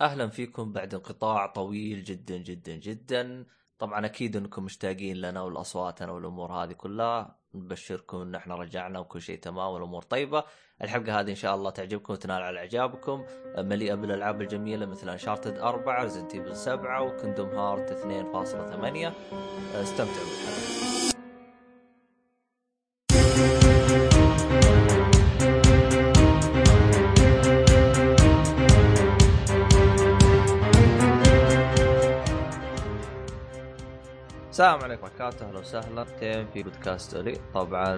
أهلا فيكم بعد انقطاع طويل جدا جدا جدا. طبعا أكيد أنكم مشتاقين لنا والأصواتنا والأمور هذه كلها. نبشركم أن احنا رجعنا وكل شيء تمام والأمور طيبة. الحلقة هذه إن شاء الله تعجبكم وتنال على إعجابكم، مليئة بالألعاب الجميلة مثل أنشارتد 4، ريزنت ايفل 7 وكندوم هارت 2.8. استمتعوا بالحلقة. السلام عليكم وبركاته، اهلا وسهلا في بودكاست اولي. طبعا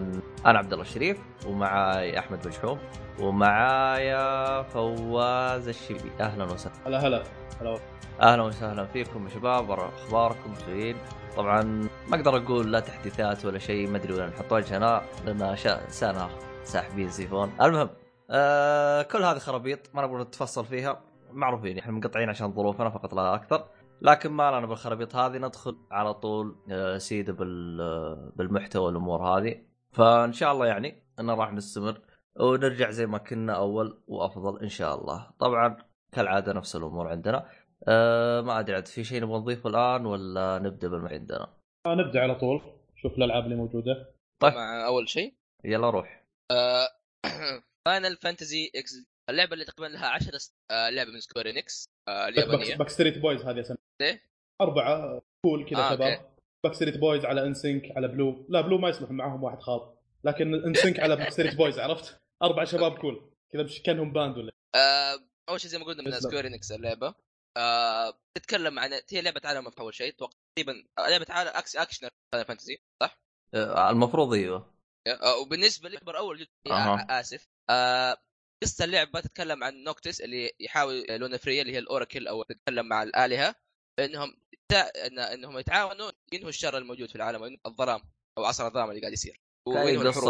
انا عبد الله الشريف ومعاي احمد مجحوم ومعايا فواز الشبي. اهلا وسهلا. هلا هلا هلا، اهلا وسهلا فيكم يا شباب، اخباركم زين؟ طبعا ما اقدر اقول لا تحديثات ولا شيء، ما ادري ولا نحط وجهنا لان سنه ساحبين سيفون. المهم كل هذه خرابيط ما نبغى نتفصل فيها، معروفين احنا منقطعين عشان ظروفنا فقط لا اكثر، لكن ما لنا بالخرابيط هذه، ندخل على طول سيده بالمحتوى والامور هذه. فان شاء الله يعني انا راح نستمر ونرجع زي ما كنا اول وافضل ان شاء الله. طبعا كالعاده نفس الامور عندنا. ما ادري في شيء نبغى نضيفه الان ولا نبدا بالمحتوى عندنا؟ نبدا على طول، شوف الالعاب اللي موجوده. طيب مع اول شيء يلا روح. فاينل فانتزي اكس، اللعبه اللي تقريبا لها 10 لعبه من سكوير انكس اليابانيه. باك ستريت بويز هذه سنه ايه 4 كول كذا شباب. باك ستريت بويز على انسينك على بلو، لا بلو ما يصلح معاهم واحد خاط، لكن انسينك على باك ستريت بويز، عرفت؟ 4 شباب كول كذا مش كانهم باند ولا. اول شيء زي ما قلنا من سكوير انكس اللعبه تتكلم عن هي لعبه عالم مفتوح. اول شيء تقريبا لعبه عالم اكشن فانتزي صح؟ المفروض ايوه. وبالنسبه لأكبر اول جزء اسف قصة اللعبة تتكلم عن نوكتس اللي يحاول لونا فريا اللي هي الأوراكل أو تتكلم مع الآلهة إنهم يتعاونوا ينهوا الشر الموجود في العالم وإن الظلام أو عصر الظلام اللي قاعد يصير.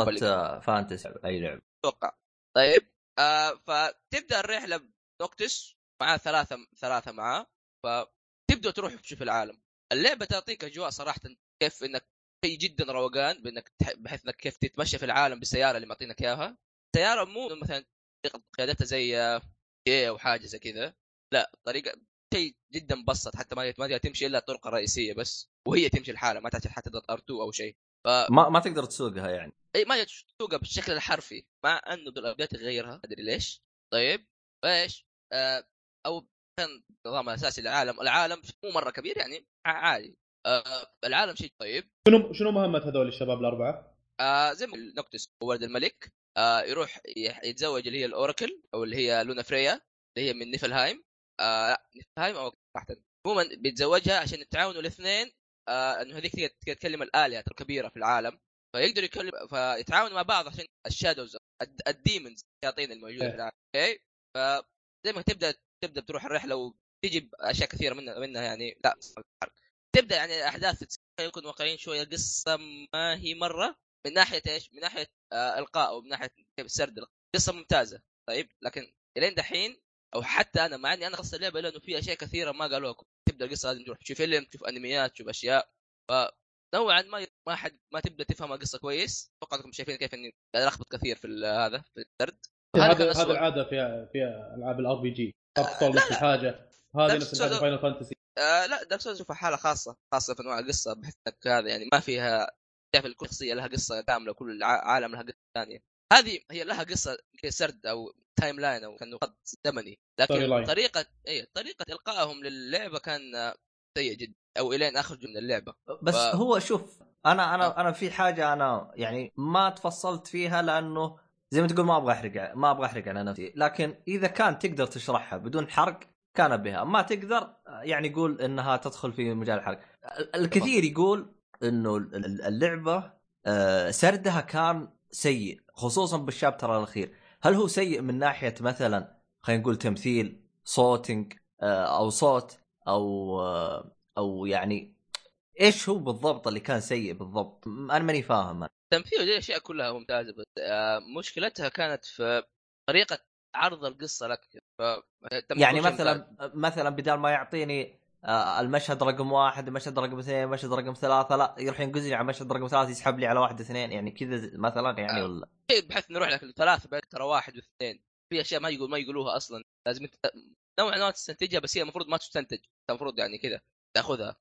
قصة فانتسي أي لعبة أتوقع. طيب فتبدأ الرحلة بنوكتس مع ثلاثة معاه، فتبدأ تروح تشوف العالم. اللعبة تعطيك أجواء صراحة كيف إنك شيء جدا روقان، بإنك بحيث إنك كيف تتمشى في العالم بالسيارة اللي معطينك إياها. السيارة مو مثلا قيادتها زي ايه وحاجه زي كذا، لا طريقه شيء جدا مبسط، حتى ما تمشي الا الطرق الرئيسيه بس وهي تمشي لحالها، ما تحتاج حتى تضغط R2 او شيء. ما تقدر تسوقها يعني، اي ما تسوقها بالشكل الحرفي مع انه بالابديت يغيرها ادري ليش. طيب ايش او كان نظام اساسي العالم، العالم مو مره كبير يعني عادي. العالم شيء طيب. شنو مهمه هذول الشباب الاربعه؟ زي نوكتس وولد الملك يروح يتزوج اللي هي الأوراكل أو اللي هي لونا فريا اللي هي من نيفلهايم. نيفلهايم أو واحدة عموما بيتزوجها عشان يتعاونوا الاثنين. إنه هذيك تقدر تكلم الآلهة الكبيرة في العالم، فيقدروا يكلم فيتعاونوا مع بعض عشان الشادوز الديمونز الشياطين الموجودة في العالم. أوكي فزي ما تبدأ بتروح الرحلة وتجيب أشياء كثيرة منها يعني لا تبدأ يعني أحداث يكون واقعيين شوية. قصة ما هي مرة من ناحية إيش، من ناحية إلقاء ومن ناحية سرد قصة ممتازة. طيب لكن إلين دحين أو حتى أنا مع إني أنا خلصت اللعبة إلا إنه فيها أشياء كثيرة ما قالوها. تبدأ القصة لازم تروح تشوف فيلم، تشوف أنميات، تشوف أشياء، فنوعا ما تبدأ تفهم القصة كويس. أتوقع أنكم شايفين كيف إني ألخبط كثير في هذا في السرد. هذا العادة فيها ألعاب الأر بي جي أبطل نفس الحاجة. هذه نفس الحاجة فاينل فانتسي. لا دارك سولز في حالة خاصة في نوع القصة، بحيث إنك هذا يعني ما فيها تعرف كل شخصية لها قصة كاملة، كل العالم لها قصة ثانية. هذه هي لها قصة سرد أو تايم لاين أو كأنه خط زمني، لكن طريقة إلقائهم للعبة كان سيء جدا أو إلين آخر جزء من اللعبة. بس هو شوف أنا في حاجة أنا يعني ما تفصلت فيها لأنه زي ما تقول ما أبغى أحرق على نفسي، لكن إذا كان تقدر تشرحها بدون حرق كان بها، ما تقدر يعني يقول إنها تدخل في مجال الحرق. الكثير يقول إنه اللعبة سردها كان سيء خصوصا بالشابتر الأخير. هل هو سيء من ناحية مثلا خلينا نقول تمثيل صوتينج أو صوت أو يعني إيش هو بالضبط اللي كان سيء بالضبط؟ أنا ماني فاهم. تمثيل دي أشياء كلها ممتازة، بس مشكلتها كانت في طريقة عرض القصة لك. يعني مثلا بدال ما يعطيني المشهد رقم 1 المشهد رقم 2 المشهد رقم 3، لا يروح ينقزني على مشهد رقم 3 يسحب لي على 1 و2 يعني كذا مثلا يعني ولا بحيث نروح لك 3 بعد ترى 1 و2 في اشياء ما يقولوها اصلا، لازم انت نوع انواع تستنتجها بس هي المفروض ما تستنتج، المفروض يعني كذا تاخذها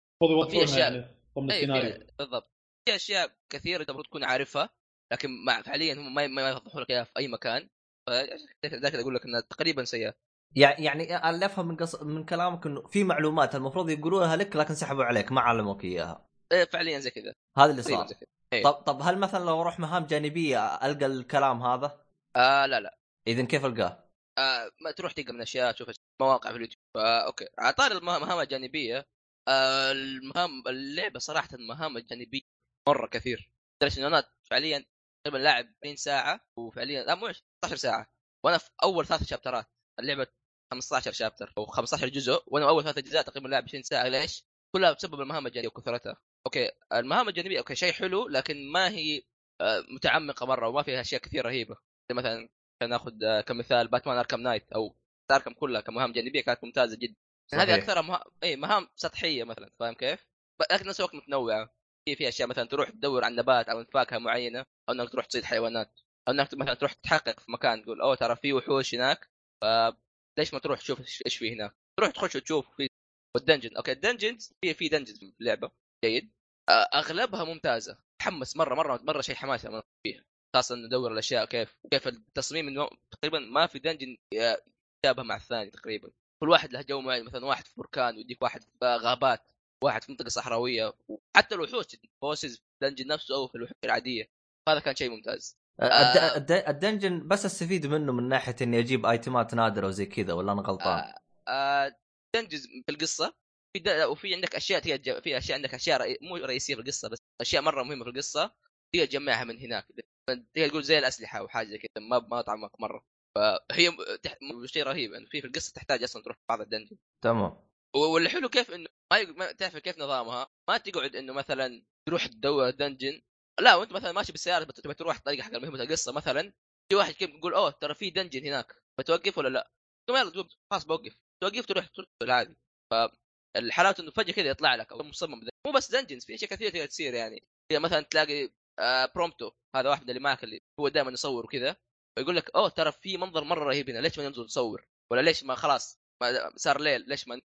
في اشياء يعني ضمن السيناريو بالضبط. في اشياء كثيره المفروض تكون عارفها لكن حاليا هم ما يوضحوا لك اياها في اي مكان، فذاك اقول لك انها تقريبا سيئه. يعني انا افهم من كلامك انه في معلومات المفروض يقولوها لك لكن سحبوا عليك ما علموك اياها. ايه فعليا زي كذا، هذا اللي صار. طب هل مثلا لو اروح مهام جانبيه القى الكلام هذا؟ لا اذا كيف القاه؟ ما تروح تلقى من اشياء، تشوف مواقع في اليوتيوب. اوكي على طار المهام الجانبيه، المهام اللعبه صراحه المهام الجانبيه مره كثير، درجة ان انا فعليا تقريبا لاعب 20 ساعه وفعليا لا مو 16 ساعه، وانا في اول 3 شابترات. اللعبه 15 شابتر او 15 جزء وانا اول 3 اجزاء تقريبا لاعب 20 ساعه. ليش؟ كلها بسبب المهام الجانبيه وكثرتها. اوكي المهام الجانبيه اوكي شيء حلو لكن ما هي متعمقه مره وما فيها اشياء كثير رهيبه. مثلا ناخذ كمثال باتمان أركام نايت او أركام كلها كمهام جانبيه كانت ممتازه جدا. هذه اكثرها مهام سطحيه مثلا، فاهم كيف؟ لكن نسوق متنوعه، في اشياء مثلا تروح تدور عن نبات او فاكهه معينه، او انك تروح تصيد حيوانات، او انك مثلا تروح تحقق في مكان تقول او ترى في وحوش هناك فليش ما تروح تشوف ايش في هناك، تروح تخش وتشوف. في والدنجن اوكي الدنجنز في دنجنز في اللعبه جيد، اغلبها ممتازه، تحمس مره مره مره شيء حماسه من فيها، خاصه ندور الاشياء كيف التصميم انه تقريبا ما في دنجن يتشابه مع الثاني تقريبا، كل واحد له جو معين، مثلا واحد في بركان ويديك واحد في غابات، واحد في منطقه صحراويه، وحتى الوحوش بوسز في الدنجن نفسه او في الوحوش العاديه. هذا كان شيء ممتاز. الدنجن بس استفيد منه من ناحيه اني اجيب ايتمات نادره وزي كذا، ولا انا غلطان؟ دنجز في القصه وفي عندك اشياء في اشياء عندك اشياء مو رئيسيه في القصه، بس اشياء مره مهمه في القصه تقدر تجمعها من هناك، تقدر تقول زي الاسلحه وحاجه كذا ما طعمك مره، فهي شيء رهيب يعني في القصه تحتاج اصلا تروح بعض الدنجن. تمام. واللي حلو كيف انه ما تعرف كيف نظامها، ما تقعد انه مثلا تروح تدور دنجن، لا وانت مثلا ماشي بالسياره تبي تروح طريقه حق المهمه القصه، مثلا في واحد كيف يقول اوه ترى في دنجن هناك، بتوقف ولا لا؟ ثم يلا توقف، خلاص بوقف، توقف تروح العادي. فالحالات انه فجاه كذا يطلع لك او مصمم مو بس دنجنز، في اشياء كثيره تصير يعني. مثلا تلاقي برومبتو، هذا واحد اللي معك اللي هو دائما يصور وكذا، يقول لك اوه ترى في منظر مره رهيب هنا، ليش ما ننزل نصور؟ ولا ليش ما خلاص صار ليل، ليش ما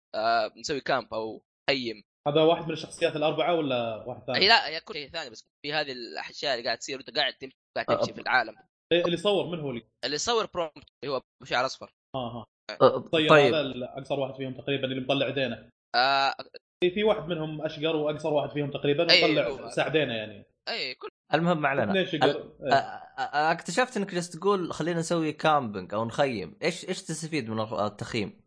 نسوي كامب او خيم؟ هذا واحد من الشخصيات الاربعه ولا واحد ثاني؟ لا يا كل شيء ثاني، بس في هذه الاشياء اللي قاعد تصير وانت قاعد تمشي في العالم. اللي يصور من هو اللي يصور برومبتو اللي هو بشعر اصفر. طيب هذا اقصر واحد فيهم تقريبا اللي مطلع عدينا. في واحد منهم اشقر واقصر واحد فيهم تقريبا مطلع ساعدينا يعني. اي كل المهم ما علينا. اكتشفت انك جالس تقول خلينا نسوي كامبينج او نخيم، ايش تستفيد من التخييم؟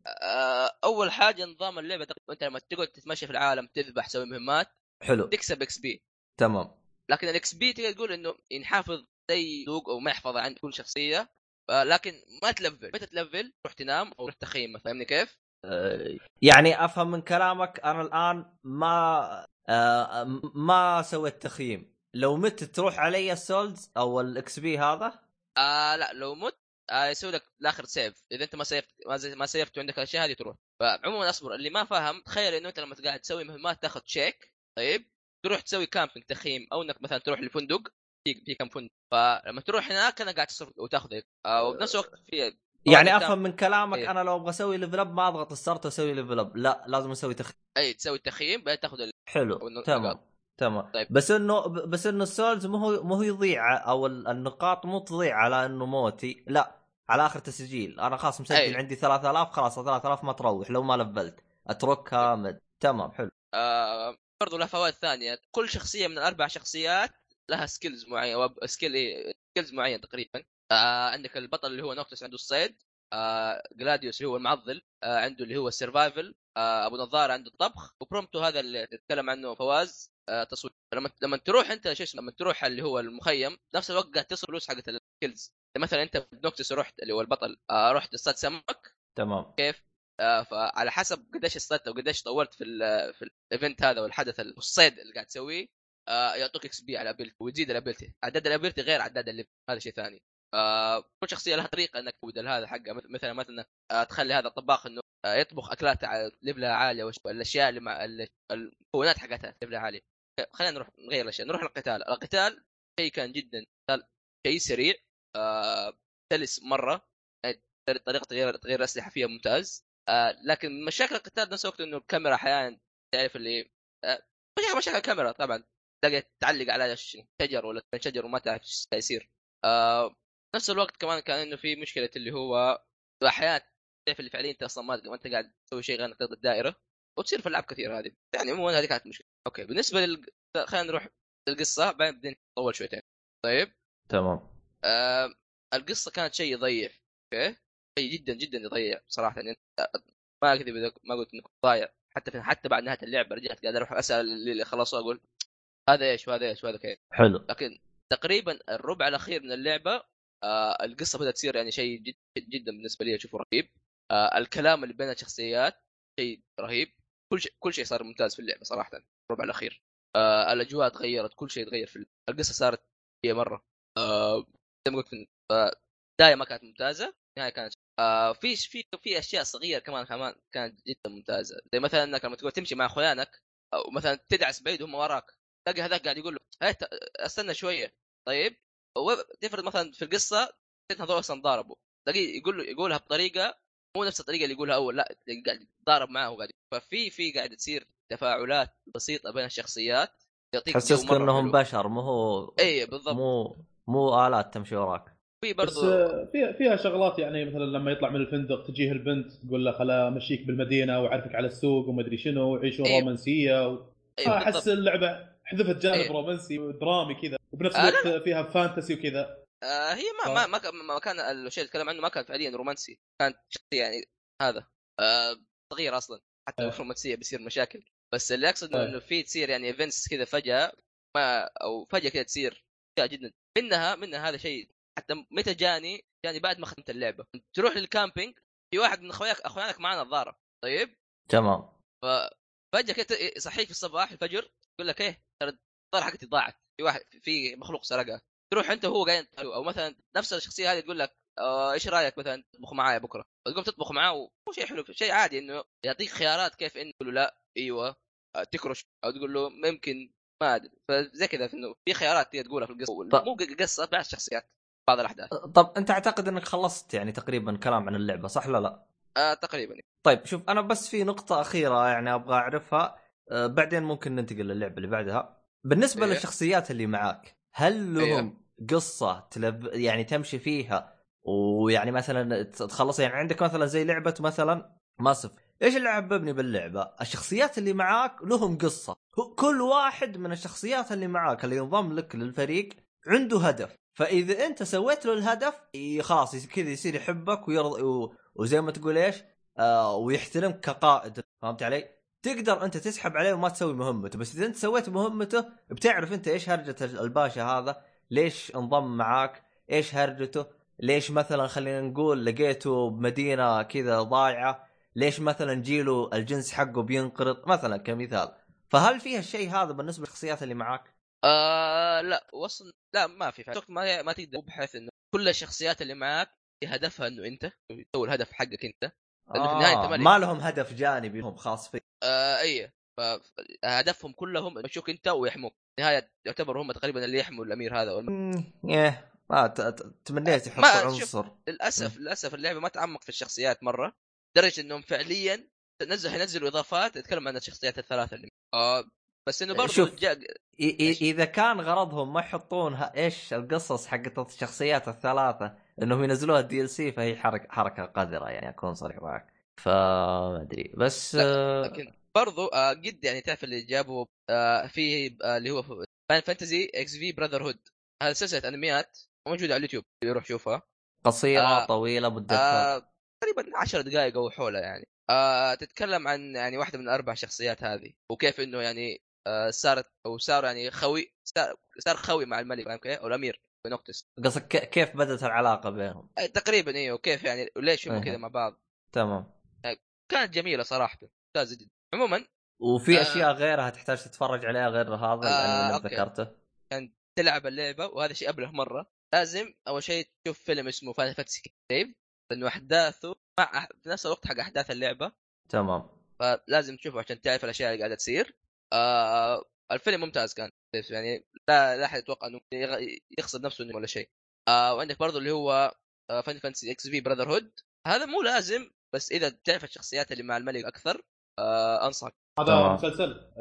اول حاجه نظام اللعبه انت لما تقعد تتمشى في العالم، تذبح، تسوي مهمات، حلو، تكسب اكس بي. تمام. لكن الاكس بي تقدر تقول انه ينحافظ زي ذوق او محفظه عند كل شخصيه، لكن ما تلفل، متى تلفل تروح تنام او تروح تخيم، فاهمني كيف؟ يعني افهم من كلامك انا الان ما سويت تخييم، لو مت تروح علي السولز او الاكس بي هذا؟ لا لو مت يسوي لك الاخر سيف، اذا انت ما سيفت عندك الاشياء هذه تروح. فعموما اصبر، اللي ما فاهم تخيل انه انت لما قاعد تسوي مهمات تاخذ تشيك، طيب تروح تسوي كامبينج تخييم، او انك مثلا تروح للفندق في كم فندق، فلما تروح هناك انا قاعد تصرف وتاخذ، وبنفس الوقت في يعني افهم من كلامك انا لو ابغى اسوي ليفل اب ما اضغط السرت واسوي ليفل اب، لا لازم اسوي تخييم. اي تسوي تخييم بعد تاخذ حلو. تمام. طيب. بس انه السولز مو هو يضيع، او النقاط مو تضيع على انه موتي، لا على اخر تسجيل انا خلاص مسجل عندي 3000، خلاص 3000 ما تروح لو ما لفلت، اتركها مد. تمام حلو. برضو له فوائد ثانيه، كل شخصيه من الاربع شخصيات لها سكيلز معينه سكيلز معينه تقريبا. عندك البطل اللي هو نوكتس عنده الصيد، جلاديوس اللي هو المعضل عنده اللي هو السرفايفل، ابو نظاره عنده الطبخ، وبرومتو هذا اللي تتكلم عنه فواز تصوير. لما تروح انت لما تروح اللي هو المخيم نفس الوقت قاعد تصرف فلوس حقت السكيلز. مثلا انت نوكتس رحت اللي هو البطل، رحت اصطاد سمك، تمام كيف؟ فعلى حسب قديش اصطدت وقديش طولت في الايفنت هذا والحدث الصيد اللي قاعد تسويه، يعطوك اكس بي على ابيلتي ويزيد الابيلتي، عدد الابيلتي غير عدد الليفل، هذا شيء ثاني. كل شخصيه لها طريقه انك تبدل هذا حقه، مثلا تخلي هذا الطباخ انه يطبخ اكلات على ليفلها عاليه، والاشياء اللي مع المكونات حقتها ليفلها عاليه. خلينا نروح نغير الاشياء، نروح للقتال. القتال شيء كان جدا شيء سريع، سلس مره، طريقه تغيير الاسلحه فيها ممتاز، لكن مشاكل القتال نفس الوقت انه الكاميرا احيانا تعرف اللي مشاكل الكاميرا طبعا تلاقي تعلق على شجر ولا شجر وما تعرف ايش يصير. نفس الوقت كمان كان انه في مشكله اللي هو احيانا تعرف اللي فعليا انت اصلا ما انت قاعد تسوي شيء غير انك تضرب الدائره وتصير في الالعاب كثير هذه يعني. عموما هذه كانت مشكله. اوكي بالنسبه خلينا نروح القصه بعدين نطول شويتين. طيب تمام. القصه كانت شيء ضعيف. اوكي شيء جدا جدا يضيع صراحه يعني. ما اكذب ما قلت انك ضايع حتى بعد نهايه اللعبه رجعت قاعد اروح اسال اللي خلصوا اقول هذا ايش وهذا ايش وهذا كيف. حلو. لكن تقريبا الربع الاخير من اللعبه القصه بدات تصير يعني شيء جدا بالنسبه لي اشوفه رهيب. الكلام اللي بين الشخصيات شيء رهيب. كل شيء صار ممتاز في اللعبه صراحه الربع الاخير. الاجواء تغيرت كل شيء تغير في اللعبة. القصه صارت هي مره زي ما قلت بدايه ما كانت ممتازه نهايه كانت في اشياء صغيره كمان كانت جدا ممتازه. زي مثلا انك لما تقول تمشي مع اخوانك او مثلا تدعس بعيد وهم وراك تلقى هذاك قاعد يقول له استنى شويه. طيب تفرض مثلا في القصه هذول اصلا ضاربوا تلاقي يقولها بطريقه مو نفس الطريقه اللي يقولها اول، لا قاعد يتضارب معه وقاعد. ففي قاعد تصير تفاعلات بسيطه بين الشخصيات يعطيك تحسسك انهم بشر مو هو اي بالضبط مو آلات تمشي وراك. في برضو فيها شغلات يعني مثلا لما يطلع من الفندق تجيه البنت تقول له خلا مشيك بالمدينه وعرفك على السوق وما ادري شنو وعيشوا رومانسيه احس اللعبه حذفت جانب رومانسي ودرامي كذا وبنفس الوقت فيها فانتسي وكذا. هي ما كان الشيء اللي تكلم عنه ما كان فعليا رومانسي كانت يعني هذا صغير اصلا حتى الرومانسيه بيصير مشاكل. بس اللي اقصد انه في تصير يعني ايفنتس كذا فجاه ما او فجاه كذا تصير جدا منها هذا شيء. حتى متى جاني بعد ما ختمت اللعبه تروح للكامبينج في واحد من اخوانك معنا الضارب. طيب تمام. ففجاه كذا صحيك في الصباح الفجر يقول لك ايه ترى الضارب حقتي ضاعت في واحد في مخلوق سرقها. تروح انت وهو قاعد او مثلا نفس الشخصيه هذه تقول لك ايش رايك مثلا تطبخ معايا بكره تقوم تطبخ معاه مو شيء حلو شيء عادي انه يعطيك خيارات كيف انه تقول له لا ايوه تكرش او تقول له ممكن ما ادري فزي كذا انه في خيارات تقولها في القصه مو قصه بعض الشخصيات بعض الاحداث. طب انت اعتقد انك خلصت يعني تقريبا كلام عن اللعبه صح لا لا؟ تقريبا. طيب شوف انا بس في نقطه اخيره يعني ابغى اعرفها بعدين ممكن ننتقل للعبه اللي بعدها. بالنسبه للشخصيات اللي معاك هل لهم قصه يعني تمشي فيها ويعني مثلا تخلص يعني عندك مثلا زي لعبه مثلا ماسف ايش اللي عببني باللعبه الشخصيات اللي معاك لهم قصه. كل واحد من الشخصيات اللي معاك اللي ينضم لك للفريق عنده هدف فاذا انت سويت له الهدف خلاص كذا يصير يحبك وزي ما تقول ايش ويحترمك كقائد. فهمت علي؟ تقدر انت تسحب عليه وما تسوي مهمته بس اذا انت سويت مهمته بتعرف انت ايش هرجه الباشا هذا ليش انضم معاك ايش هرجته ليش مثلا خلينا نقول لقيته بمدينه كذا ضايعه ليش مثلا جيله الجنس حقه بينقرض مثلا كمثال. فهل فيها الشيء هذا بالنسبه للشخصيات اللي معاك؟ لا وصل لا ما في فعلا ما تقدر بحيث انه كل الشخصيات اللي معاك هدفها انه انت تسوي الهدف حقك انت لانه في النهايه انت ما لهم هدف جانبي لهم خاص فيك. اي هدفهم كلهم يشوفك انت ويحموك نهايه يعتبروا هم تقريبا اللي يحموا الامير هذا ما تمنيت يحطوا عنصر. للاسف اللعبه ما تعمق في الشخصيات مره لدرجه انهم فعليا ينزلوا اضافات يتكلم عن الشخصيات الثلاثه اللي بس انه برضو اذا كان غرضهم ما يحطونها ايش القصص حقت الشخصيات الثلاثه انهم ينزلوها الدي ال سي فهي حركه قذره يعني اكون صريح معك فما ادري بس لكن برضو قد يعني تعرف اللي جابوا في اللي هو فاين فانتزي اكس في براذر هود هذه سلسله انميات موجوده على اليوتيوب يروح شوفها قصيره طويله مدتها تقريبا 10 دقائق او حوله يعني تتكلم عن يعني واحده من اربع شخصيات هذه وكيف انه يعني صار يعني خوي صار خوي مع الملك او الامير بنوكتس. قصدك كيف بدت العلاقه بينهم تقريبا ايه وكيف يعني وليش هم كذا مع بعض. تمام كانت جميله صراحه ممتازه جدا. عموما وفي اشياء غيرها تحتاج تتفرج عليها غير هذا اللي ذكرته كان تلعب اللعبه وهذا شيء قبله مره لازم اول شيء تشوف فيلم اسمه فاين فانتسي طيب لانه احداثه مع نفس الوقت حق احداث اللعبه. تمام فلازم تشوفه عشان تعرف الاشياء اللي قاعده تصير. الفيلم ممتاز كان يعني لا احد يتوقع انه يقصد نفسه انه ولا شيء. وعندك برضو اللي هو فاين فانتسي اكس في براذر هود هذا مو لازم بس اذا تعرف الشخصيات اللي مع الملك اكثر انصح. هذا مسلسل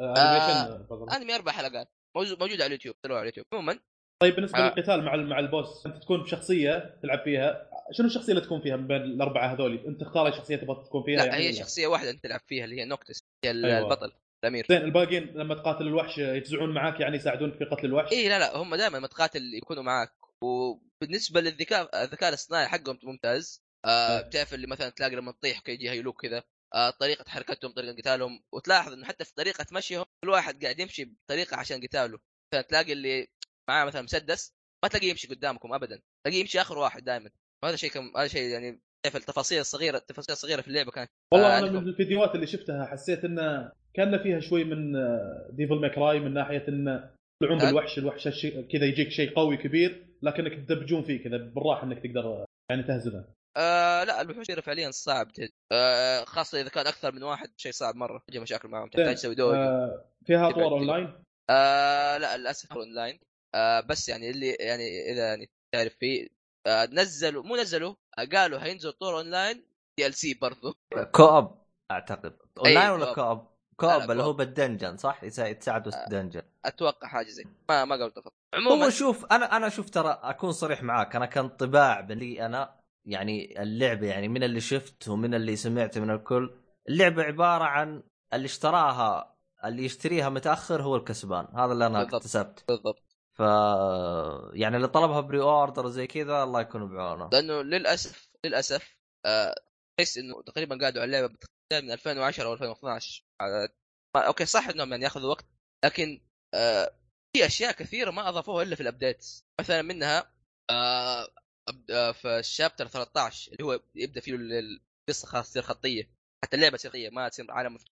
انمي 4 حلقات موجود على اليوتيوب، على اليوتيوب. عموما طيب بالنسبه للقتال مع البوس، انت تكون بشخصيه تلعب فيها، شنو الشخصيه اللي تكون فيها من بين الاربعه هذول؟ انت تختار شخصيه تبغى تكون فيها. لا يعني هي شخصيه واحده انت تلعب فيها اللي هي نوكتس، هي أيوة. البطل الامير. زين الباقيين لما تقاتل الوحش يتزعون معاك يعني يساعدونك في قتل الوحش؟ اي لا هم دائما لما تقاتل يكونوا معاك. وبالنسبه للذكاء، الذكاء الاصطناعي حقهم ممتاز. بتعرف اللي مثلا تلاقي لما تطيح كيجي هيلوك كذا، طريقه حركتهم طريقه قتالهم، وتلاحظ انه حتى في طريقه مشيهم كل واحد قاعد يمشي بطريقه عشان قتاله. فتلاقي اللي معاه مثلا مسدس ما تلاقيه يمشي قدامكم ابدا، تلاقيه يمشي اخر واحد دائما. هذا شيء يعني التفاصيل الصغيره، التفاصيل الصغيره في اللعبه كانت والله انا من الفيديوهات اللي شفتها حسيت انه كان فيها شوي من ديفل ماكراي، من ناحيه انه يطلعون بالوحش، الوحش كذا يجيك شيء قوي كبير لكنك تدبجون فيه كذا بالراحه انك تقدر يعني تهزمه. لا الوحوش فعليا صعب جدا، خاصه اذا كان اكثر من واحد شيء صعب مره، تجي مشاكل معهم تحتاج تسوي دوج. فيها اطوار اونلاين؟ لا للاسف اونلاين بس يعني اللي يعني اذا يعني تعرف فيه نزلوا مو نزلوا قالوا هينزل طور اونلاين DLC برضو كوب اعتقد اونلاين ولا كوب اللي هو بالدنجن صح، يساعدوا الدنجن اتوقع حاجه زي ما قلت فقط. عموما شوف انا شوف ترى اكون صريح معاك، انا كان طباع لي انا يعني اللعبه يعني من اللي شفت ومن اللي سمعت من الكل، اللعبه عباره عن اللي اشتراها اللي يشتريها متاخر هو الكسبان، هذا اللي انا اكتسبت بالضبط. ف يعني اللي طلبها بري اوردر زي كذا الله يكون بعونه، لانه للاسف احس انه تقريبا قاعدوا على اللعبه من 2010 او 2012 اوكي صح انهم يعني ياخذوا وقت، لكن في اشياء كثيره ما اضافوها الا في الابديتس. مثلا منها في الشابتر 13 اللي هو يبدا فيه القصه خاصه تصير خطيه، حتى اللعبه تصير ما تصير عالم مفتوح،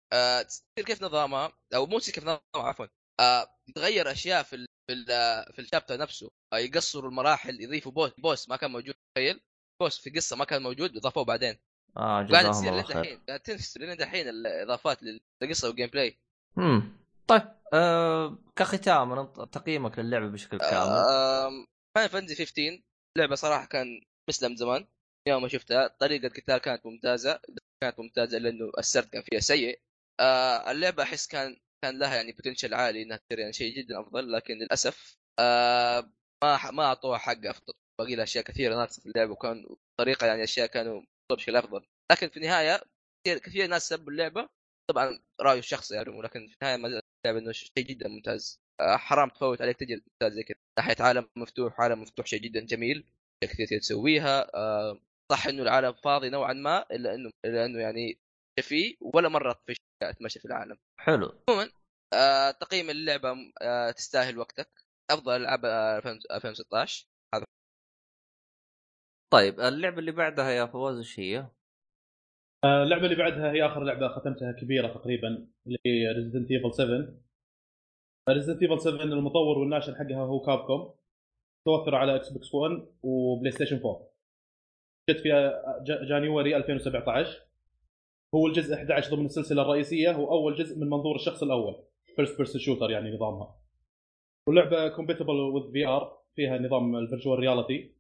تصير كيف نظامها او مو كيف نظامها عفوا، تغير اشياء في الشابتر نفسه، يقصروا المراحل، يضيفوا بوس ما كان موجود، تخيل بوس في قصه ما كان موجود اضافوه بعدين. جزاهم الله خير. قاعد تنسى لنا دحين الاضافات للقصه والجيم بلاي. طيب كختام تقييمك للعبه بشكل كامل؟ فاين فانزي 15 لعبه صراحه كان مثل زمان، يوم ما شفتها طريقه القتال كانت ممتازه لانه السرد كان فيها سيء. اللعبه احس كان لها يعني بوتنشل عالي انها تصير يعني شيء جدا افضل، لكن للاسف ما اعطوها حقها افضل، باقي لها اشياء كثيره ناقصه في اللعبه، وكان طريقه يعني اشياء كانوا بشكل افضل. لكن في النهايه كثير ناس سبوا اللعبه، طبعا رايه الشخصي يعني، ولكن في النهايه ما اللعبه انه شيء جدا ممتاز، حرام تفوت عليك تجي ممتاز زي كذا. ناحيه عالم مفتوح شيء جدا جميل، اشياء كثير تسويها. صح انه العالم فاضي نوعا ما، الا انه يعني فيه ولا مره في شيء تمشي في العالم حلو. عموما تقييم اللعبه تستاهل وقتك، افضل العاب 2016 هذا. طيب اللعبه اللي بعدها يا فواز ايش هي؟ اللعبه اللي بعدها هي اخر لعبه ختمتها كبيره تقريبا، اللي هي Resident Evil 7. المطور والناشر حقها هو كابكوم، متوفر على اكس بوكس 1 وبلاي ستيشن 4، جت في جانيوري 2017. هو الجزء 11 ضمن السلسله الرئيسيه، هو اول جزء من منظور الشخص الاول، فيرست بيرسون شوتر يعني نظامها. واللعبه كومباتبل وذ في ار، فيها نظام الفيرتشوال رياليتي،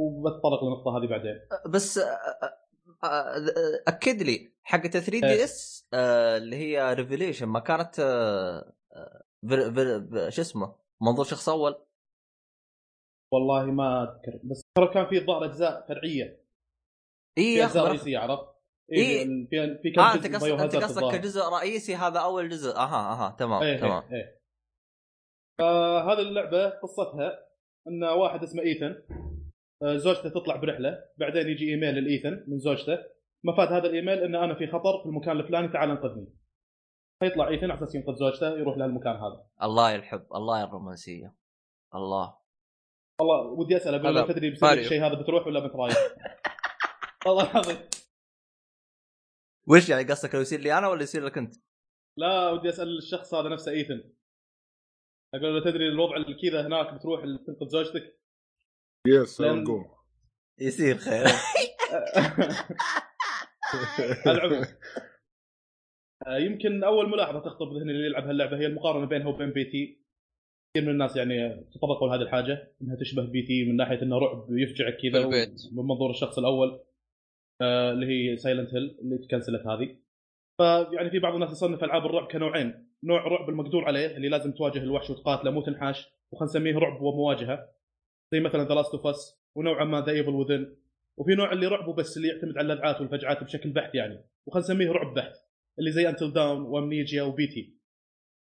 وبتطرق للنقطه هذه بعدين. بس اكد لي حقه 3 دي اس اللي هي ريفيليشن ما كانت شو اسمه منظور شخص اول؟ والله ما اذكر، بس كان في ظهر اجزاء فرعيه، اي اجزاء رئيسيه عرفت إيه؟ في كم جزء، انت قصدك كجزء رئيسي هذا اول جزء. اها تمام. إيه تمام. إيه. هذه اللعبه قصتها ان واحد اسمه ايثن، زوجته تطلع برحله، بعدين يجي ايميل لايثن من زوجته، مفاد هذا الايميل ان انا في خطر في المكان الفلاني تعال انقذني. فيطلع ايثن على اساس ينقذ زوجته، يروح لهالمكان هذا. الله يلحب، الله يا الرومانسيه، الله ودي اساله بالله تدري بسبب الشيء هذا بتروح ولا بترايح؟ الله العظيم وش يعني قصدك؟ لو يصير لي انا ولا يصير لك انت؟ لا ودي اسال الشخص هذا نفسه ايثن، اقول له تدري الوضع اللي كذا هناك بتروح تنقذ زوجتك؟ يس ارجو يصير خير. العب. يمكن اول ملاحظه تخطر بذهني اللي يلعب هاللعبه هي المقارنه بينها وبين بي تي. كثير من الناس يعني تطرقوا لهذه الحاجه انها تشبه بي تي من ناحيه انه رعب يفجعك كذا من منظور الشخص الاول، اللي هي سايلنت هيل اللي تكنسلت هذه. فيعني في بعض الناس يصنف العاب الرعب كنوعين، نوع رعب المقدور عليه اللي لازم تواجه الوحش وتقاتله مو تنحاش، وخلينا نسميه رعب ومواجهه زي مثلا The Last of Us ونوعا ما The Evil Within، وفي نوع اللي رعبه بس اللي يعتمد على اللذعات والفجعات بشكل بحت يعني، وخلينا نسميه رعب بحت اللي زي Until Dawn وأمنيجيا وبيتي.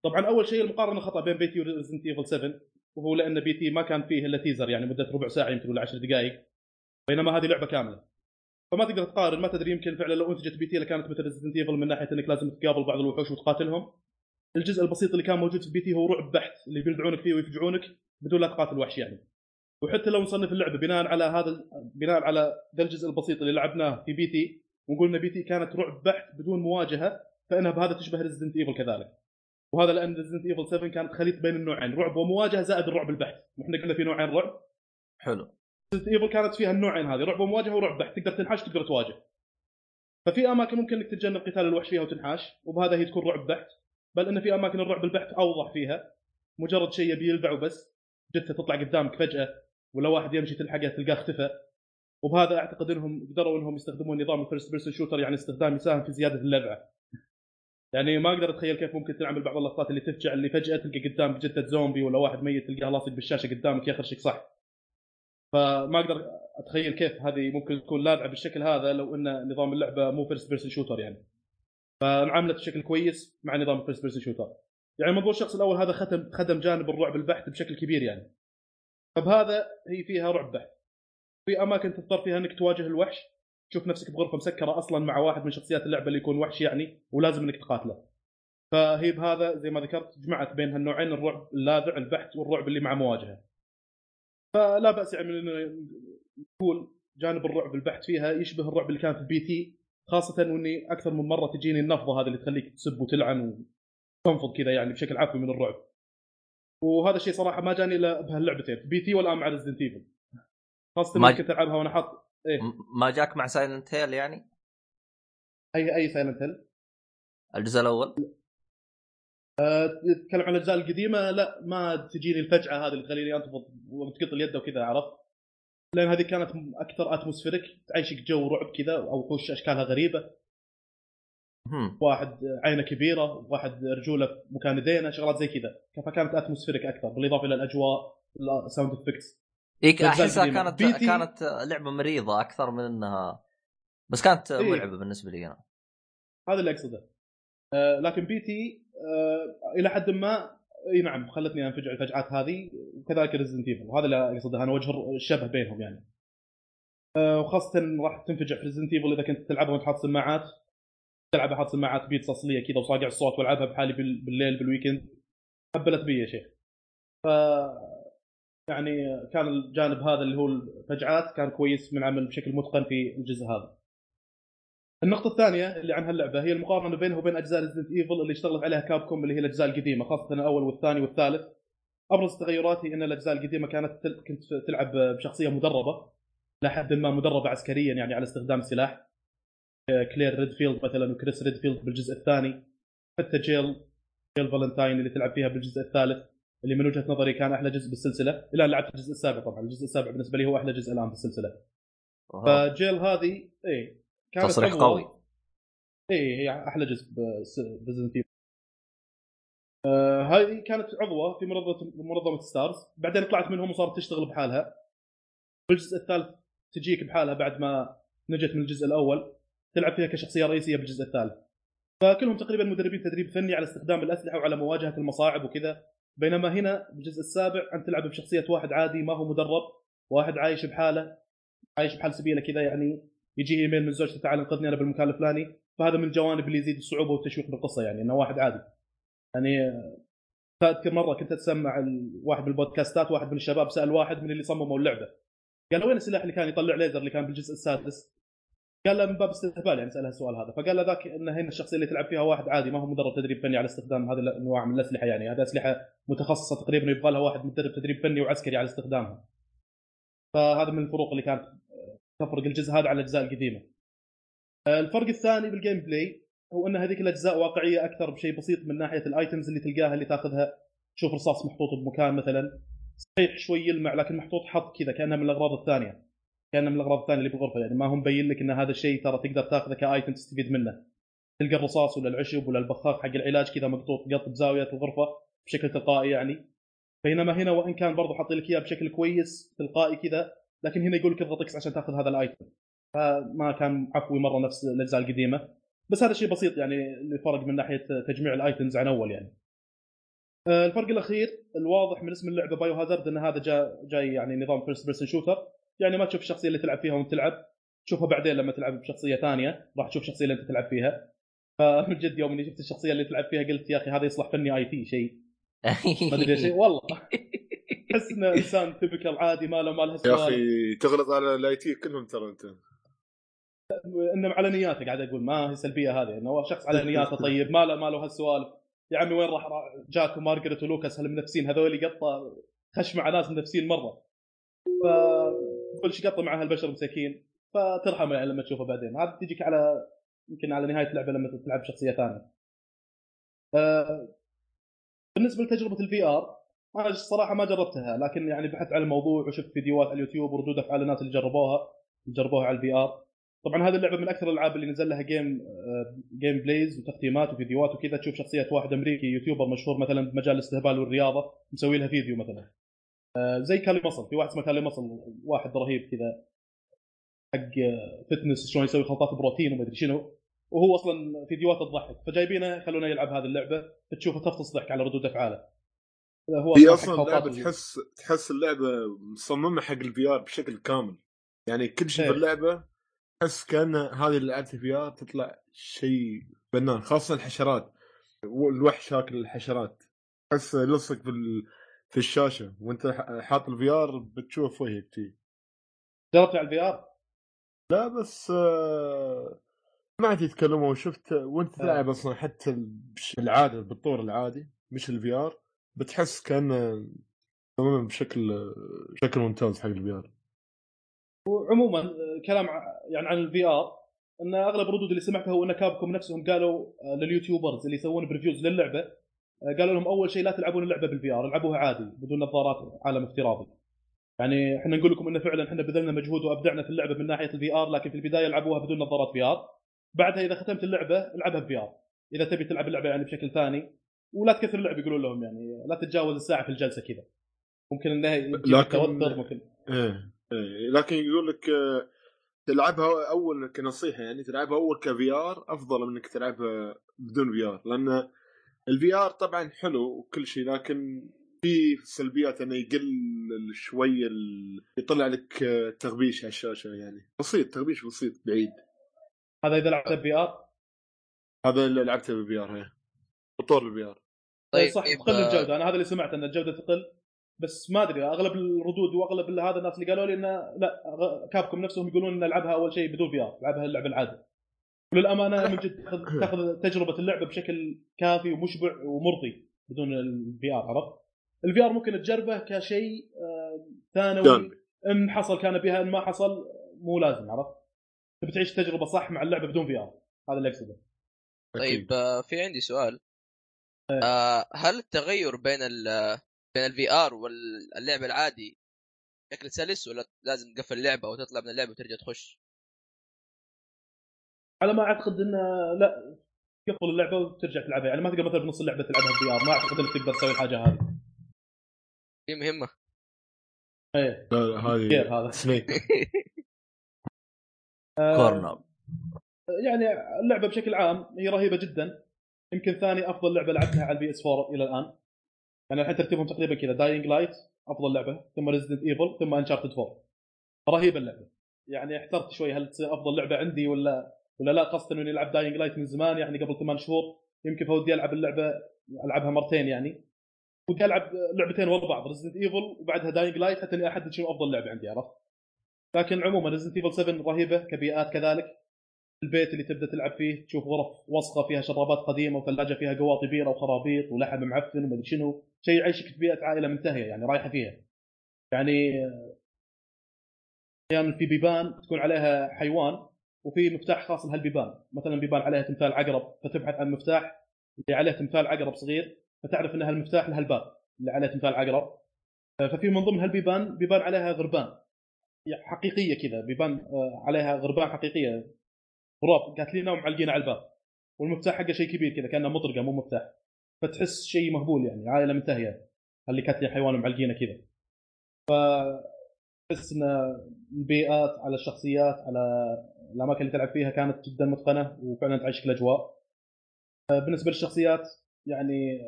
طبعا اول شيء المقارنه خطا بين بيتي وريزنت ايفل 7، وهو لان بيتي ما كان فيه الا تيزر يعني مده ربع ساعه يمكن ولا 10 دقائق، بينما هذه لعبه كامله، فما تقدر تقارن. ما تدري يمكن فعلا لو انتجت بيتي لكانت مثل ريزنت ايفل من ناحيه انك لازم تقابل بعض الوحوش وتقاتلهم. الجزء البسيط اللي كان موجود في بيتي هو رعب بحت اللي بيلدعونك فيه ويفجعونك بدون لا تقاتل وحش يعني. وحتى لو نصنف اللعبه بناء على ذا الجزء البسيط اللي لعبناه في بيتي ونقولنا بيتي كانت رعب بحت بدون مواجهه، فانها بهذا تشبه ريزنت ايفل كذلك، وهذا لأن Resident Evil 7 كانت خليط بين النوعين رعب ومواجهة زائد الرعب البحت، وإحنا قلنا في نوعين رعب. حلو. Resident Evil كانت فيها النوعين هذه، رعب ومواجهة ورعب بحت، تقدر تنحاش تقدر تواجه. ففي أماكن ممكن إنك تتجنب قتال الوحش فيها وتنحاش، وبهذا هي تكون رعب بحت، بل إن في أماكن الرعب البحت أوضح فيها، مجرد شيء يبي يلدع وبس، جثة تطلع قدامك فجأة ولا واحد يمشي تلحقه تلقاه اختفى، وبهذا أعتقد إنهم قدروا إنهم يستخدمون نظام الفيرست بيرسون شوتر يعني استخدام يساهم في زيادة اللذعة. يعني ما اقدر اتخيل كيف ممكن تنعمل بعض اللقطات اللي تفجع، اللي فجأة تلقى قدام جثة زومبي ولا واحد ميت تلقاه لاصق بالشاشة قدامك يخرشك صح. فما اقدر اتخيل كيف هذه ممكن تكون لاذعة بالشكل هذا لو ان نظام اللعبة مو فيرست بيرسون شوتر يعني. فانعملت بشكل كويس مع نظام الفيرست بيرسون شوتر. يعني منظور الشخص الاول هذا خدم جانب الرعب البحت بشكل كبير يعني. فبهذا هي فيها رعب بحت. في اماكن تضطر فيها انك تواجه الوحش، تشوف نفسك بغرفة مسكرة أصلاً مع واحد من شخصيات اللعبة اللي يكون وحش يعني، ولازم إنك تقاتله. فهي بهذا زي ما ذكرت جمعت بين هالنوعين، الرعب اللاذع البحت والرعب اللي مع مواجهة. فلا بأس يعني إنه نقول جانب الرعب البحت فيها يشبه الرعب اللي كان في بي تي، خاصة وإني أكثر من مرة تجيني النفضة هذه اللي تخليك تسب وتلعن وتنفض كذا يعني بشكل عفوي من الرعب. وهذا الشيء صراحة ما جاني إلا بهاللعبتين في بي تي والآن مع ريزدنت ايفل، خاصة ما كنت ألعبها وأنا حاط. إيه؟ ما جاك مع سايلنت هيل يعني؟ أي سايلنت هيل؟ الجزء الأول؟ تتكلم عن الأجزاء القديمة؟ لا ما تجيني الفجعة هذه اللي تخليني أنتفض وتقطع اليد وكذا، عرفت؟ لأن هذه كانت أكثر أتموسفيرك، تعيشك جو رعب كذا أو وحوش أشكالها غريبة. واحد عينه كبيرة، واحد رجوله مكان يدينه، شغلات زي كذا، فكانت أتموسفيرك أكثر بالإضافة إلى الأجواء الساوند إفكتس. إيك أحسها كانت لعبة مريضة أكثر من أنها، بس كانت مرعبة بالنسبة لي أنا، هذا اللي أقصده. لكن بيتي إلى حد ما أي نعم خلتني أنفجع الفجعات هذه، وكذلك ريزدنت ايفل، وهذا اللي أقصده أنا وجه الشبه بينهم يعني. وخاصة راح تنفجع في ريزدنت ايفل إذا كنت تلعبها وأنت حاط سماعات، تلعبها حاط سماعات بيتس أصلية كذا وصاقع الصوت، والعبها بحالي بالليل بالويكند، هبلت بي يا شيخ. يعني كان الجانب هذا اللي هو الفجعات كان كويس من عمل بشكل متقن في الجزء هذا. النقطة الثانية اللي عن هاللعبة هي المقارنة بينه وبين أجزاء Resident Evil اللي اشتغلت عليها كابكوم، اللي هي الأجزاء القديمة خاصة الأول والثاني والثالث. أبرز تغيرات هي أن الأجزاء القديمة كانت كنت تلعب بشخصية مدربة لحد ما، مدربة عسكريا يعني على استخدام سلاح، كلير ريدفيلد مثلا وكريس ريدفيلد بالجزء الثاني، حتى جيل فالنتاين اللي تلعب فيها بالجزء الثالث اللي من وجهة نظري كان أحلى جزء بالسلسلة. لا لعبت الجزء السابع طبعا، الجزء السابع بالنسبة لي هو أحلى جزء الآن بالسلسلة. فجيل هذه إيه كانت تصريح قوي، إيه هي أحلى جزء بريزنت. هذه كانت عضوة في منظمة ستارز، بعدين طلعت منهم وصارت تشتغل بحالها. بالجزء الثالث تجيك بحالها بعد ما نجت من الجزء الأول، تلعب فيها كشخصية رئيسية بالجزء الثالث. فكلهم تقريبا مدربين تدريب فني على استخدام الأسلحة وعلى مواجهة المصاعب وكذا، بينما هنا بالجزء السابع أنت تلعب بشخصية واحد عادي ما هو مدرب، واحد عايش بحاله، عايش بحال سبيله كذا يعني، يجي إيميل من زوجته تعال انقذني أنا بالمكان الفلاني. فهذا من الجوانب اللي يزيد الصعوبة والتشويق بالقصة يعني، أنه واحد عادي يعني. فأذكر مرة كنت أسمع واحد بالبودكاستات، واحد من الشباب سأل واحد من اللي صمموا اللعبة، قال وين السلاح اللي كان يطلع ليزر اللي كان بالجزء السادس؟ قال له من باب استهبال يعني، سألها السؤال هذا، فقال له ذاك إن هنا الشخصية اللي تلعب فيها واحد عادي ما هو مدرب تدريب فني على استخدام هذه الأنواع من الأسلحة يعني، هذه أسلحة متخصصة تقريبا يبغى لها واحد مدرب تدريب فني وعسكري على استخدامها. فهذا من الفروق اللي كانت تفرق الجزء هذا على الأجزاء القديمة. الفرق الثاني بالجيم بلاي هو أن هذيك الأجزاء واقعية أكثر بشيء بسيط من ناحية الأيتمز اللي تلقاها اللي تأخذها، تشوف رصاص محطوط بمكان مثلا، صحيح شوي يلمع لكن محطوط حط كذا كأنها من الأغراض الثانية. كان من الاغراض الثانيه اللي بالغرفه، يعني ما هم بين لك ان هذا الشيء ترى تقدر تاخذه كايتم تستفيد منه. تلقى الرصاص ولا العشب ولا البخاخ حق العلاج كذا مقطوط قط بزاويه الغرفه بشكل تلقائي يعني، بينما هنا وان كان برضو حاط لك اياه بشكل كويس تلقائي كذا، لكن هنا يقول لك اضغط اكس عشان تاخذ هذا الايتم، فما كان عفوي مره نفس الاجزاء القديمه. بس هذا شيء بسيط يعني اللي فرق من ناحيه تجميع الايتمز عن اول يعني. الفرق الاخير الواضح من اسم اللعبه بايو هازارد ان هذا جاي يعني نظام فيرست بيرسن شوتر، يعني ما تشوف الشخصيه اللي تلعب فيها وانت تلعب، تشوفها بعدين لما تلعب بشخصيه ثانيه راح تشوف الشخصيه اللي انت تلعب فيها. فمن جد يوم اني شفت الشخصيه اللي تلعب فيها قلت يا اخي هذا يصلح فني اي تي شيء ما ادري شيء والله، احس انه انسان تبكل عادي ما له مال هالسوالف. يا اخي تغلط على الاي تي كلهم ترى انت، انما على نياته قاعد اقول ما هي سلبيه هذه، انه شخص على نياته طيب ما له هالسوالف. يا عمي وين راح جاك ومارغريت ولوكاس هالمنافسين هذول قطه خش مع ناس منافسين مره، فكل شيء قطه مع هالبشر مساكين، فترحم يعني لما تشوفه بعدين. هذا تجيك على يمكن على نهايه اللعبه لما تلعب شخصيه ثانيه. بالنسبه لتجربه الفي ار انا الصراحه ما جربتها، لكن يعني بحثت على الموضوع وشفت فيديوهات على اليوتيوب وردود افعال الناس اللي جربوها على الفي ار. طبعا هذه اللعبه من اكثر الالعاب اللي نزل لها جيم بلايز وتقييمات وفيديوهات وكذا. تشوف شخصيه واحد امريكي يوتيوبر مشهور مثلا بمجال الاستهبال والرياضه مسوي لها فيديو مثلا، زي كالي مصل، في واحد اسمه كالي مصل واحد رهيب كذا حق فتنس شلون يسوي خلطات بروتين وما ادري شنو، وهو اصلا فيديوهات تضحك، فجايبينه خلونا يلعب هذه اللعبه تشوفه تفطس ضحك على ردود افعاله. هو اصلا لعبه تحس اللعبه مصممه حق الفي ار بشكل كامل، يعني كل شيء في اللعبه تحس كان هذه لعبه الفي ار تطلع شيء بنان، خاصه الحشرات والوحش هاك الحشرات تحس لصق في الشاشه وانت حاط الفي ار بتشوف وجهك تي. جربت على الفي ار؟ لا بس سمعت يتكلموا وشفت وانت تلعب اصلا، حتى العادي بالطور العادي مش الفي ار بتحس كانه تماما بشكل ممتاز حق الفي ار. وعموما كلام يعني عن الفي ار ان اغلب الردود اللي سمعتها هو ان كابكم نفسهم قالوا لليوتيوبرز اللي يسوون بريفيوز للعبه، قالوا لهم اول شيء لا تلعبون اللعبه بالفي ار، العبوها عادي بدون نظارات عالم افتراضي. يعني احنا نقول لكم انه فعلا احنا بذلنا مجهود وابدعنا في اللعبه من ناحيه الفي ار، لكن في البدايه العبوها بدون نظارات في ار، بعدها اذا ختمت اللعبه العبها بفي ار اذا تبي تلعب اللعبه يعني بشكل ثاني، ولا تكثر اللعب يقولون لهم يعني لا تتجاوز الساعه في الجلسه كذا، ممكن انها يتوتر ممكن لكن يقول لك تلعبها اول كنصيحه، يعني تلعبها اول كفي ار افضل من انك تلعبها بدون في ار، لان الفي ار طبعا حلو وكل شيء لكن في سلبيات انه يقل شويه يطلع لك تغبيش على الشاشه، يعني بسيط تغبيش بسيط بعيد. هذا اذا لعبت بي ار، هذا اللي لعبته بي ار هي بطور البي ار. طيب صح تقل الجوده، انا هذا اللي سمعت ان الجوده تقل، بس ما ادري اغلب الردود واغلب هذا الناس اللي قالوا لي ان لا كابكم نفسهم يقولون ان العبها اول شيء بدون بي ار، العبها اللعبه العاديه. وللامانه من جد تاخذ تجربه اللعبه بشكل كافي ومشبع ومرضي بدون البي ار. عرفت الفي ار ممكن تجربه كشيء ثانوي، ان حصل كان بها ان ما حصل مو لازم، عرفت بتعيش تجربه صح مع اللعبه بدون في ار، هذا اللي اقصده. طيب في عندي سؤال، هل التغير بين الفي ار واللعبه العادي بشكل سلس ولا لازم تقفل اللعبه او تطلع من اللعبه وترجع تخش؟ على ما اعتقد ان لا تقفل اللعبه وترجع تلعبها، يعني ما تقدر مثلا بنص اللعبه تلعبها في ار، ما اعتقد انك تقدر تسوي الحاجه هذه. هي مهمه ايه هذه سنيك كورنر. يعني اللعبه بشكل عام هي رهيبه جدا، يمكن ثاني افضل لعبه لعبتها على البي اس 4 الى الان. يعني الحين ترتيبهم تقريبا كذا، داينج لايت افضل لعبه، ثم ريزيدنت ايفل، ثم انشارتد 4. رهيبه اللعبه، يعني احترت شوي هل افضل لعبه عندي ولا لا، خاصه اني العب داينج لايت من زمان، يعني قبل 8 شهور يمكن فودي العبها مرتين، يعني ودي العب لعبتين ورا بعض، ريزيدنت ايفل وبعدها داينج لايت حتى اني احدد شنو افضل لعبه عندي، عرفت. لكن عموما ريزيدنت ايفل 7 رهيبه كبيئات، كذلك البيت اللي تبدا تلعب فيه تشوف غرف وسخه فيها شرابات قديمه وثلاجه فيها قواطي بيره وخرابيط ولحم معفن وما ادري شنو، شيء يعيشك في بيئه عائله منتهيه يعني رايحه فيها. يعني احيانا في بيبان تكون عليها حيوان وفي مفتاح خاص لهالبيبان، مثلا بيبان عليها تمثال عقرب فتبحث عن مفتاح اللي عليه تمثال عقرب صغير فتعرف ان هالمفتاح لهالباب اللي عليه تمثال عقرب. ففي من ضمن هالبيبان بيبان عليها غربان، حقيقيه كذا بيبان عليها غربان حقيقيه غراب قاتلينها ومعلقين على الباب، والمفتاح حقه شيء كبير كذا كانه مطرقه مو مفتاح، فتحس شيء مهبول يعني عائله منتهيه اللي قاتلين حيوان ومعلقينه كذا. ف حسنا البيئات على الشخصيات على الاماكن اللي تلعب فيها كانت جدا متقنه وفعلا تعيشك الاجواء. بالنسبه للشخصيات يعني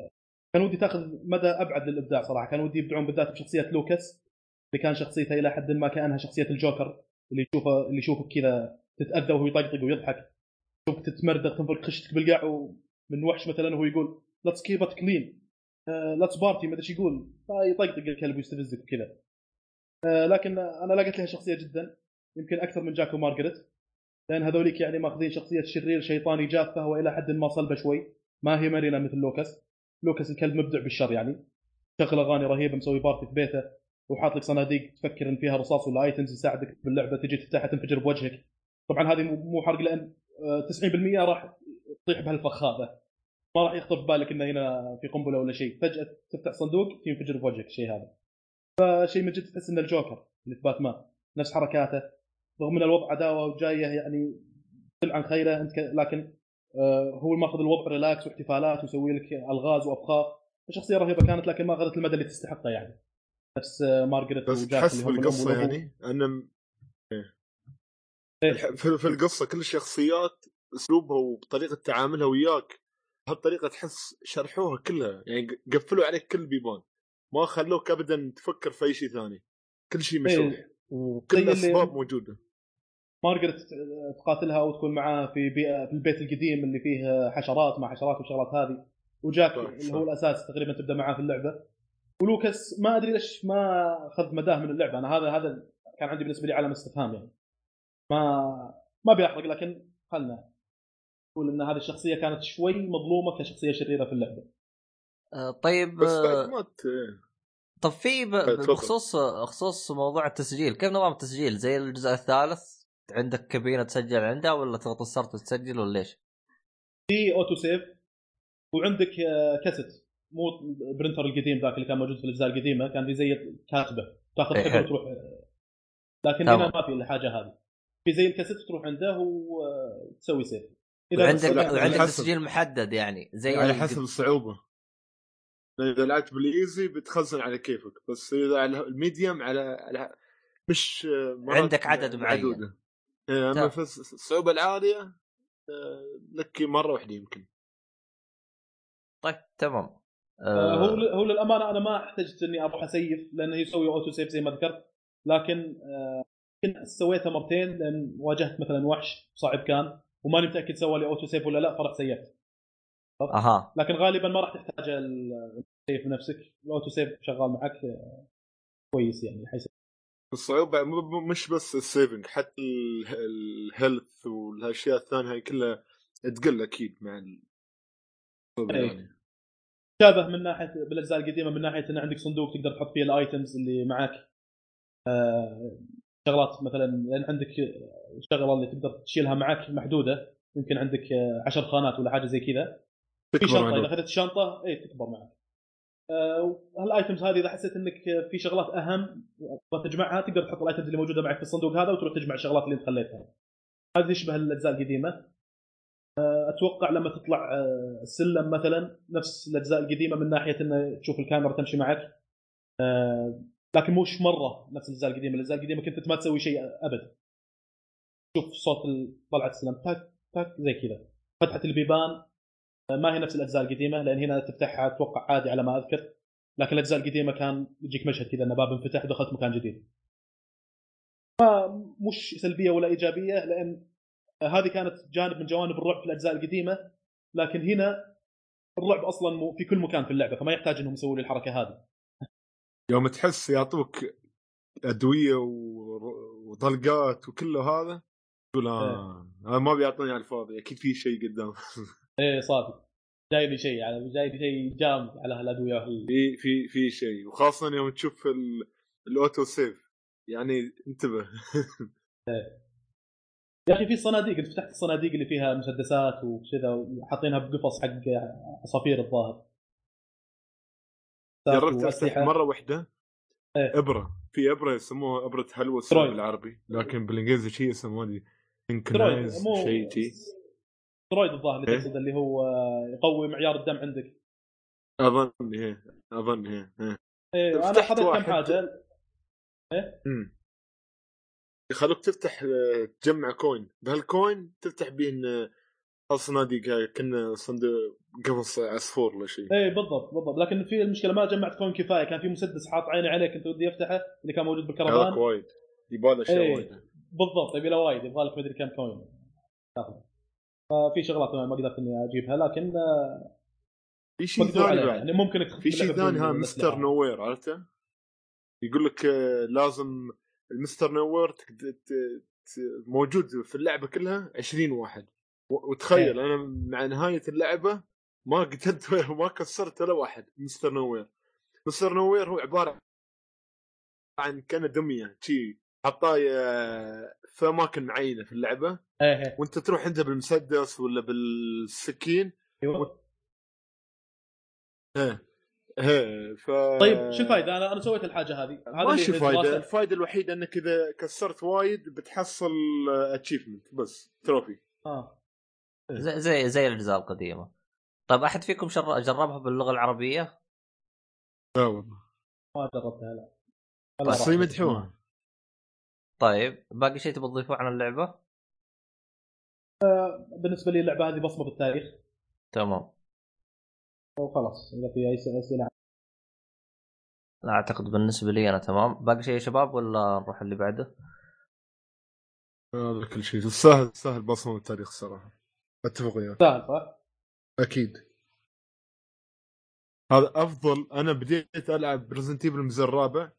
كان ودي تاخذ مدى ابعد للابداع صراحه، كان ودي يبدعون بالذات بشخصيه لوكاس اللي كان شخصيته الى حد ما كانها شخصيه الجوكر اللي يشوفك كذا تتاذى وهو يطقطق ويضحك، يشوفك تتمردغ تنفرك خشتك بالقاع ومن وحش مثلا وهو يقول let's keep it clean let's party ما ادري ايش يقول، فيطقطق الكلب ويستفزك وكذا. لكن انا لقيت لها شخصيه جدا يمكن اكثر من جاك ومارغريت، لان هذوليك يعني ماخذين شخصيه شرير شيطاني جافه والى حد ما صلبه شوي، ما هي مرنه مثل لوكاس الكلب مبدع بالشر يعني، شغل اغاني رهيبه مسوي بارتي في بيته وحاط لك صناديق تفكر ان فيها رصاص ولا ايتمز يساعدك باللعبه، تجي تفتحها تنفجر بوجهك. طبعا هذه مو حرق لان 90% راح تطيح بهالفخ هذا، ما راح يخطر ببالك انه هنا في قنبله ولا شيء، فجاه تفتح صندوق ينفجر بوجهك شيء هذا. فشيء من جد تحس ان الجوكر اللي في باتمان نفس حركاته، رغم ان الوضع عداوه وجايه يعني عن خيره انت لكن هو ماخذ الوضع ريلاكس واحتفالات ويسوي لك الغاز وابخاف. شخصيه رهيبه كانت لكن ما غدت المدى اللي تستحقه يعني، نفس مارغريت وجاك اللي هم القصه يعني ان في القصه كل الشخصيات اسلوبها وطريقه تعاملها وياك هالطريقه تحس شرحوها كلها يعني، قفلوا عليك كل بيبان ما خلوك ابدا تفكر في اي شيء ثاني، كل شيء مشروح وكل الاسباب موجوده. مارغريت تقاتلها وتكون معاه في بيئه في البيت القديم اللي فيه حشرات مع حشرات وشغلات هذه، وجاك اللي هو الاساس تقريبا تبدا معاه في اللعبه. ولوكاس ما ادري ليش ما اخذ مداه من اللعبه، انا هذا كان عندي بالنسبه لي علامه استفهام يعني، ما بيحرق لكن خلنا نقول ان هذه الشخصيه كانت شوي مظلومه كشخصيه شريره في اللعبه. طيب طب في بخصوص موضوع التسجيل، كيف نظام التسجيل زي الجزء الثالث؟ عندك كابينة تسجل عندها ولا تضغط السرط وتسجل ولا ايش؟ في اوتو سيف وعندك كاسيت، مو برينتر القديم ذاك اللي كان موجود في الاجزاء القديمه كان في زي كاتبه تاخذ كبره وتروح، لكن هنا ما في الا حاجه هذه، في زي الكاسيت تروح عنده وتسوي سيف عندك تسجيل محدد يعني زي على حسب الصعوبه، إذا لعبت بالإيزي بتخزن على كيفك، بس إذا على الميديم على مش عندك عدد معين. أما في الصعوبة العالية لك مرة واحدة يمكن. طيب تمام. هو للأمانة أنا ما احتجت إني أروح أسيف لأنه يسوي أوتو سيف زي ما ذكرت، لكن كنت سويتها مرتين لأن واجهت مثلا وحش صعب كان وماني متأكد سوى لي أوتو سيف ولا لا، فرح سيفت. لكن غالبا ما راح تحتاج السيف نفسك، الاوتو سيف شغال معك كويس يعني. حيث الصعوبه مش بس السيفنج، حتى الهيلث والاشياء الثانيه كلها تقل اكيد مع يعني شابه من ناحيه بالاجزاء القديمه، من ناحيه ان عندك صندوق تقدر تحط فيه الايتمز اللي معك، شغلات مثلا لان عندك الشغله اللي تقدر تشيلها معك محدوده، يمكن عندك 10 خانات ولا حاجه زي كذا في شنطه، اذا اخذت الشنطه تكبر معك. هالايتمز هذه اذا حسيت انك في شغلات اهم تجمعها تقدر تحط الايتمز اللي موجوده معك في الصندوق هذا وتروح تجمع الشغلات اللي انت خليتها. هذه يشبه الاجزاء القديمه، اتوقع لما تطلع السلم مثلا نفس الاجزاء القديمه من ناحيه انه تشوف الكاميرا تمشي معك، لكن مش مره نفس الاجزاء القديمه. الاجزاء القديمه كنت ما تسوي شيء ابدا، تشوف صوت طلعت السلم تاك زي كذا، فتحة البيبان ما هي نفس الأجزاء القديمة لأن هنا تفتحها أتوقع عادي على ما أذكر، لكن الأجزاء القديمة كان يجيك مشهد كذا أن باب انفتح ودخلت مكان جديد. مش سلبية ولا إيجابية لأن هذه كانت جانب من جوانب الرعب في الأجزاء القديمة، لكن هنا الرعب أصلا في كل مكان في اللعبة فما يحتاج أنهم يسووا لي الحركة هذه. يوم تحس يعطوك أدوية وطلقات وكله هذا ولا أنا ما بيعطوني على الفاضي، اكيد في شيء قدام. ايه صادق جاي لي شيء، على جاي لي شيء جامد على هالادويه في شيء، وخاصه يوم تشوف الاوتو سيف يعني انتبه. يا اخي في صناديق، انت فتحت الصناديق اللي فيها مسدسات وكذا وحاطينها بقفص حق عصافير الظاهر، جربت افتح مره واحده ابره في ابره يسموها ابره هلوسه بالعربي، لكن بالانجليزي شيء يسموه دي انكنايز شيء تي ستيرويد الظاهر اللي تقصد، اللي هو يقوي معيار الدم عندك اظن. ايه اظن ايه انا حضرت كم حاجه ايه يخلوك تفتح تجمع كوين، بهالكوين تفتح بين الصناديق كنا صندوق قفص عصفور ولا شيء. اي بالضبط بالضبط، لكن في المشكله ما جمعت كوين كفايه، كان في مسدس حاط عيني عليه كنت ودي افتحه اللي كان موجود بالكربان. هذا وايد يبغى له شيء وايد بالضبط، يبغى له وايد، يبغى لك ما ادري كم كوين تاخذ. ففي شغلات ما قدرت اني اجيبها، لكن في شيء ثاني بعد يعني ممكن في شيء ثاني. ها مستر نوير عرفته، يقول لك لازم المستر نوير موجود في اللعبه كلها 20 واحد، وتخيل انا مع نهايه اللعبه ما قتلت وما كسرت ولا واحد. مستر نوير مستر نوير هو عباره عن كان دميه شي حطاه في اماكن معينه في اللعبه، وانت تروح عندها بالمسدس ولا بالسكين. طيب شو الفائده؟ انا سويت الحاجه هذه، ما شو الفائده؟ الفائده الوحيده انك اذا كسرت وايد بتحصل اتشيفمنت بس تروفي. زي الأجزاء القديمة. طيب أحد فيكم جربها باللغة العربية؟ لا والله ما جربتها. لا بس يمدحوها. طيب باقي شيء تبغى تضيفه عن اللعبة؟ بالنسبة لي اللعبة هذه بصمة بالتاريخ. تمام وخلاص، إذا في أي أسئلة. لا أعتقد بالنسبة لي أنا تمام. باقي شيء يا شباب ولا نروح اللي بعده؟ هذا كل شيء سهل بصمة التاريخ صراحة. أتفق وياك سهل صح؟ أكيد هذا أفضل. أنا بديت ألعب ريزنت ايفل من الرابع،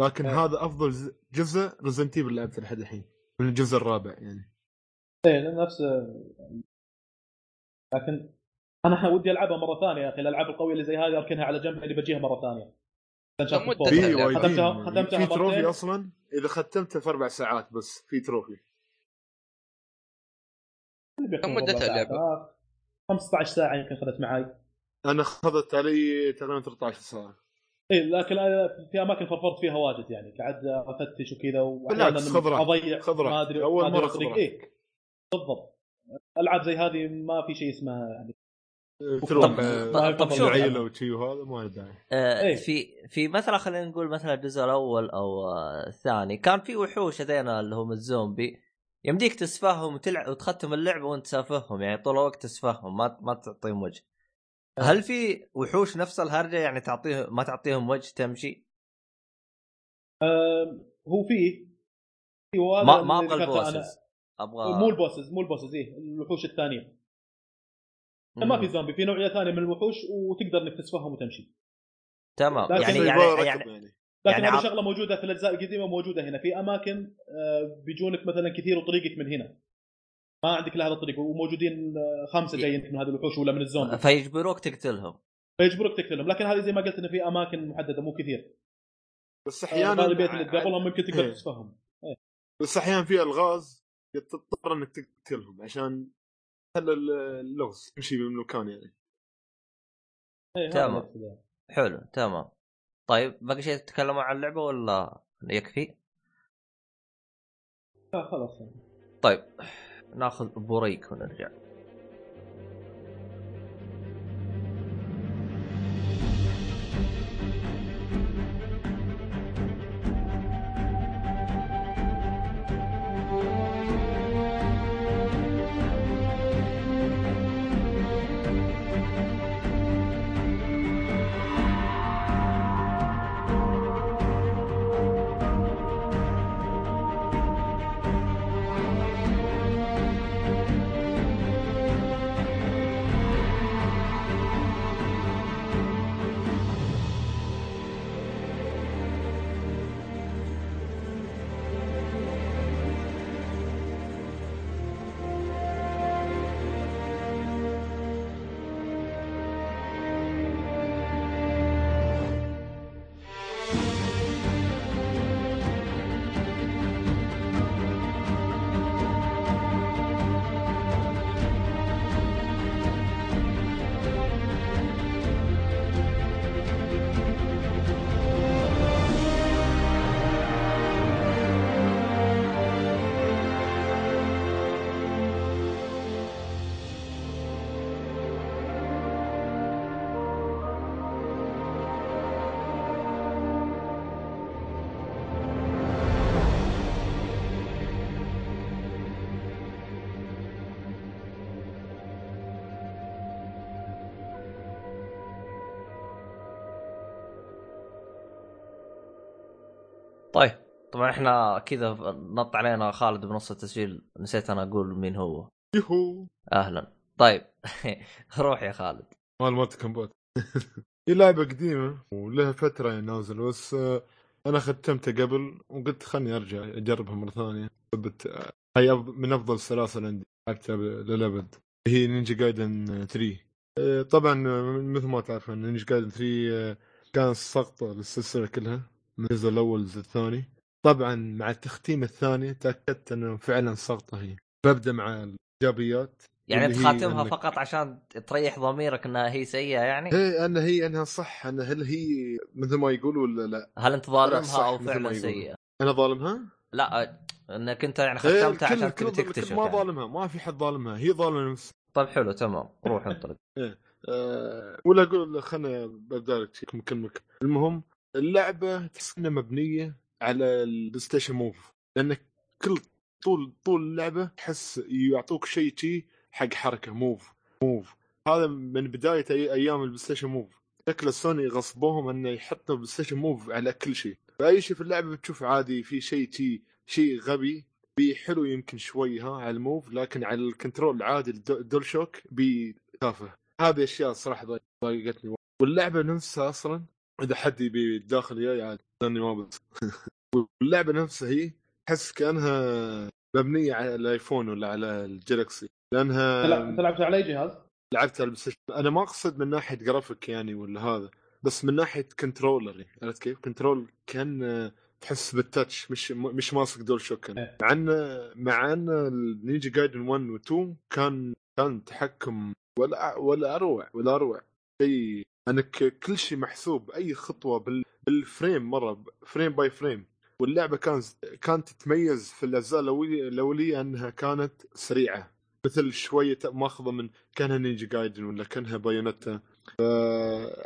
لكن هذا أفضل جزء ريزنت ايفل لعبته لحد الحين من الجزء الرابع يعني. إيه نفس، لكن أنا ودي ألعبها مرة ثانية يا أخي. الألعاب القوية اللي زي هذه أركنها على جنب، اللي بجيها مرة ثانية. ختمتها في تروفي أصلاً، إذا ختمتها في 4 ساعات بس في تروفي. كم مدتها اللعبة؟ 15 ساعة يمكن خذت معي. أنا خذت علي تقريبا 13 ساعة. إيه لكن في أماكن فرفرت فيها واجد يعني، قعد أفتش وكذا وأحيانا أضيع ما أدري. أول مرة خضرة. إيه بالضبط. ألعاب زي هذه ما في شيء اسمها يعني. طب شو العيله وشي وهذا ما داعي. في مثلا خلينا نقول مثلا الجزء الاول او الثاني كان في وحوش هذينا اللي هم الزومبي، يمديك تسفاهم وتلعب وتختم اللعبه وانت سافهم يعني، طول الوقت تسفاهم ما تعطيهم وجه. هل في وحوش نفس الهرجه يعني تعطيهم ما تعطيهم وجه تمشي؟ هو في ما ابغى البوسز، ابغى مو البوسز ايه الوحوش الثانيه. ما في زومبي، في نوعية ثانية من الوحوش وتقدر انك تسفهم وتمشي. تمام يعني لكن هذه شغلة موجودة في الأجزاء القديمة، موجودة هنا في أماكن بيجونك مثلا كثير وطريقك من هنا ما عندك لهذا الطريق، وموجودين 5 جايين من هذه الوحوش ولا من الزومبي، فيجبروك تقتلهم. لكن هذه زي ما قلت إن في أماكن محددة مو كثير، بس أحيانا البيت اللي تقابلهم ممكن تقدر تسفهم. بس أحيانا في الغاز تضطر إنك تقتلهم عشان هلا اللغز مشي بالمكان يعني. تمام حلو تمام. طيب باقي شيء تتكلموا عن اللعبة ولا يكفي؟ لا خلاص. طيب ناخذ بريك ونرجع. طبعا احنا كذا نط علينا خالد بنص التسجيل، نسيت انا اقول مين هو. يهو اهلا. طيب روح يا خالد. مال مالت كمبوت هي لعبة قديمة ولها فترة نازل، بس انا ختمتها قبل وقلت خلني ارجع اجربها مرة ثانية. هي من افضل السلاسل عندي اكتب للابد، هي نينجا جايدن 3. طبعا مثل ما تعرفون نينجا جايدن 3 كان سقطة للسلسلة كلها من الجزء الاول للثاني. طبعا مع التختيم الثاني تاكدت انه فعلا سقطة. هي ببدا مع الايجابيات، يعني تخاتمها فقط عشان تريح ضميرك انها هي سيئة، يعني هي انها صح، ان هل هي مثل ما يقولوا ولا لا؟ هل انت ظالمها او فعلا سيئة؟ انا ظالمها؟ لا، انك انت يعني ختمتها عشان تبي تكتشف. ما ظالمها، ما في حد ظالمها، هي ظالمة نفسها. طيب حلو تمام، روح انطلق. ولا اقول خلنا بدالك شيء مكملك. المهم اللعبة تحس انها مبنية على البلايستيشن موف، لانك كل طول اللعبة تحس يعطوك شيء حق حركة موف. هذا من بداية ايام البلايستيشن موف، شكل سوني غصبوهم انه يحطوا البلايستيشن موف على كل شيء. فاي شيء في اللعبة بتشوف عادي في شيء غبي بيحلو يمكن شوي على الموف، لكن على الكنترول العادي الدول شوك بيتافه. هذه اشياء صراحة ضايقتني، واللعبة نفسها اصلا اذا حد يبي الداخل ياي عادي لاني ما بس واللعبة نفسها هي حس كأنها مبنية على الايفون ولا على الجالكسي، لانها لعبت على اي جهاز؟ لعبت على البلايستيشن. انا ما اقصد من ناحية جرافيك يعني ولا هذا، بس من ناحية كنترولر. عرفت كيف كنترول كان تحس بالتاتش، مش ماسك دول شوكن. مع أن نينجا جايدن 1 و 2 كان تحكم ولا اروع شيء، انك كل شيء محسوب، اي خطوه بالفريم مره فريم باي فريم. واللعبه كانت تتميز في الاجزاء الاوليه انها كانت سريعه، مثل شويه ماخذه من كانها نينجا جايدن ولا كانها بايونيتا،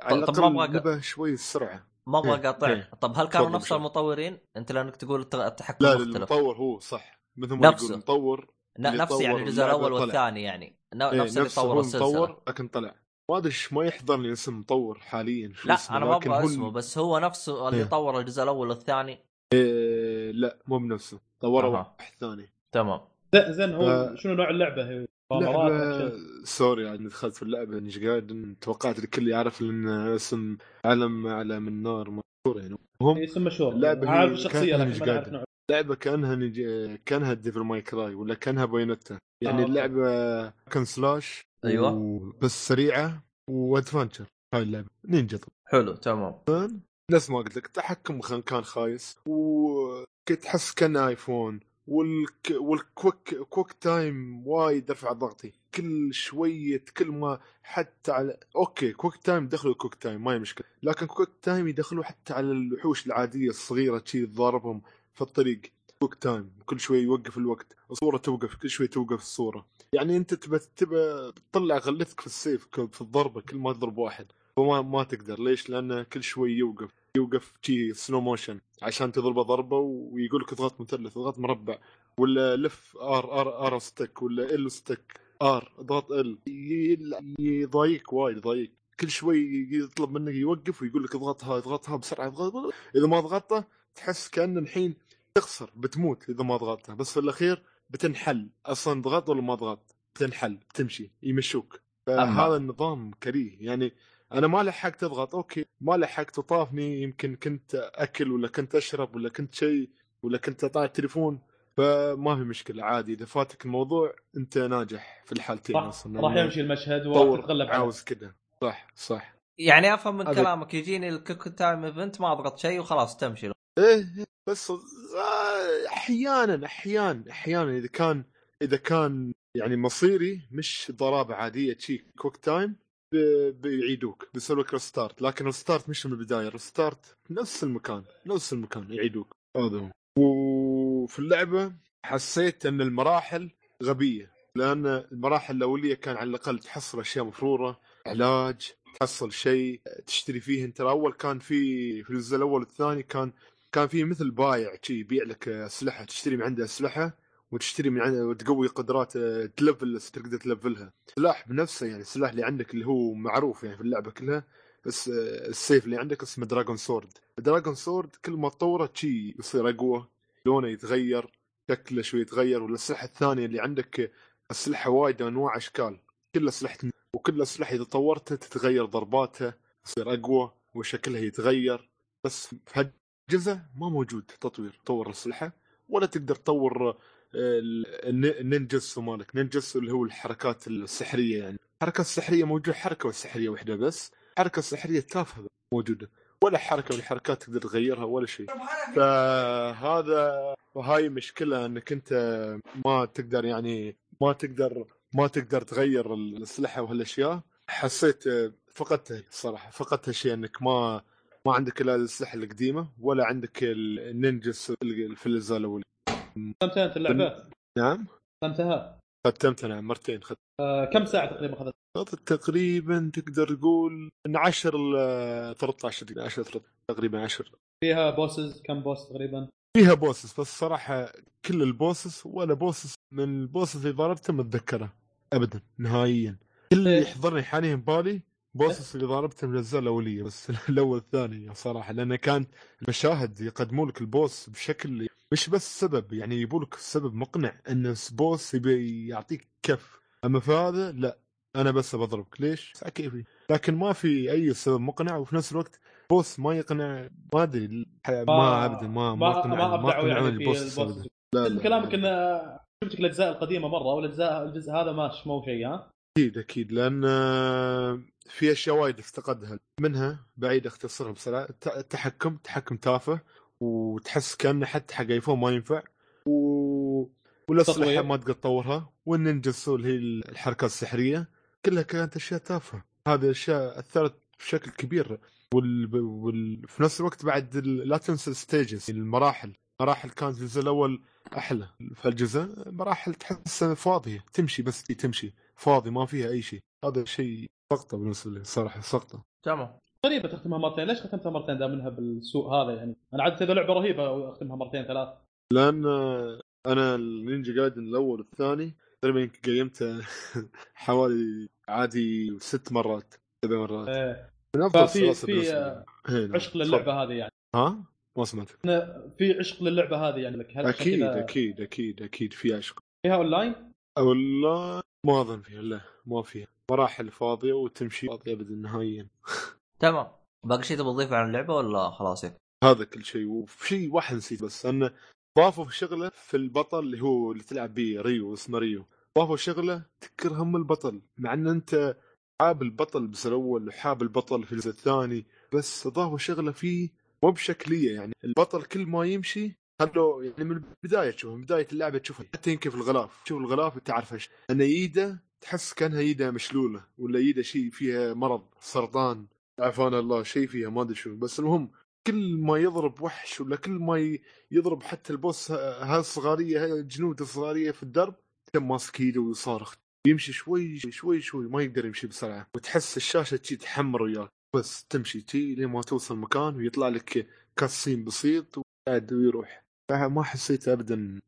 على الاقل شويه السرعه. ما ابغى اقاطع. طب هل كانوا نفس المطورين؟ انت لانك تقول التحكم لا مختلف. لا المطور هو صح، مثل ما يقول المطور نفسه، يعني الجزء الاول والثاني يعني نفس اللي طور السلسله، لكن طلع ما ادري ما يحضرني اسم مطور حاليا. لا انا ما ابغى اسمه، بس هو نفسه اللي طور الجزء الاول والثاني. لا مو بنفسه، طوره واحد ثاني. تمام زين. هو شنو نوع اللعبه هي؟ سوري عاد دخلت في اللعبه نينجا جايدن، توقعت الكل يعرف ان اسم علم النار مشهور يعني. هم اسم مشهور عارف الشخصيه، لكن ما اعرف نوع اللعبه. كانها ديفل ماي كراي ولا كانها بايونيتا يعني. اللعبه كان سلاش ايوه بس سريعه وادفنتشر. هاي اللعبه نينجا. حلو تمام. نفس ما قلت لك التحكم كان خايس، وكنت تحس كان ايفون، والكويك تايم وايد دفع ضغطي كل شويه. كل ما حتى على اوكي كويك تايم دخلوا كويك تايم ما هي مشكله، لكن كويك تايم يدخلوا حتى على الوحوش العاديه الصغيره شيء تضاربهم في الطريق. كويك تايم كل شويه يوقف الوقت، الصوره توقف كل شويه، توقف الصوره. يعني انت تبى تطلع غلتك في السيف في الضربه كل ما تضرب واحد، وما تقدر. ليش؟ لأنه كل شوي يوقف شيء سلو موشن عشان تضربه ضربة، ويقول لك اضغط مثلث، اضغط مربع، ولا لف ار ستيك، ولا ال ستيك ار، اضغط ال. يضايق وايد، يضايق. كل شوي يطلب منك يوقف ويقول لك اضغطها بسرعة، اضغط. اذا ما ضغطته تحس كأن الحين تخسر، بتموت اذا ما ضغطته، بس في الاخير بتنحل. اصلا ضغط ولا ما ضغط بتنحل، بتمشي يمشوك. فهذا النظام كريه يعني. انا ما لحقت اضغط، اوكي ما لحقت، طافني يمكن كنت اكل ولا كنت اشرب ولا كنت شيء ولا كنت اطالع التليفون، فما في مشكله عادي. اذا فاتك الموضوع انت ناجح في الحالتين. اصلا راح يمشي المشهد وتتغلب عليه، عاوز كده. صح يعني افهم من كلامك. يجيني الكوك تايم ايفنت ما اضغط شيء وخلاص تمشي له. ايه بس احيانا اذا كان يعني مصيري مش ضربه عاديه تشيك كوك تايم بيعيدوك، بيسوي لك ريستارت، لكن الستارت مش من البدايه، الستارت نفس المكان يعيدوك. هذا وفي اللعبه حسيت ان المراحل غبيه، لان المراحل الاوليه كان على الاقل تحصل اشياء مفروره، علاج، تحصل شيء تشتري فيه انت. الاول كان في الجزء الاول والثاني كان في مثل بايع شيء يبيع لك اسلحه، تشتري من عنده اسلحه وتشتري من عنده وتقوي قدرات، تلفل تقدر تلفلها. سلاح بنفسه يعني السلاح اللي عندك اللي هو معروف يعني في اللعبه كلها، بس السيف اللي عندك اسمه دراجون سورد. كل ما تطوره شيء يصير اقوى، لونه يتغير، شكله شوي يتغير. والأسلحة الثانية اللي عندك أسلحة وايد أنواع أشكال، كل أسلحة وكل أسلحة إذا طورتها تتغير ضرباتها، تصير أقوى وشكلها يتغير. بس في هالجزء ما موجود تطوير، تطور الأسلحة ولا تقدر تطور النينجس مالك. نينجس اللي هو الحركات السحرية، يعني الحركة السحرية موجودة، حركة سحرية واحدة بس، حركة سحرية تافهة موجودة، ولا حركة من الحركات تقدر تغيرها ولا شيء. فهذا وهاي مشكلة، انك انت ما تقدر، يعني ما تقدر تغير الأسلحة وهالأشياء. حسيت فقدتها صراحة، فقدتها شيء، انك ما عندك لا الأسلحة القديمة ولا عندك النينجس في الأجزاء الأولى. ختمتها انت اللعبة؟ نعم ختمتها، ختمتها نعم مرتين. كم ساعة تقريبا خذت؟ تقريبا تقدر تقول من 10 ل 13 تقريبا 10. فيها بوسز؟ كم بوس تقريبا فيها بوسز؟ بس صراحة كل البوسز ولا بوسز من البوسز اللي ضربته متذكره أبدا نهائيا. كل اللي يحضرني حاليا بالي بوسز اللي ضربته من الأجزاء الأولية بس، الأول الثاني صراحة، لأن كان المشاهد يقدموا لك البوس بشكل مش بس سبب، يعني يبولك السبب مقنع أن البوس يبي يعطيك كف. أما فهذا لا، أنا بس بضربك ليش كيفي، لكن ما في أي سبب مقنع. وفي نفس الوقت بوس ما يقنع، ما أدري ما أبدا ما أبدعوا يعني في البوس. كلامك إن شفتك الأجزاء القديمة مرة أو الجزء هذا ماش مو شيء؟ ها أكيد لأن في أشياء وايد افتقدها، منها بعيد اختصرها بسرعة، تحكم تافه، وتحس كأنه حتى حق ايفون ما ينفع، والأسلحة ما تقدر تطورها، والنينجس اللي هي الحركة السحرية كلها كانت أشياء تافهة. هذه الأشياء أثرت بشكل كبير. في نفس الوقت بعد لا تنسى الستيجز، المراحل. مراحل كانت الجزء الأول أحلى، فالجزء مراحل تحس فاضية، تمشي بس تمشي فاضي ما فيها أي شيء. هذا شيء سقطة بالنسبة لي صراحة، سقطة. تمام. غريبة تختمها مرتين، ليش ختمتها مرتين دا منها بالسوء هذا؟ يعني أنا عادت هذا لعبة رهيبة وأختمها مرتين ثلاث. لأن أنا النينجا جايدن الأول والثاني تقريبا قيمته حوالي عادي 6 مرات 7 مرات. في عشق للعبة هذه يعني. ها ما سمعتك. في عشق للعبة هذه يعني لك. أكيد أكيد أكيد أكيد في عشق. فيها أونلاين؟ أونلاين ما أظن فيها، لا ما فيها. مراحل فاضية وتمشي فاضية أبدا نهائيا. تمام. باقي شيء تبغى تضيفه عن اللعبة ولا خلاص هيك؟ هذا كل شيء. وفي شيء واحد نسيت بس، أنه ضافوا في شغله في البطل اللي هو اللي تلعب به ريو، اسمه ريو، ضافوا شغله تكر هم البطل، مع أن أنت حاب البطل بالجزء الأول وحاب البطل في الجزء الثاني، بس ضافوا شغله فيه مو بشكلية. يعني البطل كل ما يمشي خلوا، يعني من البداية تشوفه، من بداية اللعبة تشوفه حتى يمكن في الغلاف، تشوف الغلاف وتعرفش أن يده تحس كأنها يده مشلولة، ولا يده شيء فيها مرض، سرطان، عفان الله، شيء فيها ما ادري شو. بس المهم كل ما يضرب وحش ولا كل ما يضرب حتى البوس هالصغاريه، هالجنود الصغاريه في الدرب، تم ماسك ايده ويصارخ، يمشي شوي شوي شوي، ما يقدر يمشي بسرعه، وتحس الشاشه تشي تحمر وياك، بس تمشي تي لين ما توصل مكان ويطلع لك كاسين بسيط وقاعد ويروح. ما حسيت ابدا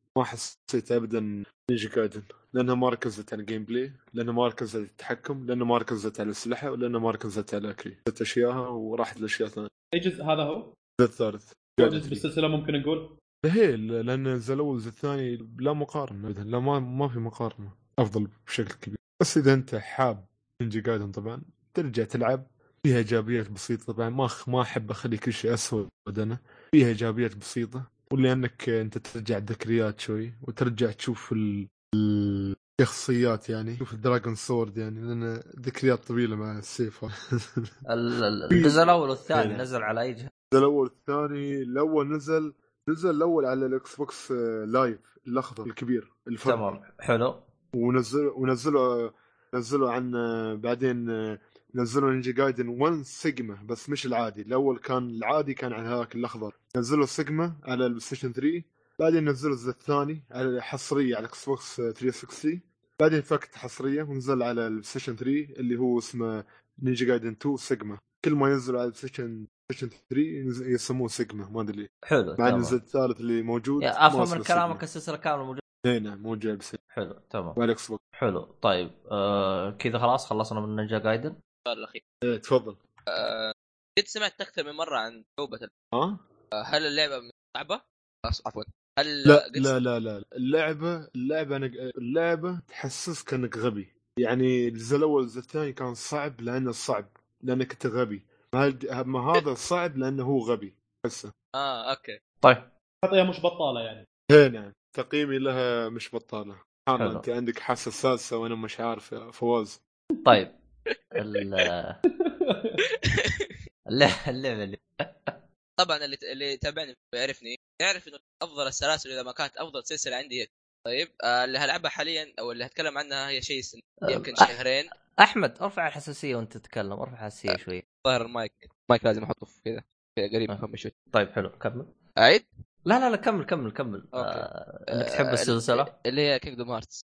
نينجا جايدن، لانها ما ركزت على الجيم بلاي، لانها ما ركزت على التحكم، لانها ما ركزت على السلاح، ولانها ما ركزت على اكل اشياءها، وراحت لاشياء ثانيه. اي جزء هذا هو الثالث جزء بالسلسله ممكن نقول؟ هي لان الأول والثاني لا مقارنه ابدا، لا ما في مقارنه، افضل بشكل كبير. بس اذا انت حاب نينجا جايدن طبعا ترجع تلعب، فيها ايجابيات بسيطه طبعا، ما احب اخلي كل شيء اسود، بدنا فيها ايجابيات بسيطه، ولأنك أنت ترجع ذكريات شوي، وترجع تشوف الشخصيات، يعني تشوف الدراغون سورد، يعني لأن ذكريات طويلة مع السيف. الجزء الأول والثاني نزل على أي جهة؟ الجزء الأول والثاني، الأول نزل الأول على الإكس بوكس لايف الأخضر الكبير الفرق. تمام حلو. ونزلوا عن بعدين نزلوا نينجا جايدن 1 سيجما، بس مش العادي. الأول كان العادي كان على هذاك الأخضر، نزلوا سيجما على البلايستيشن 3، بعدين نزلوا الجزء الثاني على حصرية على اكس بوكس 360، بعدين فكت حصرية ونزل على البلايستيشن 3 اللي هو اسمه نينجا جايدن 2 سيجما. كل ما ينزل على البلايستيشن 3 يسموه سيجما، ما أدري. حلو. بعد الجزء الثالث اللي موجود. أفهم من كلامك السلسلة كاملة موجود. هنا مو جايب سيجما. حلو تمام. على اكس بوكس. حلو طيب كذا خلاص خلصنا من نينجا جايدن. الأخير. تفضل. قد سمعت أكثر من مرة عن لعبة. هل اللعبة صعبة؟ عفوا لا اللعبة أنا اللعبة تحسسك أنك غبي. يعني الجزء الأول والجزء الثاني كان صعب لأنه صعب لأنك أنت غبي. ما هذا صعب لأنه هو غبي حسه. أوكي طيب خطية مش بطالة يعني. هي نعم تقييمي لها مش بطالة. حانا أنت عندك حساسة وأنا مش عارف فواز. طيب اللعبة اللي طبعا اللي تابعني ويعرفني يعرف إنه أفضل السلاسل إذا ما كانت أفضل سلسلة عندي. طيب اللي هلعبها حاليا أو اللي هتكلم عنها هي شيء يمكن شهرين. أحمد أرفع الحساسية وأنت تتكلم، أرفع الحساسية شوي. ظهر مايك لازم أحطه في كذا قريب من شوي. طيب حلو كمل. أعيد؟ لا كمل. أنك تحب السلسلة اللي هي كينغدوم هارتس.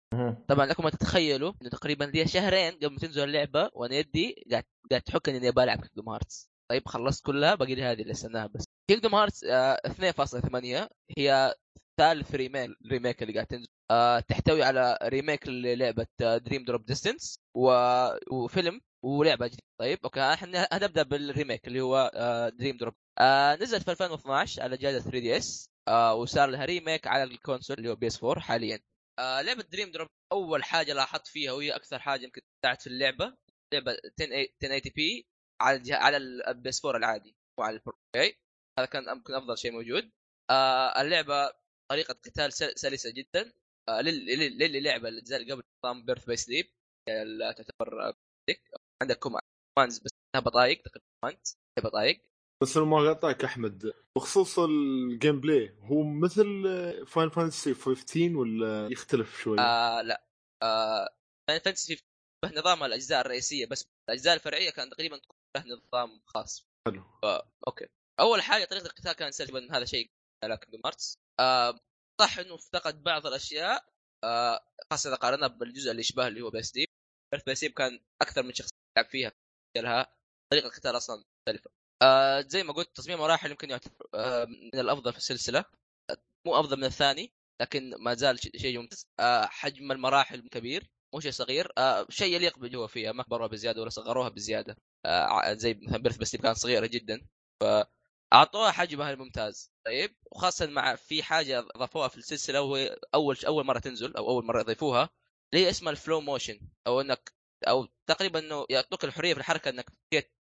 طبعا لكم أن تتخيلوا إنه تقريبا لي شهرين قبل ما تنزل اللعبة وأنا يدي قاعد تحكني إني أبى ألعب كينغدوم هارتس. طيب خلصت كلها، باقي لي هذه اللي استناها بس. كينغدوم هارتس 2.8 هي ثالث ريميك اللي قاعد تنزل. تحتوي على ريميك للعبة دريم دروب ديستنس وفيلم ولعبة جديدة. طيب اوكي احنا هنبدا بالريميك اللي هو دريم دروب. نزلت في 2012 على جهاز 3DS وصار لها ريميك على الكونسول اللي هو PS4 حاليا. لعبة دريم دروب اول حاجة لاحظت فيها وهي اكثر حاجة يمكن بتاعت في اللعبة 1080p على البيس 4 العادي وعلى البروكي. هذا كان يمكن افضل شيء موجود. اللعبة طريقة قتال سلسة جدا. للي لعبة الجزء قبل نظام بيرث باي سليب تعتبر عندك كوماندز بس انها بطايق تقريبا بطايق بس ما غطاك احمد بخصوص الجيم بلاي هو مثل فاينل فانتسي 15 ولا يختلف شوي؟ لا فاينل فانتسي بنظام الاجزاء الرئيسية بس الاجزاء الفرعية كان تقريبا له نظام خاص. حلو اوكي. اول حاجة طريقة القتال كان سلبا، هذا شيء لكن مارتس صح انه افتقد بعض الاشياء خاصه اذا قارنها بالجزء اللي يشبه اللي هو بسيب. بسيب كان اكثر من شخص يلعب فيها لها طريقه قتال اصلا مختلفه. زي ما قلت تصميم مراحل يمكن يعتبر من الافضل في السلسله، مو افضل من الثاني لكن ما زال شيء ممتاز. حجم المراحل كبير مو شيء صغير، شيء يليق بالجو فيها، ما كبروها بزياده ولا صغروها بزياده. زي مثلا بسيب كان صغيره جدا ف اعطوها حجمها الممتاز. طيب وخاصه مع في حاجه اضافوها في السلسله وهي اول مره تنزل او اول مره يضيفوها اللي هي اسمها الفلو موشن او انك او تقريبا انه يعطوك الحريه في الحركه انك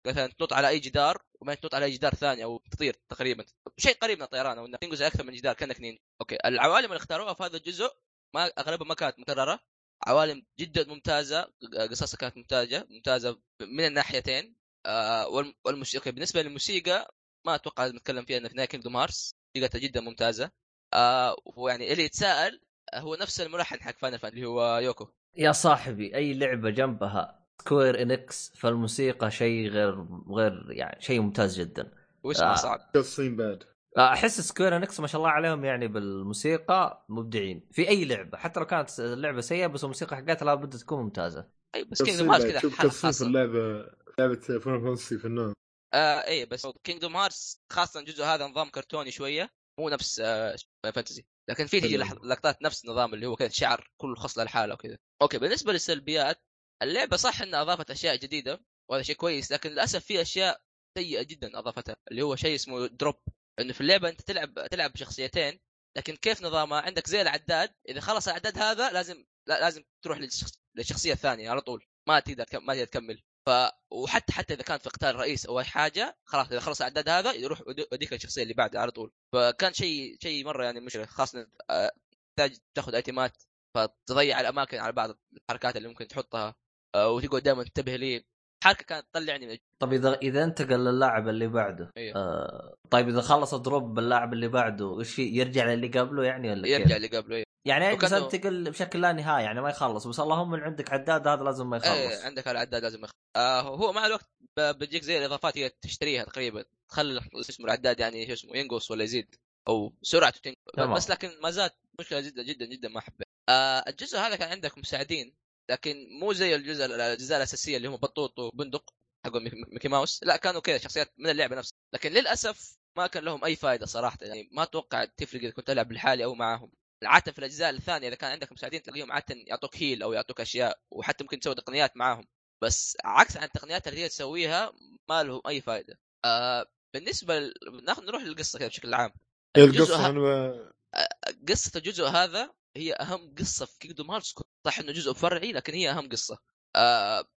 مثلا تنط على اي جدار وما تنط على اي جدار ثاني او تطير تقريبا شيء قريب من الطيران او انك تنقز اكثر من جدار كانك نين. اوكي العوالم اللي اختاروها في هذا الجزء ما اغلبها ما كانت مكرره، عوالم جدا ممتازه، قصصها كانت ممتازه من الناحيتين. والموسيقى بالنسبه للموسيقى ما اتوقع نتكلم فيها في كينغدوم هارتس لقيتها جدا ممتازه. ويعني اللي يتساءل هو نفس الملحن حق فاينل فانتسي اللي هو يوكو. يا صاحبي اي لعبه جنبها سكوير انكس فالموسيقى شيء غير يعني شيء ممتاز جدا واسمه صعب تصين بعد. احس سكوير انكس ما شاء الله عليهم يعني بالموسيقى مبدعين في اي لعبه حتى لو كانت اللعبه سيئه بس الموسيقى حقتها لا بد تكون ممتازه. اي بس كينغدوم هارتس كذا حاله خاصه لعبه فاينل فانتسي في النار. ايه بس كينغدوم هارتس خاصه الجزء هذا نظام كرتوني شويه مو نفس فانتسي لكن فيه تجي لقطات نفس النظام اللي هو كذا شعر كل خصله لحاله وكذا. اوكي بالنسبه للسلبيات اللعبه صح انها اضافت اشياء جديده وهذا شيء كويس لكن للاسف في اشياء سيئه جدا اضافتها اللي هو شيء اسمه دروب انه في اللعبه انت تلعب بشخصيتين لكن كيف نظامها عندك زي العداد اذا خلص العداد هذا لازم تروح للشخصيه الثانيه على طول ما تقدر تكمل. وحتى اذا كان في قتال رئيس او اي حاجه خلاص اذا خلص العداد هذا يروح وديك الشخصيه اللي بعدها على طول. فكان شيء مره يعني مشكله خاصه تحتاج تاخذ ايتمات فتضيع الاماكن على بعض الحركات اللي ممكن تحطها وتقعد دائما تنتبه لي حركه كانت تطلعني من طب اذا انتقل للاعب اللي بعده أيوه. طيب اذا خلص دروب اللاعب اللي بعده وش يرجع للي قبله يعني ولا يرجع اللي قبله أيوه. يعني انتقل بشكل لا نهائي يعني ما يخلص بس اللهم اللي عندك عداد هذا لازم ما يخلص. ايه عندك العداد لازم ما يخلص. هو مع الوقت بتجيك زي الاضافات هي تشتريها تقريبا تخلي اسمه العداد يعني شو اسمه ينقص ولا يزيد او سرعته تنقص بس لكن ما زالت مشكله جدا جدا جدا ما احبها. الجزء هذا كان عندك مساعدين لكن مو زي الأجزاء الاساسيه اللي هم بطوط وبندق حق ميكي ماوس لا كانوا كذا شخصيات من اللعبه نفسها لكن للاسف ما كان لهم اي فائده صراحه. يعني ما اتوقع تفرق اذا كنت العب لحالي او معهم. عادة في الأجزاء الثانية إذا كان عندك مساعدين تلاقيهم عادة يعطوك هيل أو يعطوك أشياء وحتى ممكن تسوي تقنيات معهم بس عكس عن التقنيات اللي هي تسويها ما لهم أي فائدة. بالنسبة نروح للقصة كده بشكل عام. القصة قصة الجزء هذا هي أهم قصة في كينجدوم هارتس. صح إنه جزء فرعي لكن هي أهم قصة.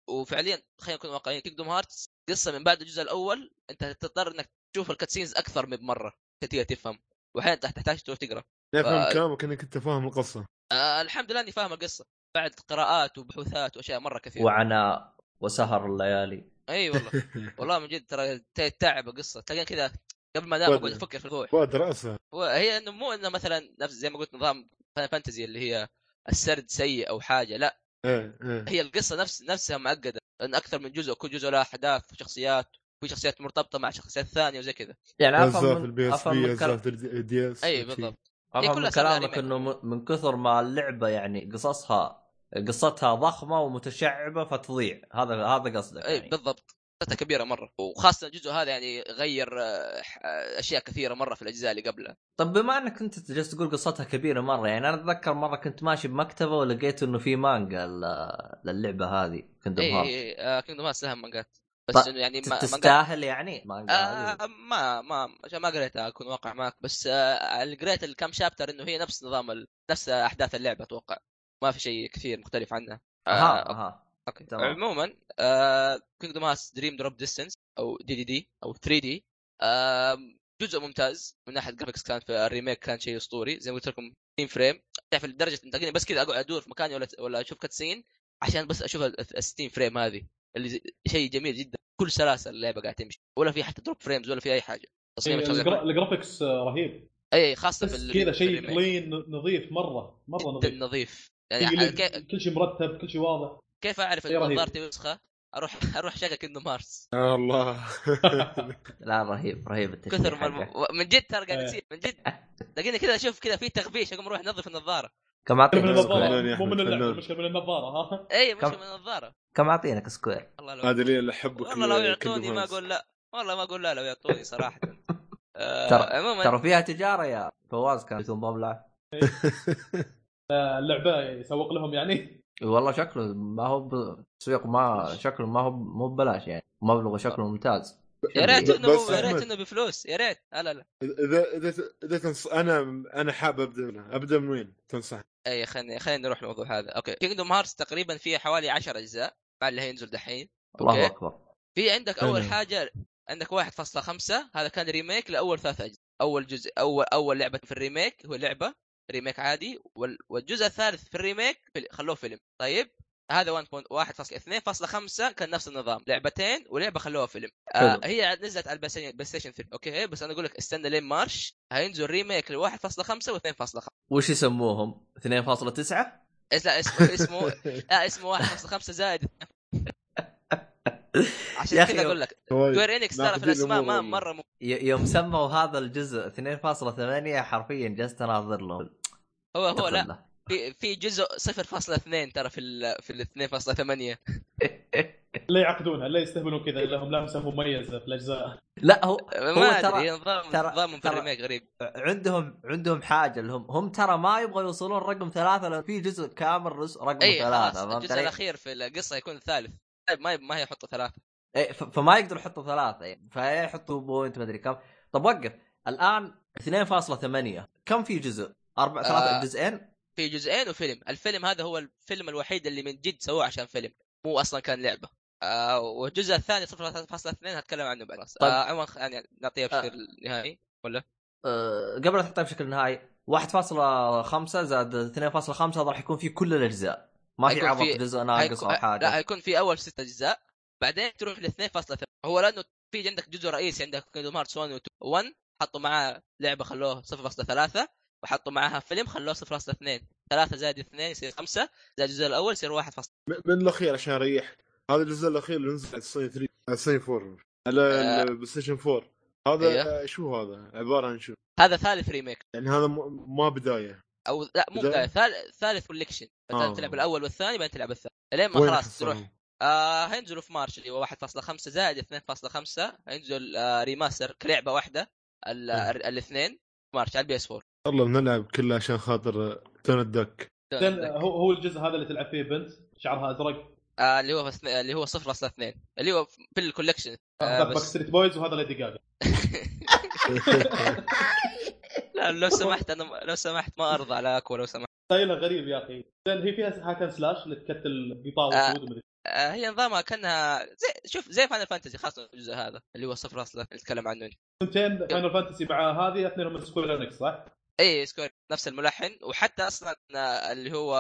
وفعليا خلينا نكون واقعيين، كينجدوم هارتس قصة من بعد الجزء الأول أنت تضطر إنك تشوف الكاتسينز أكثر من مرة تتيجي تفهم، وحين تحتاج تروح تقرأ. فهم كلامك إنك أنت فاهم القصة. الحمد لله إني فاهم القصة بعد قراءات وبحوثات وأشياء مرة كثيرة. وعناء وسهر الليالي. أي والله والله من جد ترى تعب القصة، تلاقي كذا قبل ما دام أفكر في الفوح. ودراسة. وهي إنه مو إنه مثلا نفس زي ما قلت نظام فانتزي اللي هي السرد سيء أو حاجة، لا. هي القصة نفسها معقدة، لأن أكثر من جزء وكل جزء له أحداث وشخصيات، في شخصيات مرتبطة مع شخصيات ثانية وزي كذا. يعني أفهم أي بالضبط. أفهم كلامك إنه من كثر ما اللعبة يعني قصتها ضخمة ومتشعبة فتضيع، هذا قصدك يعني. أي بالضبط، قصتها كبيرة مرة، وخاصة الجزء هذا يعني غير أشياء كثيرة مرة في الأجزاء اللي قبلها. طب بما أنك أنت جالس تقول قصتها كبيرة مرة، يعني أنا أتذكر مرة كنت ماشي بمكتبة ولقيت إنه في مانجا للعبة هذه كينجدوم هارتس. إيه كينجدوم هارتس لها مانجات. بس يعني ما تستاهل يعني ما قريتها اكون واقع معك، بس قريت الكم شابتر انه هي نفس نظام نفس احداث اللعبه، اتوقع ما في شيء كثير مختلف عنها. اوكي عموما كينجدوم هارتس دريم دروب ديستنس او دي دي دي او 3 دي جزء ممتاز من ناحيه جرافيكس. كان في الريميك كان شيء اسطوري زي ما قلت لكم، 2 فريم تعرف لدرجه انتقني، بس كذا اقعد ادور في مكاني ولا اشوف كاتسين عشان بس اشوف ال 60 فريم هذه اللي شيء جميل جدا. كل سلاسل اللعبة قاعدة تمشي ولا في حتى دروب فريمز ولا في أي حاجة. الجرافيكس رهيب، أي خاصة كذا شيء كلين نظيف مرة نظيف يعني كل شيء مرتب كل شيء واضح. كيف أعرف إن نظارتي وسخة؟ أروح شقة كينجدوم هارتس. الله لا رهيب كثر من جد ترى قاعد يصير من جد لقيني كذا أشوف كذا في تغبيش أقوم أروح نظف النظارة. كم عطينا سكوير؟ مو من اللعب، مشكلة من النظارة. ها؟ أي مشكلة من النظارة. كم عطيناك سكوير؟ هذا ليه اللي أحبك. والله لو يعطوني ما أقول لا، والله ما أقول لا لو يعطوني صراحة. ترى فيها تجارة يا فواز، كان بدون مبلغ. اللعبة يسوق لهم يعني. والله شكله ما هو سوق، ما شكله ما هو مو ببلاش يعني، مبلغه شكله ممتاز. يا ريت انه بفلوس، يا ريت. لا اذا انا حاب ابدا من وين تنصح؟ اي خلينا نروح الموضوع هذا. اوكي كينجدوم هارتس تقريبا فيه حوالي 10 اجزاء بعد اللي هينزل دحين. الله اكبر. في عندك اول حاجه عندك 1.5 هذا كان ريميك لاول 3 اجزاء. اول جزء اول لعبه في الريميك هو لعبه ريميك عادي، والجزء الثالث في الريميك خلوه فيلم. طيب هذا 1.2.5 كان نفس النظام، لعبتين ولعبه خلوها فيلم. هي نزلت على البلايستيشن 3 اوكي، بس انا اقول لك استنى لين مارش هينزل ريميك ل 1.5 و 2.5. وش يسموهم 2.9؟ لا اسمه لا اسمه 1.5 زائد عشان كذا اقول لك سكوير انكس ترى في الاسماء ما مره يوم سموا هذا الجزء 2.8 حرفيا جلست اناظر له. هو لا في جزء 0.2 ترى في ال 2.8 لا يعقدونها، لا يستهبلون كذا، لهم لمسه مميزه في الاجزاء. لا هو ترى نظام في الريميك غريب، عندهم حاجه اللي هم ترى ما يبغوا يوصلون رقم 3 لو في جزء كامل رقم 3. الجزء الاخير في القصه يكون الثالث، ما يحطوا 3 فما يقدروا يحطوا 3 فيحطوا بوينت ما ادري كم. طب وقف الان 2.8 كم في جزء؟ 3 جزئين، في جزئين وفيلم. الفيلم هذا هو الفيلم الوحيد اللي من جد سووه عشان فيلم، مو اصلا كان لعبه. والجزء الثاني 0.2 هتكلم عنه بعد. عموما يعني نعطيها بشكل نهائي ولا قبل ما تحطها بشكل نهائي؟ 1.5 زائد 2.5 راح يكون في كل الاجزاء، ما في عبط جزء ناقص او حاجه. لا هيكون في اول 6 اجزاء بعدين تروح ل 2.3. هو لانه في عندك جزء رئيسي عندك كينجدوم هارتس 1 حطوا معاه لعبه خلوه 0.3 وحطوا معها فيلم خلوه 0.2. 3 زائد 2 يصير 5 زائد الجزء الأول يصير 1.5. من الأخير عشان أريح، هذا الجزء الأخير اللي نزل على الصين 3 على الصين 4 على البلايستيشن 4 هذا. أيوه. شو هذا عبارة عن شو؟ هذا ثالث ريميك يعني، هذا ما بداية أو لا مو بداية، ثالث كوليكشن. تلعب الأول والثاني بعدين تلعب الثالث لين ما خلاص تروح. هينزلوا في مارش اللي هو 1.5 زائد 2.5 هينزل ريماستر كلعبة واحدة الاثنين مارش على البي اس 4. والله بنلعب كله عشان خاطر تندك. هو الجزء هذا اللي تلعب فيه بنت شعرها ازرق اللي هو اللي هو 0.2 اللي هو في الكولكشن. باك ستريت بويز وهذا اللي دقاقه لا لو سمحت انا لو سمحت ما ارضى على اكوا لو سمحت. طيب غريب يا اخي لان هي فيها هاكن سلاش اللي تكتل بيطاوه ومدري هي نظامها كانها زي فاينل فانتسي خاصه الجزء هذا اللي هو صفر اصلا نتكلم عنه. انتين فاينل فانتسي مع هذه اثنين من سكوير انكس صح؟ اي سكوير نفس الملحن وحتى اصلا اللي هو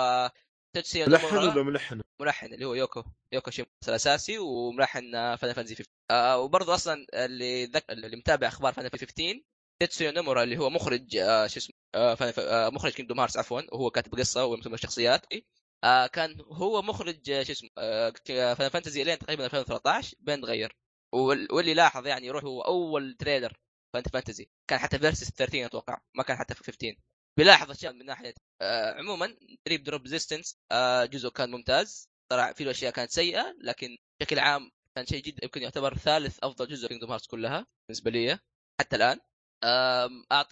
تجسيد ملحن اللي هو يوكو شيمو الاساسي وملحن فاينل فانتسي 15 وبرضه اصلا اللي متابع اخبار فاينل فانتسي 15 تيتسو نامورا اللي هو مخرج شو اسمه مخرج كينغدوم هارتس عفوا وهو كاتب قصه ومسمى الشخصيات كان هو مخرج شو اسمه فاينل فانتسي لين تقريبا 2013 بين تغير واللي لاحظ يعني يروح هو اول تريلر فاينل فانتسي كان حتى فيرسس 13 اتوقع ما كان حتى في 15 بلاحظ اشياء من ناحيه عموما تريب دروب ريزيستنس جزء كان ممتاز طلع فيه اشياء كانت سيئه لكن بشكل عام كان شيء جدا يمكن يعتبر ثالث افضل جزء كينغدوم هارتس كلها بالنسبه لي حتى الان.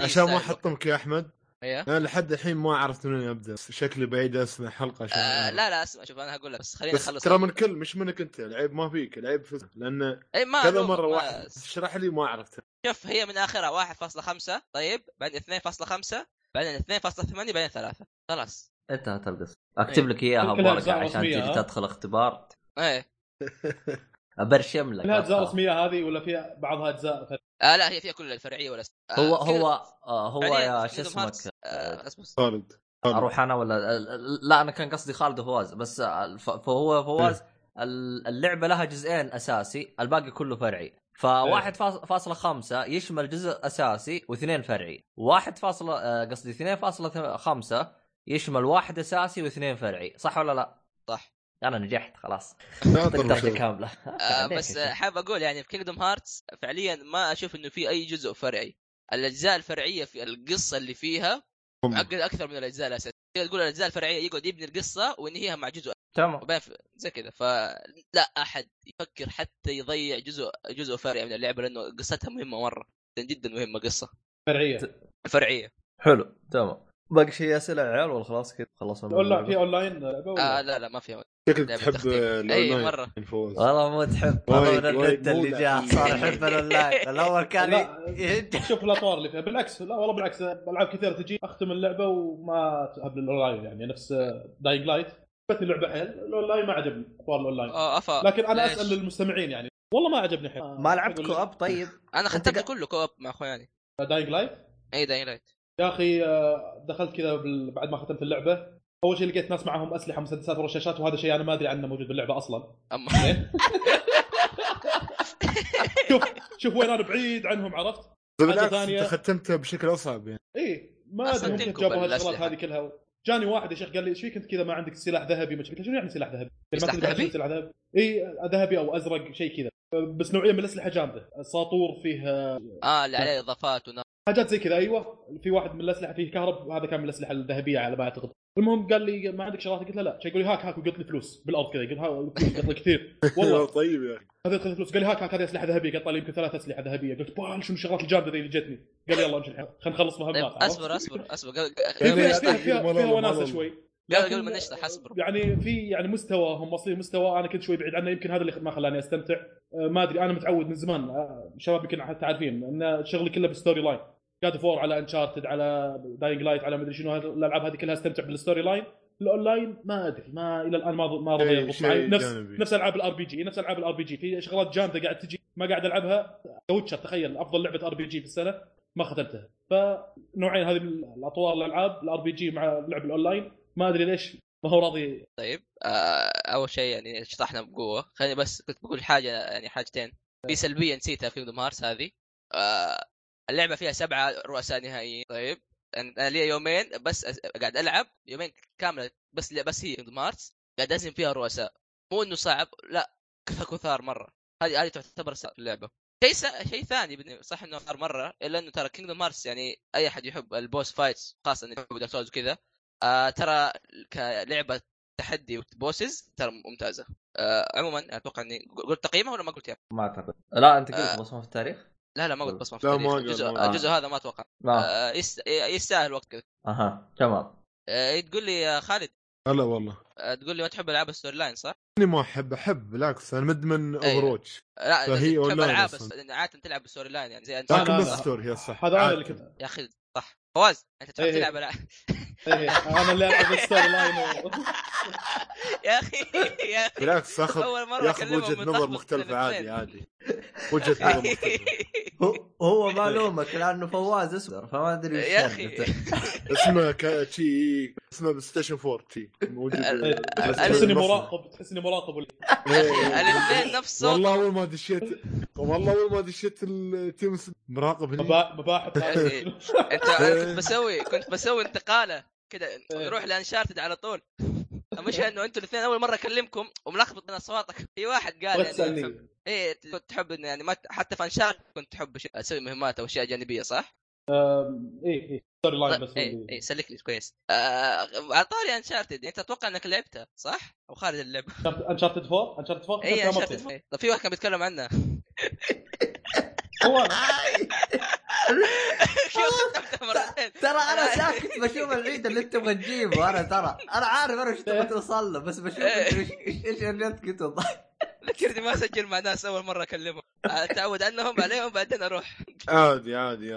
عشان ما حطمك يا احمد انا لحد الحين ما عرفت منين ابدا شكلي بعيد اسمع حلقه لا اسمع شوف انا هقول لك بس خلينا نخلص ترى من كل مش منك انت العيب ما فيك العيب في لان كذا مره واحد شرح لي ما عرفت شوف هي من اخرها 1.5 طيب بعدين 2.5 بعدين 2.8 بعدين 3 خلاص انتهت القصه اكتب لك اياها ورقه عشان تيجي تدخل اختبار ايه ابرشم لك لا اجزاء رسميه هذه ولا فيها بعضها اجزاء لا هي فيها كل الفرعيه ولا هو يا شو اسمك خالد اروح انا ولا لا انا كان قصدي خالد وفواز بس فهو فواز اللعبه لها جزئين اساسي الباقي كله فرعي فواحد 1.5 يشمل جزء اساسي واثنين فرعي واحد قصدي 2.5 يشمل واحد اساسي واثنين فرعي صح ولا لا صح انا نجحت خلاص طلعت كامله بس حاب اقول يعني في كينغدوم هارتس فعليا ما اشوف انه في اي جزء فرعي الاجزاء الفرعيه في القصه اللي فيها معقد اكثر من الاجزاء الاساسيه تقول الاجزاء الفرعيه يقعد يبني القصه وينهيها مع جزء تمام زي كذا فلا احد يفكر حتى يضيع جزء فرعي من اللعبه لانه قصتها مهمه مره جدا مهمه قصه فرعيه حلو تمام باقي شيء اسئله عيال ولا خلاص كده خلصنا والله في اونلاين لا ما فيها شكلك تحب الاونلاين الفوز والله مو تحب هذا النت اللي جاء صار يحب الاونلاين الاول كان شوف الاطوار اللي فيها بالعكس لا والله بالعكس العاب كثير تجي اختم اللعبه وما تقبل الاونلاين يعني نفس دايغ لايت بس اللعبه حيل الاونلاين ما عجبني اطوار الاونلاين لكن انا اسال للمستمعين يعني والله ما عجبني حيل ما لعبت كوب طيب انا ختمت كله كوب مع اخواني دايغ لايت اي دايغ لايت يا أخي دخلت كذا بعد ما ختمت اللعبة أول شيء لقيت ناس معهم أسلحة مسدسات ورشاشات وهذا شيء أنا ما أدري عنه موجود باللعبة أصلاً شوف وين أنا بعيد عنهم عرفت ثانية ختمتها بشكل أصعب يعني إيه ما أدري ممكن جابوا هالشغلات هذه كلها جاني واحد يا شيخ قال لي إيش فيك أنت كذا ما عندك سلاح ذهبي ما شفت شنو يعني سلاح ذهبي سلاح ذهبي إيه ذهبي أو أزرق شيء كذا بس نوعية من الأسلحة جامدة ساطور فيها اللي عليه إضافات حاجات زي كذا ايوه في واحد من الاسلحه فيه كهرب هذا كان من الاسلحه الذهبيه على ما اعتقد المهم قال لي ما عندك شرايط قلت له لا شي يقول لي هاك وقلت لي فلوس بالارض كذا قلت له كثير والله طيب يا اخي هذا قلت فلوس قال لي هاك هذه اسلحه ذهبيه قلت له يمكن 3 اسلحه ذهبيه قلت بال شو الشغلات الجامده ذي اللي جتني قال يلا امشي الحين خلينا نخلص مهمات اصبر فيها وناسه شوي قبل ما نشطح اصبر يعني في يعني مستوى هم واصلين مستوى انا كنت شوي بعيد عنه يمكن هذا اللي ما خلاني استمتع ما ادري انا متعود من زمان شباب يمكن حتى عارفين ان شغلي كله بالستوري لاين قاعد فور على انشارتد على داينغ لايت على مدري شنو الالعاب هذه كلها استمتع بالستوري لاين الاونلاين ما ادري ما الى الان ما رضي يضبط معي نفس العاب الار بي جي نفس العاب الار بي جي في شغلات جامده قاعد تجي ما قاعد العبها ويتشر تخيل افضل لعبه ار بي جي في السنه ما ختمتها فنوعين هذه الاطوار الالعاب الار بي جي مع لعب الاونلاين ما ادري ليش ما هو راضي طيب اول شيء يعني شطحنا بقوه خليني بس كنت بقول حاجه يعني حاجتين في سلبيه نسيتها في كينغدوم هارتس هذه اللعبه فيها 7 رؤساء نهائيين طيب انا لي يومين بس قاعد العب يومين كامله بس هي كينغدوم هارتس قاعد ازن فيها رؤساء مو انه صعب لا كثار مره هذه تعتبر اللعبه شيء ثاني صح انه صار مره الا انه ترى كينغدوم هارتس يعني اي احد يحب البوس فايتس خاصه اللي يحب دارك سولز وكذا ترى كلعبة تحدي وبوسز ترى ممتازة عموما أتوقع إني قلت تقييمها ولا ما قلت يعني ما أعتقد لا أنت قلت بصمة في التاريخ لا ما قلت بصمة في التاريخ الجزء هذا ما أتوقع يستاهل وقت كذا أها تمام تقول لي يا خالد لا والله تقول لي ما تحب ألعاب ستوري لاين صح؟ أنا ما أحب بالعكس أنا مدمن أوفروتش لا تحب ألعاب عادة تلعب ستوري لاين يعني زي أنت لكن بس ستوري هي صح هذا أنا اللي كده يا أخي صح فواز انت تحب تلعب ولا انا اللي العب الستار لاين يا اخي يا اخي بالعكس اول مره اكلمه وجهه نظر مختلفه عادي وجهه نظر مختلفه هو ما لومك لانه فواز اسمه فما ادري ايش يا اخي اسمه كاتشي اسمه بلايستيشن 4 تي موجود تحسني مراقب تحسني مراقب الاثنين نفس والله ما دشيت والله ما دشيت التيم مراقب مباحث انت كنت بسوي انتقاله كده نروح لانشارتد على طول مش انه انتوا الاثنين اول مره اكلمكم وملخبط بين اصواتك في واحد قال يعني ايه تحب يعني ما حتى في انشارتد كنت تحب اسوي مهمات او اشياء جانبيه صح ايه ستوري لاين بس ايه سلك لي كويس عطاري انشارتد انت اتوقع انك لعبتها صح او خارج اللعبه انشارتد 4 انشارتد 4 ايه انشارتد 4 طب في واحد كان بيتكلم عنها هو ترى انا ساكت بشوف العيد اللي انت تبغى تجيبه انا عارف انا ايش تبغى توصل له بس بشوف ايش اللي انت كنت تضحك ذكرني ما سجل مع ناس اول مره اكلمهم اتعود عنهم عليهم بعدين اروح عادي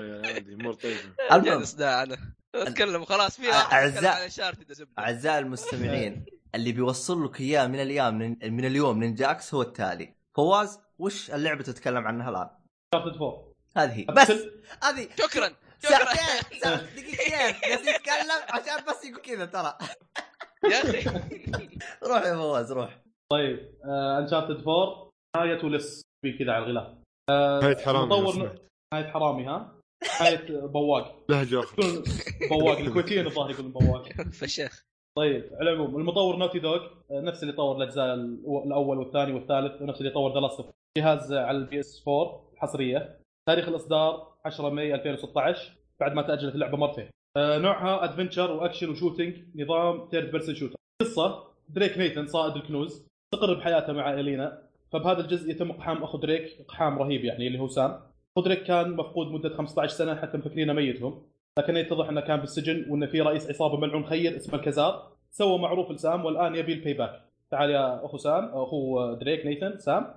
امور طيبه الجلسه ده انا اتكلم خلاص فيها اعزائي المستمعين اللي بيوصل لك اياه من اليوم نينجاكس هو التالي فواز وش اللعبه تتكلم عنها الان شارتد فوق هذه بس هذه شكرا دقيقتين بس يتكلم عشان بس يقول كذا ترى يا اخي روح يا فواز روح طيب انشارتد 4 نهاية ولس في كذا على الغلاف نهاية حرامي نهاية حرامي ها نهاية بواق لهجة اخرى بواق الكويتيين الظاهر يقولون بواق فشيخ طيب على العموم المطور نوتي دوغ نفس اللي طور الاجزاء الاول والثاني والثالث ونفس اللي طور ذا لاست جهاز على البي اس 4 حصرية تاريخ الإصدار 10 مايو 2016 بعد ما تأجلت اللعبة مرتين نوعها أدفنتشر وأكشن وشوتينج نظام ثيرد بيرسون شوتر قصة دريك نيتن صائد الكنوز تقر بحياته مع إلينا فبهذا الجزء يتم إقحام أخو دريك إقحام رهيب يعني اللي هو سام أخو دريك كان مفقود مدة 15 سنة حتى مفكرين ميتهم لكن يتضح أنه كان بالسجن وأن في رئيس عصابة ملعون خير اسمه الكزار سوى معروف لسام والآن يبي الباي باك تعال يا أخو سام أخو دريك نيتن سام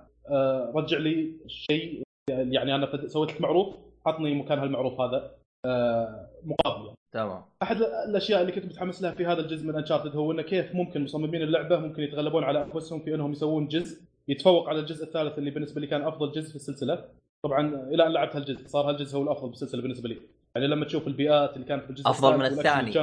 رجع لي الشيء يعني أنا سويت لك معروف حطني مكان هالمعروف هذا مقابلة تمام أحد الأشياء اللي كنت متحمس لها في هذا الجزء من أنشارتد هو إنه كيف ممكن مصممين اللعبة ممكن يتغلبون على أنفسهم في أنهم يسوون جزء يتفوق على الجزء الثالث اللي بالنسبة لي كان أفضل جزء في السلسلة طبعا إلى أن لعبت هالجزء صار هالجزء هو الأفضل بالسلسلة بالنسبة لي يعني لما تشوف البيئات اللي كانت في الجزء أفضل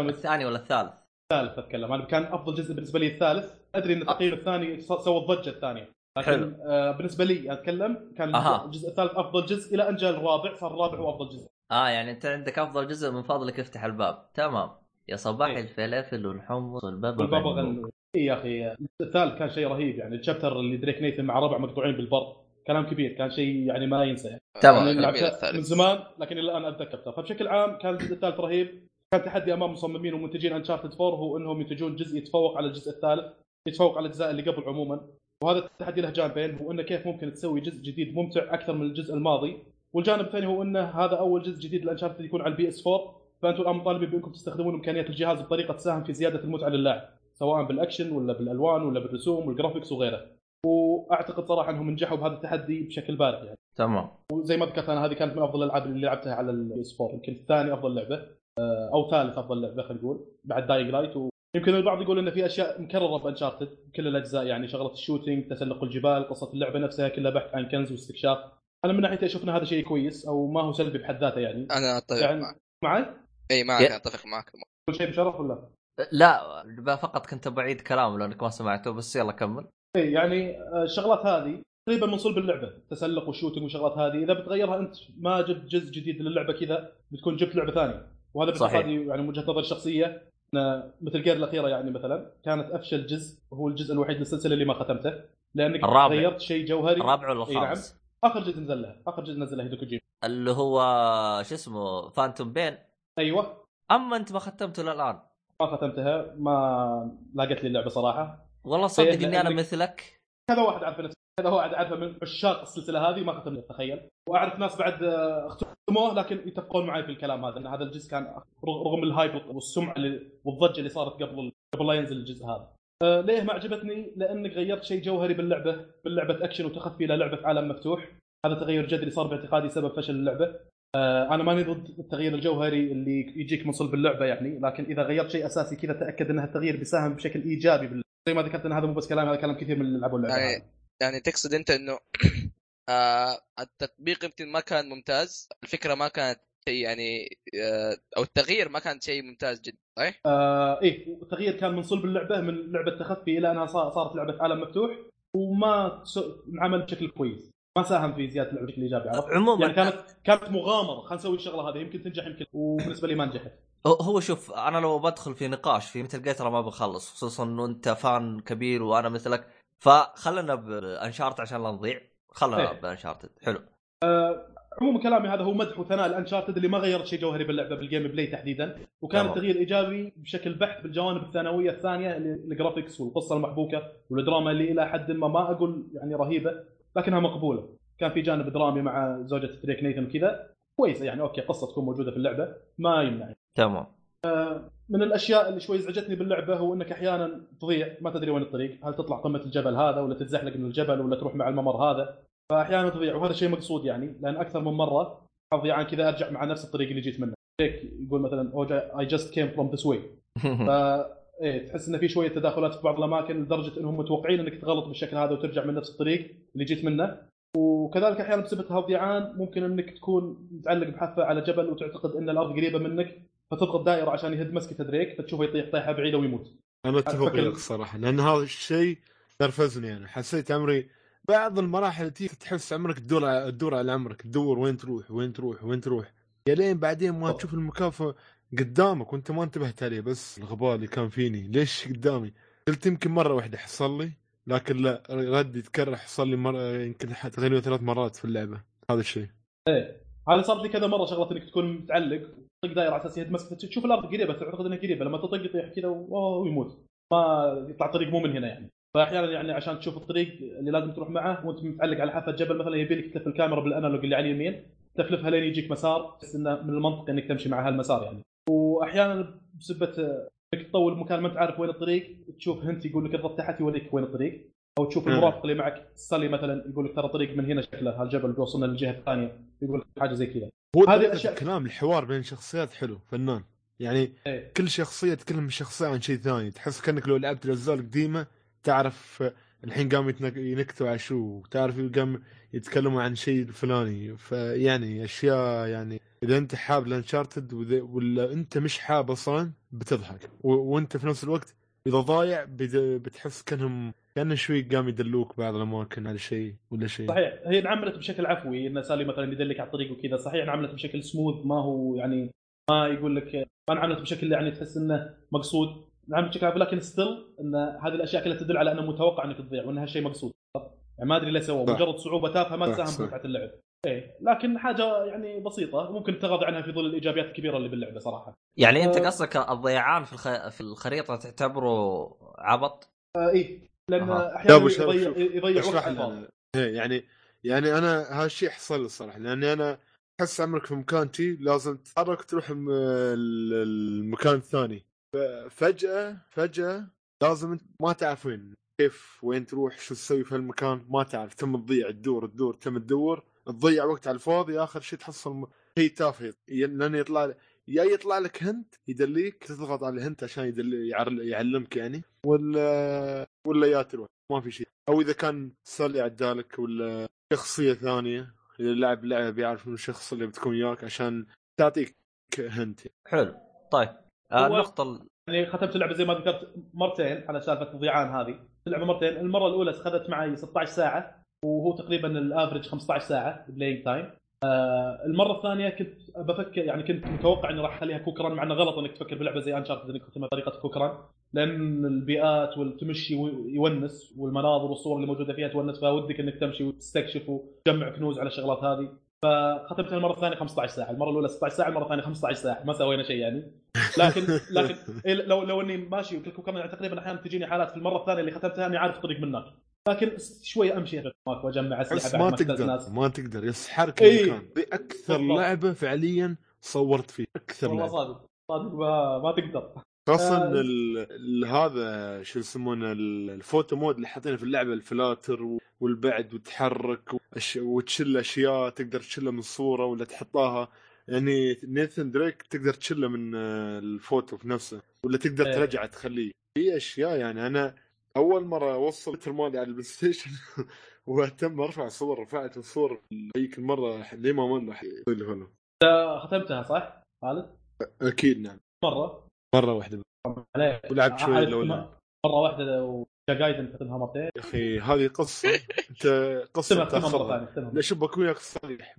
من الثاني ولا الثالث الثالث أتكلم أنا كان أفضل جزء بالنسبة لي الثالث أدري إن تقييم الثاني سوى الضجة الثانية لكن بالنسبة لي أتكلم كان الجزء الثالث أفضل جزء إلى أن جاء الرابع صار الرابع هو أفضل جزء يعني أنت عندك أفضل جزء من فضلك افتح الباب تمام يا صباح الفلافل والحمص والبابا إيه يا أخي الثالث كان شيء رهيب يعني الشابتر اللي دريك نيثن مع ربع مقطوعين بالبر كلام كبير كان شيء يعني ما ينسى تمام يعني من زمان لكن إلى الآن أتذكرته فبشكل عام كان الجزء الثالث رهيب كان تحدي أمام مصممين ومنتجين أنشارتد 4 هو أنهم ينتجون جزء يتفوق على الجزء الثالث يتفوق على الأجزاء اللي قبل عموما وهذا التحدي له جانبين هو أنه كيف ممكن تسوي جزء جديد ممتع أكثر من الجزء الماضي والجانب الثاني هو أنه هذا أول جزء جديد لأنشارتد يكون على البي اس 4 فأنتم الآن مطالبين بأنكم تستخدمون إمكانيات الجهاز بطريقة تساهم في زيادة المتعة للاعب سواء بالأكشن ولا بالألوان ولا بالرسوم والجرافيكس وغيره وأعتقد صراحة أنهم نجحوا بهذا التحدي بشكل بارد يعني تمام وزي ما ذكرت أنا هذه كانت من أفضل الألعاب اللي لعبتها على البي اس 4 يمكن الثاني أفضل لعبة أو ثالث أفضل لعبة خلينا نقول بعد داينغ لايت يمكن البعض يقول إن في أشياء مكررة بأنشارتد كل الأجزاء يعني شغلة الشوتينج تسلق الجبال قصة اللعبة نفسها كلها بحث عن كنز واستكشاف أنا من ناحيتي أشوفنا هذا شيء كويس أو ما هو سلبي بحد ذاته يعني أنا أتفق يعني معك أي معك أتفق معك كل شيء بشرف ولا لا فقط كنت بعيد كلام لأنك ما سمعته بس يلا كمل إيه يعني الشغلات هذه تقريبا من صلب اللعبة تسلق والشوتينج وشغلات هذه إذا بتغيرها أنت ما جبت جزء جديد للعبة كذا بتكون جبت لعبة ثانية وهذا بالتحدي يعني وجهة نظر شخصية مثل جير الأخيرة يعني مثلا كانت أفشل جزء هو الجزء الوحيد من السلسلة اللي ما ختمته لأنك غيرت شيء جوهري الرابع والخامس إيه نعم. آخر جزء نزله هيدوك جيم اللي هو شو اسمه فانتوم بين أيوة أما أنت ما ختمته للآن ما ختمتها ما لقيت لي اللعبة صراحة والله صدق إني أنا مثلك هذا واحد عارف نفسه هذا واحد عارفه من عشاق السلسلة هذه ما ختمتها تخيل وأعرف ناس بعد اختموه لكن يتفقون معي في الكلام هذا أن هذا الجزء كان رغم الهايب والسمعة والضجة اللي صارت قبل لا ينزل الجزء هذا ليه ما عجبتني لأنك غيرت شيء جوهري باللعبة أكشن وتخفي إلى لعبة عالم مفتوح هذا تغير جذري صار باعتقادي سبب فشل اللعبة انا ماني ضد التغيير الجوهري اللي يجيك من صلب اللعبه يعني، لكن اذا غيرت شيء اساسي كذا تاكد ان التغيير بيساهم بشكل ايجابي باللعبة. زي ما ذكرت ان هذا مو بس كلام، هذا كلام كثير من اللي لعبوا اللعبه يعني تقصد انت انه التطبيق يمكن ما كان ممتاز، الفكره ما كانت يعني او التغيير ما كان شيء ممتاز جدا صحيح؟ ايه، التغيير كان من صلب اللعبه، من لعبه تخفي الى انها صارت لعبه عالم مفتوح، وما عمل بشكل كويس، ما ساهم في زياده اللعبه بشكل ايجابي عموما يعني. كانت مغامره، خلينا نسوي الشغله هذه يمكن تنجح يمكن، وبالنسبه لي ما نجحت. هو شوف، انا لو بدخل في نقاش في مثل قطره ما بخلص، خصوصا انه انت فان كبير وانا مثلك، فخلنا بانشارت عشان لا نضيع، خلنا بانشارت. حلو. عموما كلامي هذا هو مدح وثناء الانشارتد اللي ما غيرت شيء جوهري باللعبه بالجيم بلاي تحديدا، وكان التغيير ايجابي بشكل بحت بالجوانب الثانويه الثانيه، الجرافيكس والقصه المحبوكه والدراما اللي الى حد ما اقول يعني رهيبه لكنها مقبوله. كان في جانب درامي مع زوجة تريك نيثن وكذا كويسه يعني، اوكي قصه تكون موجوده في اللعبه ما يمنع. تمام. من الاشياء اللي شوي ازعجتني باللعبه هو انك احيانا تضيع، ما تدري وين الطريق، هل تطلع قمه الجبل هذا ولا تتزحلق من الجبل ولا تروح مع الممر هذا، فاحيانا تضيع، وهذا شيء مقصود يعني، لان اكثر من مره اضيع عن كذا ارجع مع نفس الطريق اللي جيت منه، هيك يقول مثلا I just came from this way. ايه، تحس انه في شويه تداخلات في بعض الاماكن لدرجه انهم متوقعين انك تغلط بالشكل هذا وترجع من نفس الطريق اللي جيت منه. وكذلك احيانا بسبب هالضيعان ممكن انك تكون متعلق بحافه على جبل وتعتقد ان الارض قريبه منك، فتضغط دائره عشان يهد مسكه تدريك، فتشوفه يطيح طيحه بعيده ويموت. انا اتفق معك صراحه، لان هذا الشيء نرفزني انا، حسيت عمري بعض المراحل تيجي تحس عمرك تدور على عمرك، تدور وين تروح يا لين بعدين ما تشوف المكافاه قدامك وانت ما انتبهت عليه، بس الغباء اللي كان فيني ليش قدامي. قلت يمكن مره واحده حصل لي، لكن لا، رد يتكرر، حصل لي مره يمكن حتى 2 أو 3 مرات في اللعبه هذا الشيء. ايه، هذا صار لي كذا مره، شغله انك تكون متعلق طق دايره على اساس يتمسك، تشوف الارض قريبه تعتقد انها قريبه، لما تطق يطيح كذا ويموت، ما يطلع طريق مو من هنا يعني. فاحيانا يعني عشان تشوف الطريق اللي لازم تروح معه وانت متعلق على حافه جبل مثلا، يبي لك تلف الكاميرا بالانالوج اللي على اليمين، تلفها لين يجيك مسار، بس انه من المنطق انك تمشي مع هالمسار يعني. واحيانا بسبه انك تطول مكان ما تعرف وين الطريق، تشوف هنت يقول لك اضغط تحت يوريك وين الطريق، او تشوف المرافق اللي معك سالي مثلا يقول لك ترى طريق من هنا شكله هالجبل بيوصلنا للجهه الثانيه، يقول لك حاجه زي كذا. هذه اشياء كلام، الحوار بين شخصيات حلو فنان يعني. ايه، كل شخصيه تكلم شخصيه عن شيء ثاني، تحس كانك لو لعبت الاجزاء القديمه تعرف الحين قام ينكتوا على شو، تعرف قام يتكلموا عن شيء الفلاني، فيعني اشياء يعني اذا انت حاب لانشارتد ولا انت مش حاب اصلا بتضحك، وانت في نفس الوقت اذا ضايع بتحس كأنهم شوي قام يدلوك بعض الاماكن على شيء ولا شيء. صحيح، هي انعملت بشكل عفوي، ان سالي مثلا يدلك على الطريق وكذا، صحيح انعملت بشكل سموث، ما هو يعني ما يقول لك، ما انعملت بشكل يعني تحس انه مقصود، نعم بشكل عفوي، لكن ستيل ان هذه الاشياء كلها تدل على انه متوقع انك تضيع وان هالشيء مقصود يعني، ما ادري ليه سووه، مجرد صعوبه تافهه ما تساهم في متعه اللعب. ايه، لكن حاجه يعني بسيطه ممكن تغاضى عنها في ظل الايجابيات الكبيره اللي باللعبه صراحه يعني. انت قصدك الضياعان في الخريطه تعتبره عبط؟ ايه، لان احيانا يضيع وقت يعني انا هالشيء حصل الصراحه، لاني انا احس عمرك في مكانتي لازم تتحرك تروح المكان الثاني، فجأة لازم انت ما تعرفين كيف وين تروح شو تسوي في هالمكان، ما تعرف، تم تضيع، تدور تم تدور، تضيع وقت على الفاضي، اخر شيء تحصل شيء تافه، لان يطلع لك هنت يدليك، تضغط على الهنت عشان يعلمك يعني، ولا يا تروح ما في شيء، او اذا كان سالي عدالك ولا شخصيه ثانيه اللاعب بيعرف من الشخص اللي بتكون وياك عشان تعطيك هنت. حلو. طيب النقطه يعني ختمت اللعبه زي ما ذكرت مرتين على سالفه الضيعان هذه، اللعبه مرتين، المره الاولى اخذت معي 16 ساعه وهو تقريبا الافرج 15 ساعه بلاينج تايم. المره الثانيه كنت بفكر يعني، كنت متوقع اني راح اخليها كوكران، مع انه غلط انك تفكر بلعبه زي انشارتد انك تختمها بطريقه كوكران، لان البيئات والتمشي يونس، والمناظر والصور اللي موجوده فيها تونس، فودك انك تمشي وتستكشف وتجمع كنوز على الشغلات هذه، فختمتها المره الثانيه 15 ساعه، المره الاولى 16 ساعه، المره الثانيه 15 ساعه، ما سوينا شيء يعني. لكن لو اني ماشي وكلكم كمان تقريبا، احيانا تجيني حالات في المره الثانيه اللي ختمتها اني عارف طريق منك، لكن شويه امشي هناك واجمع اسلحه بعد ما تقدر يسحرك المكان. باكثر لعبه فعليا صورت فيه اكثر، والله صادق ما تقدر اصلا هذا شو يسمونه الفوتو مود اللي حاطينه في اللعبه، الفلاتر والبعد وتحرك وتشيل اشياء، تقدر تشيلها من الصوره ولا تحطها، يعني نيثن دريك تقدر تشيله من الفوتو في نفسه ولا تقدر ترجع تخليه في اشياء. يعني انا اول مره وصلت الماضي على البلاي ستيشن واهتم ارفع صور، رفعت الصور هيك المره ليه ما راح يصير هنا. ختمتها صح خالد؟ اكيد نعم، مره واحده ولعبت شوي الاولى مره واحده وجايدن ختمها مرتين. يا اخي هذه قصه انت قصه تاخرها. لا شوف بكون ياك صريح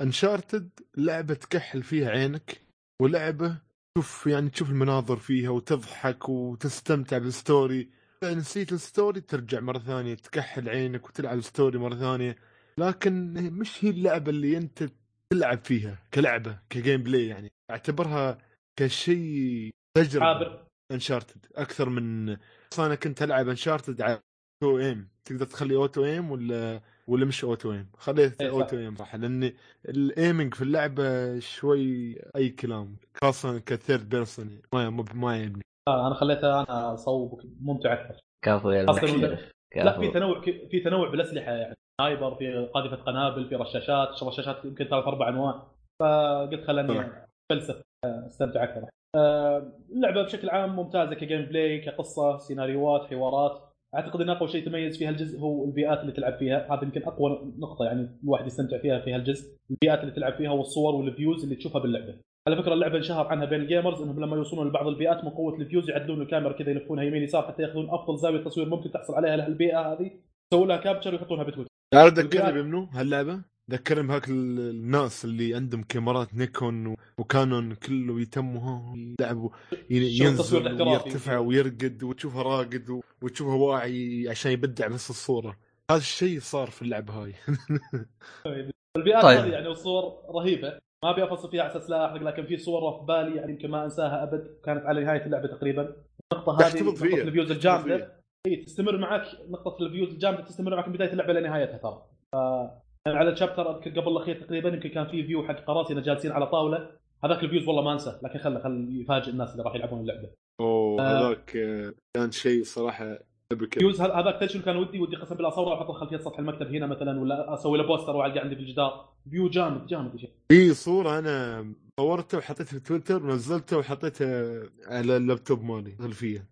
انشارتد لعبه تكحل فيها عينك، ولعبه شوف يعني تشوف المناظر فيها وتضحك وتستمتع بالستوري. إذا نسيت الستوري ترجع مرة ثانية تكحل عينك وتلعب الستوري مرة ثانية، لكن مش هي اللعبة اللي أنت تلعب فيها كلعبة كجيم بلاي. يعني أعتبرها كشيء تجربة انشارتد أكثر من أنا كنت ألعب انشارتد على أوتو إيم. تقدر تخلي أوتو إيم ولا مش أوتو إيم؟ خليت أوتو إيم صح، لأن الإيمينج في اللعبة شوي أي كلام، خاصة كثيرد بيرسون ما يبني. أنا خليتها أنا أصوب ممتع أكثر. لا في تنوع، في تنوع بالأسلحة، يعني سنايبر، في قاذفة قنابل، في رشاشات يمكن 3-4 أنواع، فقلت خلني فلسفة استمتع أكثر. اللعبة بشكل عام ممتازة كجيم بلاي، كقصة، سيناريوهات، حوارات. أعتقد أن أقوى شيء تميز فيها الجزء هو البيئات اللي تلعب فيها، هذا يمكن أقوى نقطة يعني الواحد يستمتع فيها في هالجزء، البيئات اللي تلعب فيها والصور والفيوز اللي تشوفها باللعبة. على فكرة اللعبة انشهر عنها بين الجيمرز إنهم لما يوصلون لبعض البيئات من قوة الفيوز يعدلون الكاميرا كذا، يلفونها يمين يسار حتى يأخذون أفضل زاوية تصوير ممكن تحصل عليها لهالبيئة هذه، يسوون لها كابتشر ويحطونها بتويتر. تعرف ذكرني بمنو هاللعبة؟ ذكرني بهاك الناس اللي عندهم كاميرات نيكون وكانون كله يتمها يلعبوا ينزل ويرتفع ويرقد وتشوفها راقد وتشوفها واعي عشان يبدع بس الصورة. هذا الشيء صار في اللعبة هاي. البيئات طيب. يعني الصور رهيبة ما أبي أفصل فيها على أساس لا أحرق، لكن في صورة في بالي يعني يمكن ما أنساها أبد، كانت على نهاية اللعبة تقريبا. النقطة هذه نقطة الفيوز الجامدة تستمر معك، نقطة الفيوز الجامدة تستمر معك من بداية اللعبة لنهايتها ترى. يعني على تشابتر قبل الأخير تقريبا يمكن كان في فيو حق قراصنة جالسين على طاولة، هذاك الفيوز والله ما أنساه، لكن خل يفاجئ الناس اللي راح يلعبون اللعبة. أوه هذاك كان شيء صراحة فيوز. هذاك تدشون كان ودي قسم بالله صورة أحطها خلفية سطح المكتب هنا مثلا، ولا أسوي له بوستر وأعلقه عندي بالجدار. فيو جامد شيء. في صورة أنا صورتها وحطيتها في تويتر ونزلتها وحطيتها على اللابتوب مالي خلفية.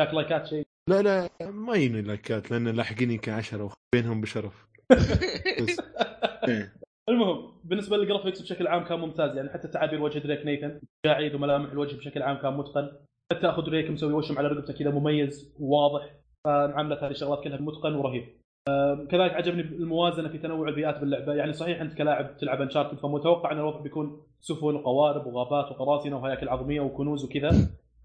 لاك لايكات شيء؟ لا ما يني لايكات لأن لاحقيني ك10 بينهم بشرف. المهم بالنسبة للجرافيكس بشكل عام كان ممتاز، يعني حتى تعابير وجه دريك نيثن جاعد وملامح الوجه بشكل عام كان متقن، حتى أخذ دريك مسوي وشم على رقبته كذا مميز وواضح، فعملت هذه الشغلات كلها متقن ورهيب. كذلك عجبني الموازنة في تنوع البيئات باللعبة، يعني صحيح أنت كلاعب تلعب انشارتد فمتوقع أن الوضع بيكون سفن وقوارب وغابات وقراصنة وهياكل عظمية وكنوز وكذا،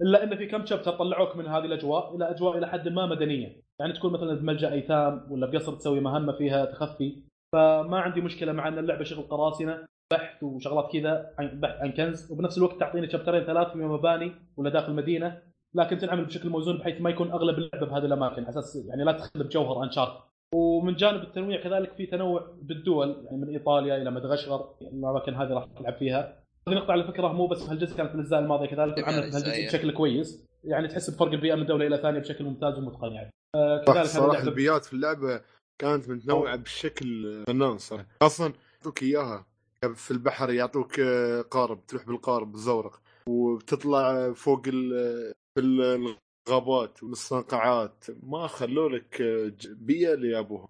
إلا أن في كم شابتر طلعوك من هذه الأجواء إلى أجواء إلى حد ما مدنية، يعني تكون مثلا بملجأ أيتام ولا بقصر تسوي مهمة فيها تخفي. فما عندي مشكلة مع أن اللعبة شغل قراصنة بحث وشغلات كذا عن كنز، وبنفس الوقت تعطيني شابترين 3 من مباني ولا داخل مدينة، لكن تنعمل بشكل موزون بحيث ما يكون أغلب اللعبة بهذه الأماكن، أساس يعني لا تخلب جوهر انشارتد. ومن جانب التنويع كذلك في تنوع بالدول، يعني من إيطاليا إلى مدغشقر الأماكن هذه راح تلعب فيها. هذه نقطة على فكرة مو بس في هالجزء، كانت في الأجزاء الماضية كذلك عملت هالجزء بشكل كويس، يعني تحس بفرق البيئة من دولة إلى ثانية بشكل ممتاز ومتقن. يعني كذلك صراحة البيئات في اللعبة كانت متنوعة بشكل فنان صراحة، أصلا يعطوك إياها في البحر، يعطوك قارب تروح بالقارب الزورق وبتطلع فوق غابات ومصنقعات، ما خلوا لك بيئة اللي أبوها.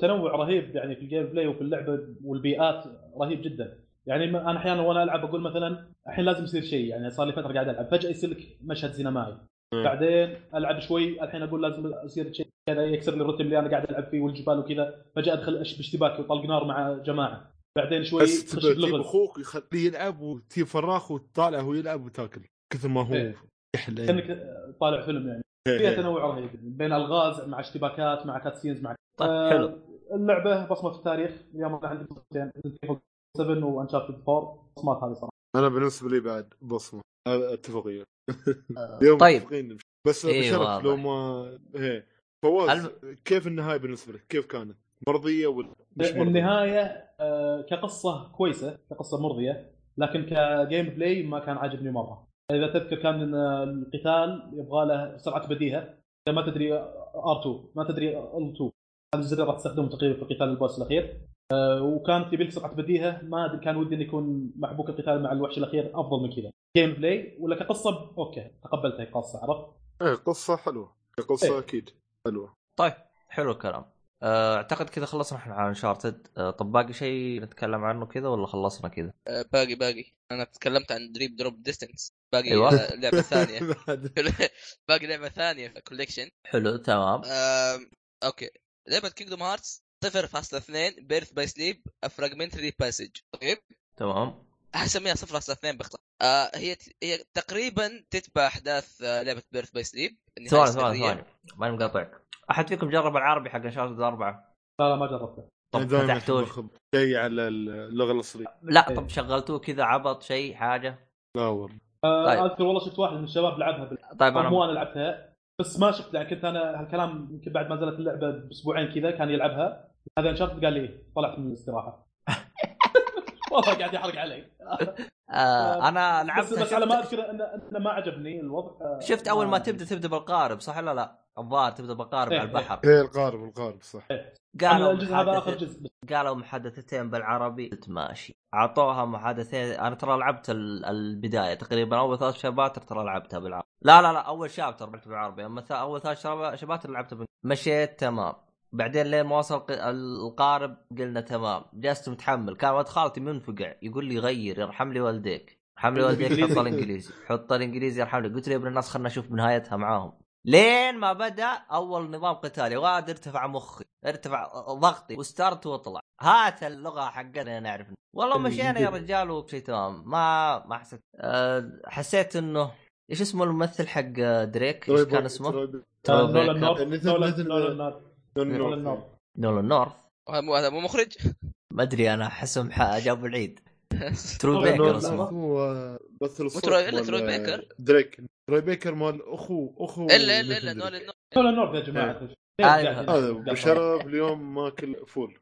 تنوع رهيب يعني في الجيم بلاي وفي اللعبة، والبيئات رهيب جدا. يعني أنا أحيانا وأنا ألعب أقول مثلا الحين لازم يصير شيء، يعني صار لي فترة قاعد ألعب فجأة يصير لك مشهد سينمائي، بعدين ألعب شوي الحين أقول لازم يصير شيء كذا يكسر لي الرتم اللي أنا قاعد ألعب فيه والجبال وكذا، فجأة أدخل باشتباك وطلق نار مع جماعة، بعدين شوي تخش بلغل أخوك يخليه يلعب وتي فراخ وتطالعه ويلعب وتاكل كثر ما هو كأنك طالع فيلم. يعني فيها تنوع رهيب بين الغاز مع اشتباكات مع كاتسينز مع اللعبة بصمة في التاريخ. اليوم أنا عندي بصمتين، ريزنت 7 وانشارتد 4، بصمات هذه صراحة أنا بالنسبة لي بعد بصمة اتفقية. طيب بس بشرف لو ما فواز كيف النهاية بالنسبة لك كيف كانت؟ مرضية ولا مش مرضية؟ النهاية كقصة كويسة، كقصة مرضية، لكن كجيم بلاي ما كان عاجبني مرة. إذا تذكر كان القتال يبغى له سرعة بديهة، ما تدري R2 ما تدري L2، هذا الزر راح تستخدمه تقريبا في قتال البوس الأخير. وكان يبيلك سرعة بديهة، ما كان ودي إن يكون محبوك القتال مع الوحش الأخير أفضل من كذا. جيم بلاي ولا كقصة أوكي تقبلتها قصة، عرفت؟ إيه قصة حلوة، قصة إيه. أكيد حلوة. طيب حلو الكلام، أعتقد كذا خلصنا إحنا عن شارتد. طب باقي شيء نتكلم عنه كذا ولا خلصنا كذا؟ باقي أنا تكلمت عن دريب دروب ديستنس، باقي أيوة. لعبة ثانية باقي لعبة ثانية في كوليكشن. حلو تمام. أوكي لعبة كينغدوم هارتس 0.2 بيرث باي سليب افراغمنتري باسج. طيب تمام، احسميها 0.2 بخطا. هي تقريبا تتبع احداث لعبه بيرث باي سليب. ثواني ما مقاطعك، احد فيكم جرب العربي حق شارتد 4؟ لا ما جربته. طب فتحتوه شيء على اللغه المصريه؟ لا. طب شغلتوه كذا عبط شيء حاجه؟ لا والله. طيب. اذكر والله شفت واحد من الشباب لعبها طيب مو انا لعبتها بس ما شفت، لكن انا هالكلام يمكن بعد ما نزلت اللعبه باسبوعين كذا كان يلعبها. هذا انشرت قال لي طلعت من الاستراحه والله قاعد يحرق علي. انا لعبت بس على ما اذكر انه ما عجبني الوضع. شفت اول ما تبدا بالقارب صح ولا لا؟ الظاهر تبدا بالقارب على البحر. ايه القارب صح. قالوا الجزء هذا اخر جزء، قالوا محادثتين بالعربي ماشي، اعطوها محادثتين. انا ترى لعبت البدايه تقريبا اول 3 شابتر ترى لعبتها بالعربي. لا اول شابتر لعبت بالعربي، اما اول 3 شابتر لعبتها مشيت تمام. بعدين لين ما وصل القارب قلنا تمام، جلست متحمل. كان ولد خالتي منفقع يقول لي غير يرحم لي والديك، يرحم لي والديك حط الانجليزي يرحم لي. قلت له يا ابن الناس خلنا نشوف نهايتها معاهم. لين ما بدا اول نظام قتالي وقعد ارتفع مخي، ارتفع ضغطي وستارت وطلع. هات اللغه حقنا نعرف والله. مشينا يا رجال وشي تمام. ما حسيت حسيت انه ايش اسمه الممثل حق دريك، ايش كان اسمه؟ نولان نورث. هذا مو مخرج؟ ما ادري انا حسم جاب العيد. تروي بيكر اسمه. تروي بيكر دريك. تروي بيكر مال اخو الا نولان نورث يا جماعه. هذا بشرف اليوم ماكل فول.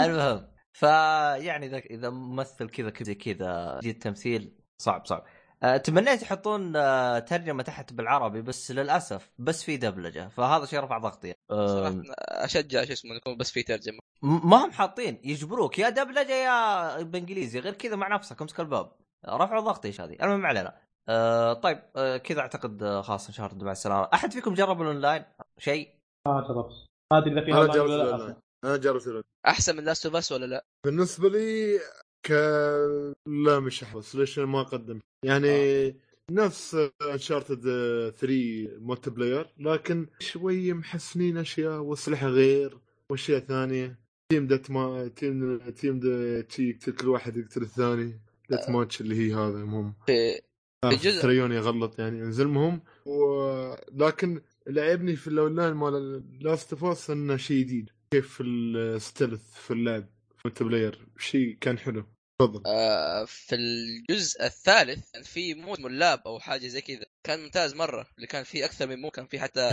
المهم فيعني اذا ممثل كذا جيد تمثيل صعب. تمنيت يحطون ترجمه تحت بالعربي بس للاسف بس في دبلجه، فهذا شيء رفع ضغطي. اشجع شو اسمه يكون بس في ترجمه، ما هم حاطين يجبروك يا دبلجه يا بانجليزي، غير كذا مع نفسك امسك الباب. رفعوا ضغطي ايش هذه. المهم علينا. طيب كذا اعتقد خاص شارد مع السلامه. احد فيكم جرب الاونلاين شيء؟ ما ادري اذا في اونلاين ولا لا. انا جربت. احسن من لاست اوف اس ولا لا؟ بالنسبه لي لا مش احس ليش ما قدم يعني نفس انشارتد 3 مالتي بلاير، لكن شوي محسنين اشياء واسلحه غير واشياء ثانيه. تيم دت ما تيم دت كل واحد يقتل الثاني دت ماتش اللي هي هذا المهم تريون يغلط يعني انزلهم. ولكن اللي عيبني في الاونلاين مال لاست اوف اس انه شيء جديد كيف الستيلث في اللعب مالتي بلاير شيء كان حلو. في الجزء الثالث كان في موت ملاب او حاجه زي كذا كان ممتاز مره، اللي كان فيه اكثر من موت، كان فيه حتى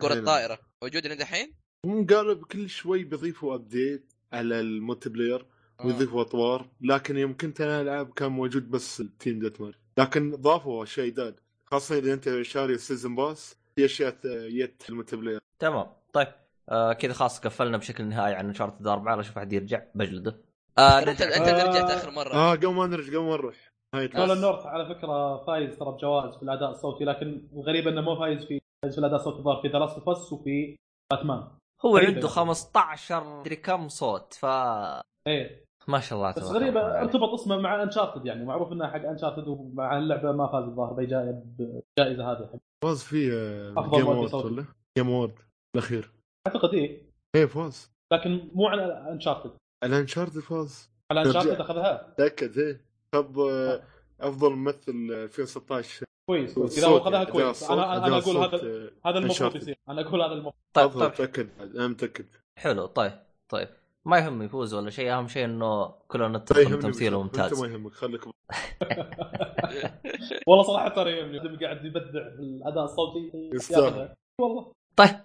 كره طائره موجوده لين الحين. هم قالوا كل شوي بيضيفوا ابديت على الملتي بلاير ويضيفوا اطوار، لكن يمكن ترى العاب كان موجود بس التيم ديتمر، لكن ضافوا شيء داد خاصه اذا انت شاري السيزون باس في اشياء يت الملتي بلاير. تمام طيب كذا خلاص قفلنا بشكل نهائي عن شارتد 4. اشوف حد يرجع بجلده. انت رجعت اخر مره. قبل ما نروح هاي النورث على فكره فايز ترى بجوائز في الاداء الصوتي، لكن الغريب انه مو فايز في الاداء الصوتي. ضار في دراسه فص وفي باتمان هو عنده 15 ادري كم صوت ف ايه ما شاء الله تبارك. غريبه ارتبط اسمه مع انشارتد، يعني معروف انه حق انشارتد ومع اللعبه ما فاز الظاهر بجائزه هذه. فاز في جيم وورد الاخير اعتقد. ايه فاز لكن مو على انشارتد. الانشارتد فاز على انشارتد اخذها تاكد. ايه طب افضل ممثل في 16 كويس كذا اخذها كويس. انا اقول هذا المفروض يصير. انا اقول هذا المفروض. طيب تاكد انا متاكد. حلو طيب ما يهم يفوز ولا شيء، اهم شيء انه كلنا نتفق تمثيله ممتاز. انت ما يهمك خليك والله صراحه ترى يهمني قاعد يبدع الاداء الصوتي والله. طيب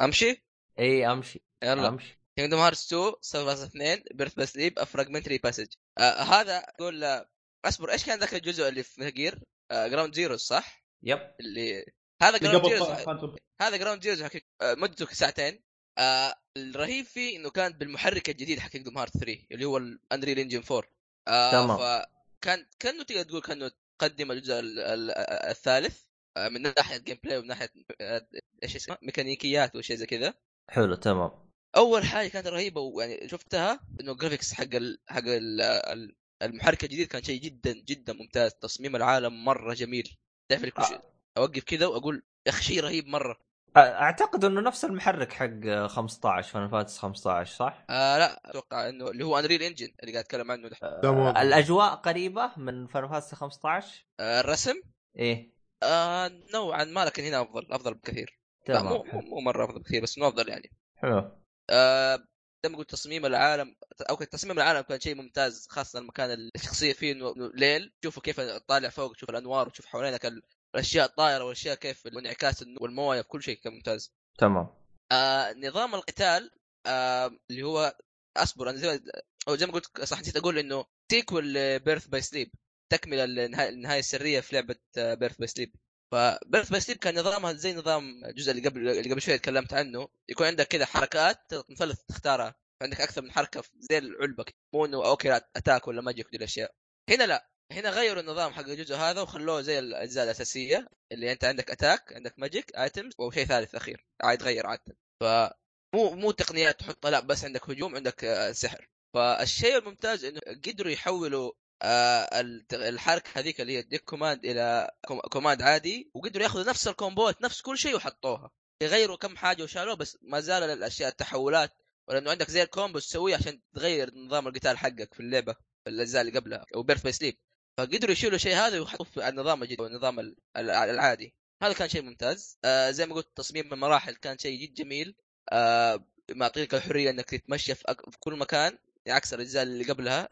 امشي. اي امشي يلا امشي. Kingdom Hearts 2 0.2 Birth by Sleep A Fragmentary Passage. هذا يقول اصبر ايش كان ذاك الجزء اللي في متاجير؟ جراوند زيرو صح؟ يب اللي هذا جراوند زيرو. هذا جراوند زيرو مدته ساعتين. الرهيب فيه انه كان بالمحرك الجديد حق كينغدم هارت 3 اللي هو الاندريل انجن 4. كانه تقدر تقول كانه تقدم الجزء الثالث من ناحيه جيم بلاي ومن ناحيه ايش اسمه ميكانيكيات وشيء زي كذا. حلو تمام. اول حاجه كانت رهيبه ويعني شفتها انه الجرافيكس حق المحرك الجديد كان شيء جدا جدا ممتاز. تصميم العالم مره جميل. تعرف اوقف كذا واقول اخ شيء رهيب مره. اعتقد انه نفس المحرك حق 15 فاينل فانتسي 15 صح؟ لا اتوقع انه اللي هو انريل انجن اللي قاعد اتكلم عنه. الاجواء قريبه من فاينل فانتسي 15. الرسم ايه نوعا ما لكن هنا افضل بكثير. تمام. مو مره افضل بكثير بس انه افضل يعني. حلو. لما قلت تصميم العالم او تصميم العالم كان شيء ممتاز خاصه المكان اللي الشخصيه فيه انه ليل تشوفوا كيف تطالع فوق تشوف الانوار وتشوف حوالينك الاشياء الطائره والاشياء كيف الانعكاس والمويه كل شيء كان ممتاز. تمام. نظام القتال اللي هو اصبر انا زي ما قلت صح نسيت اقول انه سيكول بيرث باي سليب تكمل النهايه السريه في لعبه بيرث باي سليب. فبيرث باي سليب كان نظامها زي نظام الجزء اللي قبل شويه تكلمت عنه. يكون عندك كذا حركات مثلث تختارها عندك اكثر من حركه زي العلبه مو انه اوكي اتاك ولا ماجيك دي الاشياء. هنا لا هنا غيروا النظام حق الجزء هذا وخلوه زي الاجزاء الاساسيه اللي انت عندك اتاك عندك ماجيك ايتمز وشيء ثالث اخير عاد غير عاده. فمو تقنيات تحطها لا بس عندك هجوم عندك سحر. فالشيء الممتاز انه قدروا يحولوا الحركه هذيك اللي هي ديك كوماند الى كوماند عادي وقدروا ياخذوا نفس الكومبوات نفس كل شيء وحطوها. يغيروا كم حاجه وشالوه بس ما زال الاشياء التحولات ولانه عندك زي الكومبو تسويه عشان تغير نظام القتال حقك في اللعبه في الاجزاء اللي قبلها او بيرث باي سليب. فقدروا يشيلوا شيء هذا ويحطوه في النظام الجديد والنظام العادي. هذا كان شيء ممتاز. زي ما قلت تصميم المراحل كان شيء جد جميل. معطيك الحريه انك تتمشى في كل مكان عكس الأجزاء اللي قبلها.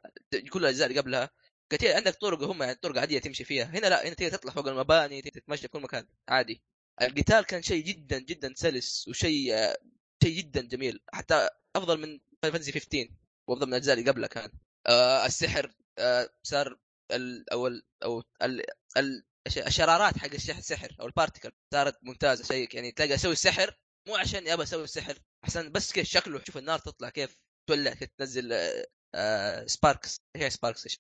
كل الأجزاء اللي قبلها كثير عندك طرق هم يعني طرق عادية تمشي فيها. هنا لا هنا تطلع فوق المباني تتمشى في كل مكان عادي. القتال كان شيء جدا جدا سلس وشيء جدا جميل حتى أفضل من فاينل فانتسي 15 وأفضل من الأجزاء اللي قبلها كان. السحر صار الشرارات حق السحر أو البارتيكل صارت ممتازة شيء يعني تلاقي أسوي السحر مو عشان أبى أسوي السحر أحسن بس كيف شكله شوف النار تطلع كيف تولع تنزل سباركس هي سباركس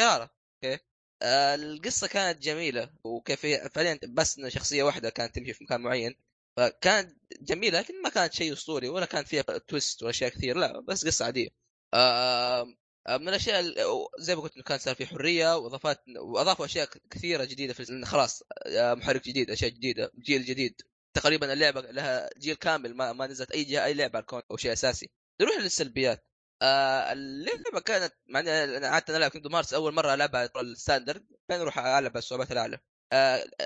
شرارة. اوكي القصه كانت جميله وكيف فعليا بس إن شخصيه واحده كانت تمشي في مكان معين فكانت جميله لكن ما كانت شيء اسطوري ولا كان فيها تويست ولا شيء كثير لا بس قصه عاديه. من الاشياء زي ما قلت انه كان صار في حريه واضافات واضافوا اشياء كثيره جديده في خلاص محرك جديد اشياء جديده جيل جديد. تقريبا اللعبه لها جيل كامل ما نزلت اي لعبه على الكون او شيء اساسي. نروح للسلبيات. اللعبه كانت معناها انا قعدت العب كينغدم هارتس اول مره العبها الستاندرد بعدين اروح العب الصعوبات الاعلى.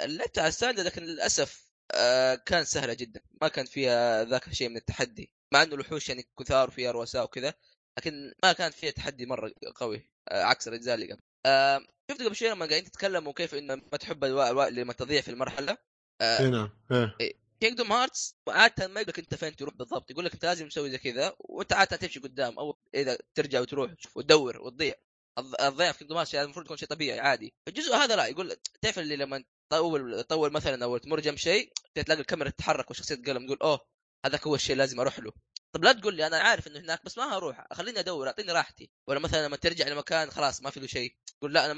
لعبت على الستاندرد لكن للاسف كان سهله جدا ما كان فيها ذاك الشيء من التحدي مع انه الوحوش يعني كثار وفيها رؤساء وكذا لكن ما كان فيها تحدي مره قوي عكس الاجزاء اللي قبل. شفت قبل شويه لما قاعدين تتكلموا كيف انه ما تحب لما تضيع في المرحله هنا كينغدم هارتس عادة ما يقول لك انت فين تروح بالضبط يقول لك انت لازم تسوي زي كذا وانت عادة تمشي قدام او اذا ترجع وتروح وتدور وتضيع الضياع في كينغدم هارتس المفروض يكون شيء طبيعي عادي. الجزء هذا لا يقول تعرف اللي لما تطول مثلا او تمر جنب شيء تلاقي الكاميرا تتحرك والشخصيه تقلم يقول اوه هذاك هو الشيء لازم اروح له. طب لا تقول لي انا عارف انه هناك بس ما هروح خليني ادور اعطيني راحتي. ولا مثلا لما ترجع لمكان خلاص ما في له شيء تقول لا انا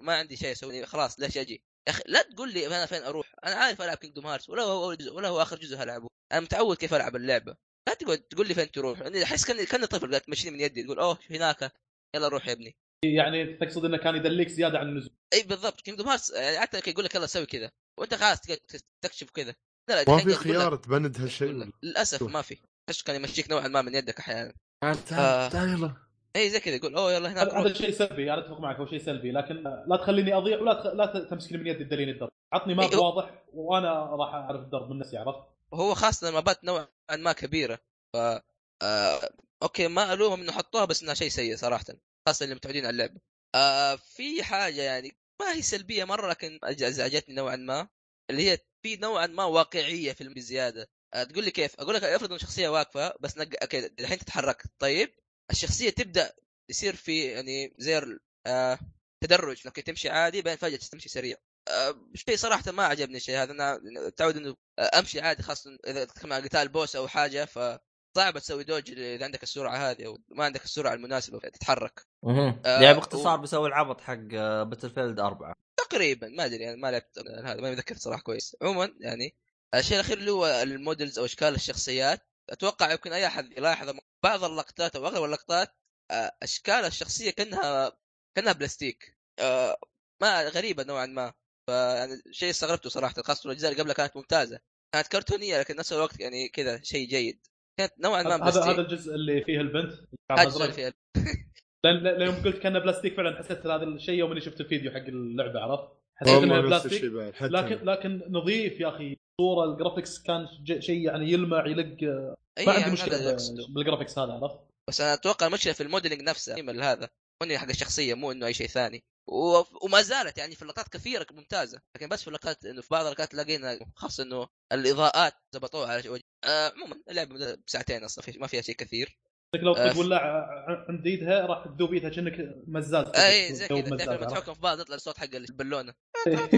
ما عندي شيء اسوي خلاص ليش اجي أخي لا تقول لي أنا فين أروح أنا عارف ألعب كينغدم هارتس ولا هو أول جزء ولا هو آخر جزء هلعبه أنا متعود كيف ألعب اللعبة. لا تقعد تقول لي فين تروح أنا أحس كان طفل قاعد تمشيني من يدي تقول أوه هناك يلا روح يا ابني. يعني تقصد إنه كان يدلك زيادة عن اللزوم. أي بالضبط كينغدم هارتس يعني حتى يقول لك يلا سوي كذا وأنت خلاص تكتشف كذا. لا ما في خيار تبند هالشيء للأسف ما في. أحس كان يمشيك نوعا ما من يدك أحيانا. يلا اي زي كذا يقول اوه يلا هناك. هذا شيء سلبي انا اتفق معك هو شيء سلبي لكن لا تخليني اضيع ولا لا تمسكني من يدي الدليل الدرب عطني ماب واضح وانا راح اعرف الدرب من نفسي عرفت. وهو خاصه المابات نوعا ما كبيره ف اوكي ما الومهم انه حطوها بس انها شيء سيء صراحه خاصه اللي متعودين على اللعبه. في حاجه يعني ما هي سلبيه مره لكن ازعجتني نوعا ما اللي هي في نوعا ما واقعيه في بزياده. تقول لي كيف اقول لك افرض ان شخصيه واقفه بس اوكي الحين تتحرك طيب الشخصيه تبدا يصير في يعني زي تدرج، لكن تمشي عادي بعدين فجأة تمشي سريع. شيء صراحة ما عجبني شيء هذا. أنا تعود إنه أمشي عادي خاصة إذا كمان قتال بوس أو حاجة، فصعب تسوي دوج إذا عندك السرعة هذه أو ما عندك السرعة المناسبة تتحرك. يعني باختصار بسوي العبط حق باتلفيلد 4 تقريبا. ما أدري يعني ما لعبت هذا، ما مذكرت صراحة كويس. عموما يعني الشيء الأخير اللي هو المودلز أو أشكال الشخصيات. أتوقع يمكن أي أحد يلاحظ بعض اللقطات أو أغلب اللقطات أشكال الشخصية كأنها بلاستيك، ما غريبة نوعا ما. فأنا شيء استغربته صراحة، خاصة الأجزاء اللي قبلها كانت ممتازة، كانت كرتونية لكن نفس الوقت يعني كذا شيء جيد، كانت نوعا ما بلاستيك. هذا الجزء اللي فيه البنت اللي فيه لأن يوم قلت كأنها بلاستيك فعلا حسيت هذا الشيء يوم اللي شفت الفيديو حق اللعبة، عرفت حسيت إنها بلاستيك. لكن نظيف يا أخي، صورة الجرافيكس كان شيء يعني يلمع يلق، ما عندي مشكلة بالجرافيكس هذا، عرفت. بس أنا أتوقع مشكلة في الموديلينج نفسه، هذا هني حق الشخصية مو إنه أي شيء ثاني. وما زالت يعني في اللقطات كثيرة ممتازة، لكن بس في اللقطات إنه في بعض اللقطات لقينا خاصة إنه الإضاءات زبطوها على وجه. عموما اللعبة بساعتين أصلا ما فيها شيء كثير. لو تقول لا عند يدها راح تذوب يدها كأنك مزاز. أي زي كده تعرف لما تحكم في بعض يطلع الصوت حق البالونة.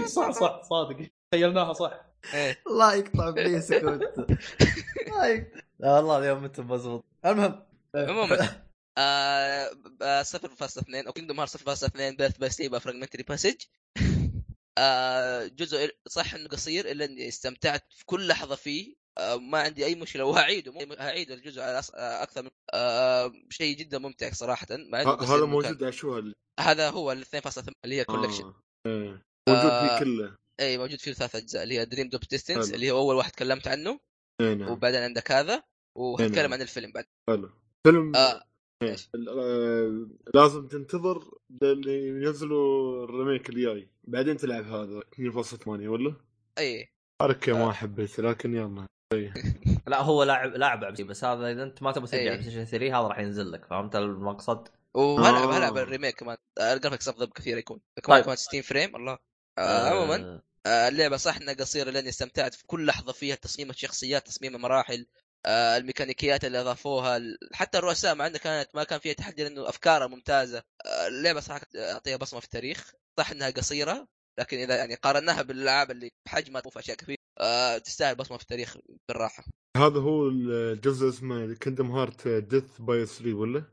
صح صادق تخيلناها صح. الله يقطع بليسك وانت. لا والله اليوم أنت مزبوط. المهم عموما 0.2 او كينغدم هارت 0.2 بيرث باي سليب فرغمنتري باسج. جزء صح انه قصير الا استمتعت في كل لحظه فيه. ما عندي اي مشكله واعيد الجزء اكثر من شيء جدا ممتع صراحه. هذا موجود على شو هذا هو ال 2.8 اللي هي كولكشن موجود فيه كله. اي موجود فيه 3 اجزاء اللي هي دريم دوب ديستنس اللي هو اول واحد تكلمت عنه. وبعدين عندك هذا وهنتكلم عن الفيلم بعد. حلو فيلم لازم تنتظر اللي ينزلوا الريميك الجاي بعدين تلعب هذا 2.8 ولا اي حركه ما حبيت لكن يلا اي لا هو لاعب بس هذا اذا انت ما تبغى ترجع بلايستيشن 3 هذا راح ينزل لك، فهمت المقصد؟ وهلعب الريميك كمان الجرافيكس افضل كثير يكون كمان 60 فريم. الله عموما اللعبه صحنا قصيره لاني استمتعت في كل لحظه فيها، تصميم الشخصيات، تصميم المراحل، الميكانيكيات اللي اضافوها، حتى الرؤساء مع انها كانت ما كان فيها تحدي لانه افكارها ممتازه. اللعبه صح اعطيها بصمه في التاريخ. صح انها قصيره لكن اذا يعني قارناها بالالعاب اللي حجمها وفي اشياء كثير تستاهل بصمه في التاريخ بالراحه. هذا هو الجزء اسمه كيندم هارت ديث باي سليب ولا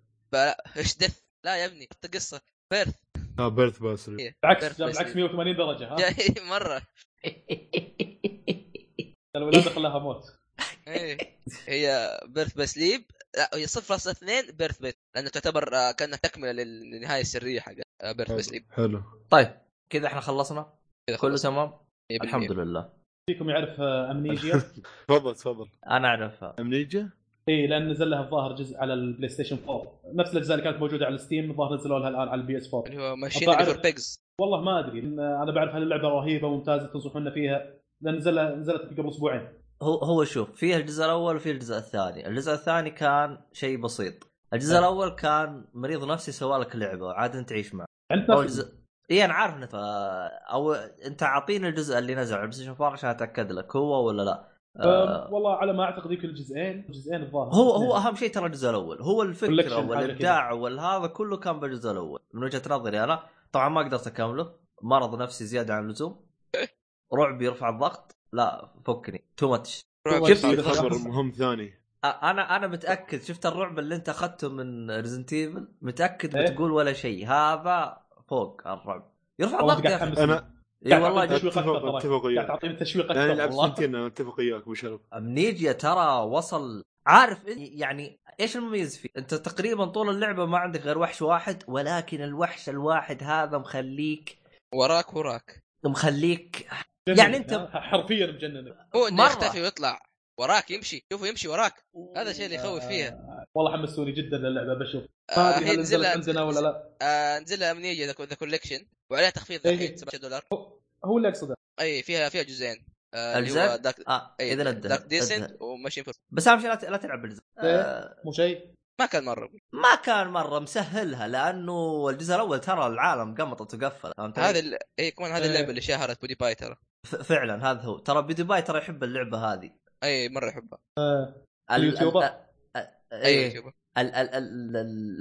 ايش ديث؟ لا يا ابني قصه بيرث. بيرث باي سليب بالعكس 180 درجه. ها مره الولاد خلاها موت. هي بيرث باي سليب. لا هي 0.2 بيرث باي لانه تعتبر كانها تكمله للنهايه السريه حق بيرث باي سليب. حلو طيب كذا احنا خلصنا كله تمام الحمد لله. فيكم يعرف امنيجيا؟ تفضل. انا اعرفها امنيجيا اي لان نزل لها الظاهر جزء على البلاي ستيشن 4 نفس الاجزاء اللي كانت موجوده على الستيم الظاهر نزلوا لها الان على البي اس 4 اللي هو ماشين فور بيجز. والله ما ادري انا بعرف هاللعبه رهيبه وممتازه تنصحونا فيها لان نزلت قبل اسبوعين. هو شوف فيه الجزء الأول وفيه الجزء الثاني. الجزء الثاني كان شيء بسيط. الجزء الأول كان مريض نفسي سوالك لعبة عاد أنت تعيش معه. إيه أنا عارف إنه أو أنت عاطيني الجزء اللي نزل على بلايستيشن 4 عشان أتأكد لك هو ولا لا. والله على ما أعتقد يمكن الجزئين الظاهر. هو أهم شيء ترى الجزء الأول هو الفكرة والإبداع والهذا كله كان بالجزء الأول من وجهة نظري أنا. طبعا ما قدرت أكمله، مرض نفسي زيادة عن اللزوم، رعب يرفع الضغط، لا فكني تو ماتش. شفت خبر مهم ثاني انا متاكد شفت الرعب اللي انت اخذته من ريزنت ايفل متاكد بتقول ولا شيء هذا فوق الرعب يرفع ضغط. انا اي والله تعطيني تشويق اكثر والله. انا اتفق وياك بشرف. امنيجيا ترى وصل عارف يعني ايش المميز فيه؟ انت تقريبا طول اللعبه ما عندك غير وحش واحد، ولكن الوحش الواحد هذا مخليك وراك مخليك يعني انت حرفيا مجنن. هو انه يختفي ويطلع وراك يمشي، شوفه يمشي وراك، هذا الشيء اللي يخوف فيها. والله حمسوني جدا للعبه بشوف هذه نزلت عندنا ولا لا. نزلها امنيجيا ذا كولكشن وعليها تخفيض الحين $7. هو اللي اقصده اي فيها جزئين اللي هو داك اذا داك ديسنت وماشي فور. بس اهم شيء لا تلعب بالجزء مو شيء ما كان مره مسهلها لانه الجزء الاول ترى العالم قمطت وقفل. هذا اي كمان هذا اللعبه اللي شهرت بودي باي ترى فعلا. هذا هو ترى بودي باي ترى يحب اللعبه هذه اي مره يحبها. اليوتيوبر اي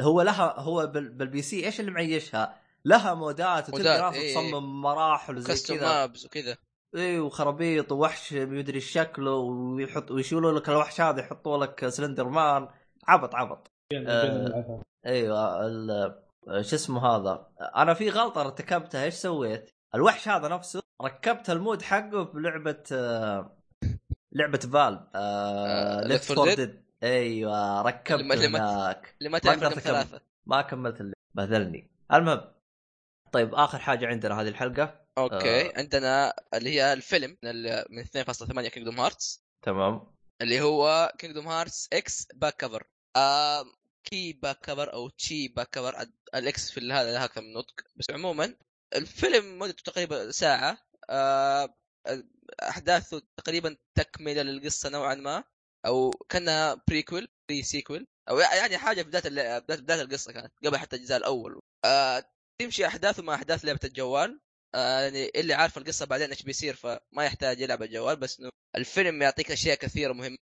هو لها هو بالبي سي ايش اللي معيشها لها مودات وتقدر تصمم مراحل وزي كذا مابس وكذا اي وخرابيط ووحش بيدري شكله ويحط ويشيلوا لك الوحش هذا يحطوا لك سلندر مان عبط ايوه شو اسمه هذا. انا في غلطه ارتكبتها، ايش سويت؟ الوحش هذا نفسه ركبت المود حقه بلعبه لعبه فالف ليفت فور ديد. ايوه ركبت هناك ما كملت اللي بذلني. المهم طيب اخر حاجه عندنا هذه الحلقه اوكي عندنا اللي هي الفيلم من 2.8 كينغدوم هارتس. تمام اللي هو كينغدوم هارتس اكس باك كفر كي باك كفر او تشي باك كفر. الاكس في هذا لها كم نطق بس. عموما الفيلم مدته تقريبا ساعه، احداثه تقريبا تكمله للقصه نوعا ما، او كانها بريكول بري سيكول، او يعني حاجه في بدايه القصه كانت قبل حتى الجزء الاول. تمشي احداثه مع احداث لعبه الجوال، يعني اللي عارف القصه بعدين ايش بيصير فما يحتاج يلعب الجوال، بس انه الفيلم يعطيك اشياء كثيره مهمه.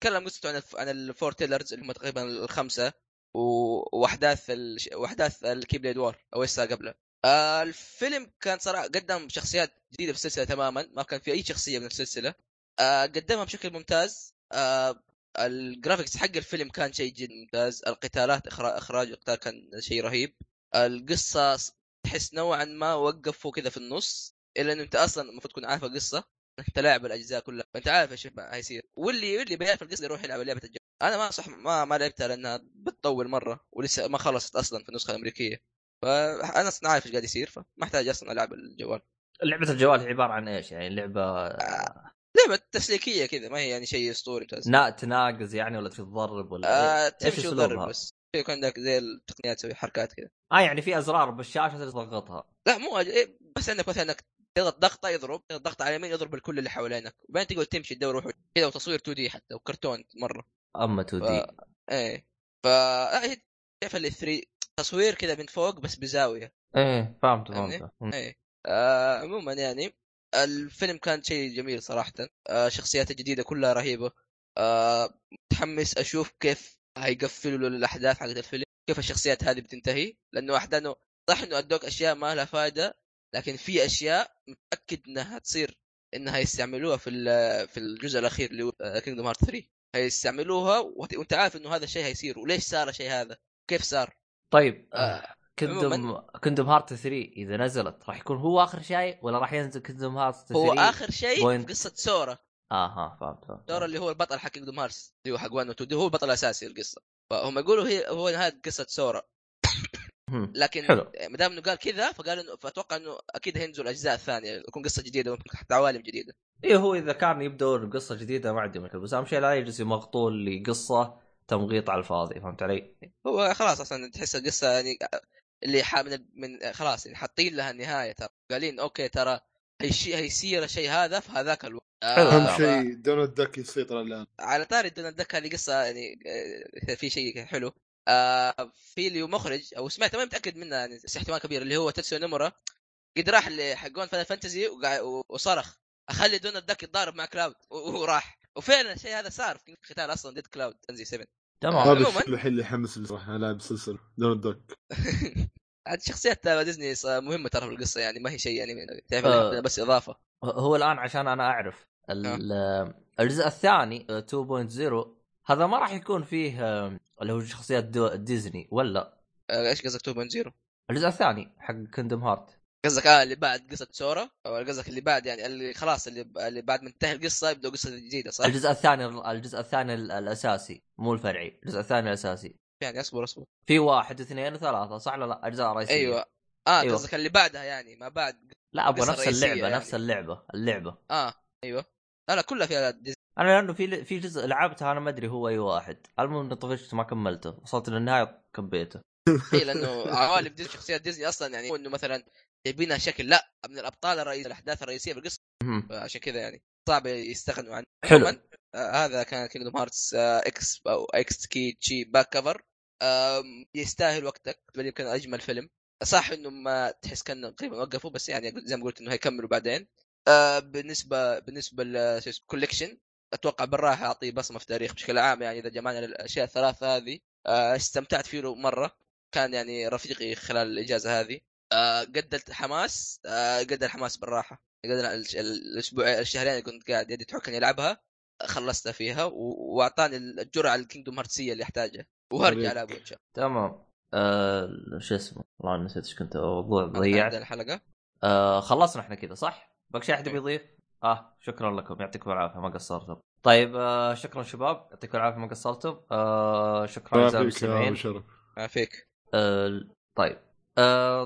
تكلم قصته عن الفور تيلرز اللي هم تقريبا الخمسه، واحداث الكيبليد وار او الساعه قبله. الفيلم كان صراحه قدم شخصيات جديده في السلسله تماما، ما كان في اي شخصيه من السلسله، قدمها بشكل ممتاز. الجرافيكس حق الفيلم كان شيء جدا ممتاز، القتالات اخراج القتال كان شيء رهيب. القصه تحس نوعا ما وقفوا كذا في النص، الا ان انت اصلا المفروض تكون عارف القصه، انت لاعب الاجزاء كلها انت عارف ايش هيصير، واللي بيعرف القصه يروح يلعب لعبه الجوال. انا ما صح ما لعبتها لانها بتطول مره، ولسه ما خلصت اصلا في النسخه الامريكيه، فانا اصلا عارف ايش قاعد يصير فما احتاج اصلا العب الجوال. لعبه الجوال عباره عن ايش يعني؟ لعبه تسليكيه كذا، ما هي يعني شيء اسطوري ممتاز. لا تناقز يعني ولا تتضرب ولا ايش تضرب، بس يكون عندك زي التقنيات تسوي حركات كذا. يعني في ازرار بالشاشه تضغطها؟ لا مو بس عندك مثلا انك تضغط ضغطه يضرب، ضغط على اليمين يضرب الكل اللي حوالينك، وبعدين تقعد تمشي تدور روح كذا، وتصوير 2D حتى وكرتون مره اما 2D. ايه تعرف ال 3 تصوير كذا من فوق بس بزاويه. ايه فهمت. ايه عموما يعني الفيلم كان شيء جميل صراحه، شخصيات الجديده كلها رهيبه، متحمس اشوف كيف هيقفلوا الاحداث حقت الفيلم، كيف الشخصيات هذه بتنتهي، لانه احداثه صح انه ادوك اشياء ما لها فائده، لكن في اشياء متاكد انها هتصير، انها يستعملوها في الجزء الاخير اللي هو كينغدوم هارت 3، هيستعملوها وانت عارف انه هذا الشيء هيصير، وليش صار الشيء هذا، كيف صار. طيب كينغدوم هارت 3 اذا نزلت راح يكون هو اخر شيء، ولا راح ينزل كينغدوم هارت 3 هو اخر شيء في قصه سورا؟ فهمت. سورا اللي هو البطل حق كينغدوم هارت، اللي هو حق 1 و 2، هو البطل الاساسي القصه، فهم يقولوا هو نهايه قصه سورا. لكن مدام انه قال كذا فقال انه اتوقع انه اكيد هينزل اجزاء ثانيه، يكون قصه جديده وممكن حتى عوالم جديده. ايه هو اذا كان يبدون قصه جديده ما عندي مشكله، بس اهم شيء لا يجلس مغطول لقصه تمغيط على الفاضي، فهمت علي؟ هو خلاص اصلا تحس القصه يعني اللي من خلاص اللي حاطين لها النهايه، ترى قالين اوكي ترى هيصير شيء هذا في هذاك الوقت. اهم شيء دونالد داك يسيطر الان. على طاري دونالد داك هذه قصه يعني في شيء حلو. في اللي مخرج او سمعت ما متاكد منه يعني احتمال كبير، اللي هو تاتسو نمورا قد راح لحقون فاينل فانتسي وصرخ اخلي دونالد داك يتضارب مع كلاود، وراح وفعلا الشيء هذا صار في ختال اصلا ديد كلاود انزي 7. تمام هذا الحين اللي يحمس بصراحه، انا لاعب سلسله دونالد داك. عاد شخصيات ديزني مهمه ترى في القصه، يعني ما هي شيء يعني تعرف بس اضافه. هو الان عشان انا اعرف الجزء الثاني 2.0 هذا ما راح يكون فيه اللي هو شخصيات ديزني ولا ايش قصدك 2.0؟ الجزء الثاني حق كينغدوم هارت قصدك؟ اللي بعد قصه سورا، او قصدك اللي بعد يعني اللي خلاص اللي بعد ما انتهى القصه يبدأ قصه جديده صح؟ الجزء الثاني الاساسي مو الفرعي، الجزء الثاني الاساسي يعني. اصبر في 1 و2 و3 صح ولا لا؟ اجزاء رئيسيه. ايوه أيوة. قصدك اللي بعدها يعني ما بعد؟ لا ابغى نفس اللعبه يعني. نفس اللعبه ايوه انا كلها فيها ديزني. انا لانه في جزء لعبته انا ما ادري هو اي واحد، المهم اني طفشت ما كملته، وصلت للنهايه كبيته. إيه لانه عوالم ديزني شخصيات ديزني اصلا يعني انه مثلا يبينها شكل لا من الابطال الرئيسيه الاحداث الرئيسيه بالقصه، عشان كذا يعني صعب يستغنوا عنه. حلو هذا كان كينغدوم هارتس اكس او اكس كي جي باك كفر. يستاهل وقتك، بالي كان اجمل فيلم صح، انه ما تحس كانه تقريبا وقفوا، بس يعني زي ما قلت انه هيكملوا بعدين. بالنسبه للكولكشن اتوقع بالراحه اعطيه بصمه في تاريخ بشكل عام، يعني اذا جمعنا الاشياء الثلاثه هذه استمتعت فيه مره. كان يعني رفيقي خلال الإجازة هذه. قد الحماس بالراحة، قد الأسبوع الشهرين كنت قاعد يدي تحكني ألعبها خلصتها فيها، وأعطاني الجرعة الكينجدوم هارتسية اللي أحتاجها وهرجع لها بوجه. تمام. شو اسمه والله نسيت ايش كنت موضوع ضيعت الحلقة. خلصنا احنا كذا صح؟ باقي شيء حد بيضيف؟ شكرا لكم، يعطيكم العافية ما قصرتم. طيب شكرا شباب، يعطيكم العافية ما قصرتم. شكرا جزيلا للمستمعين. عافيك. طيب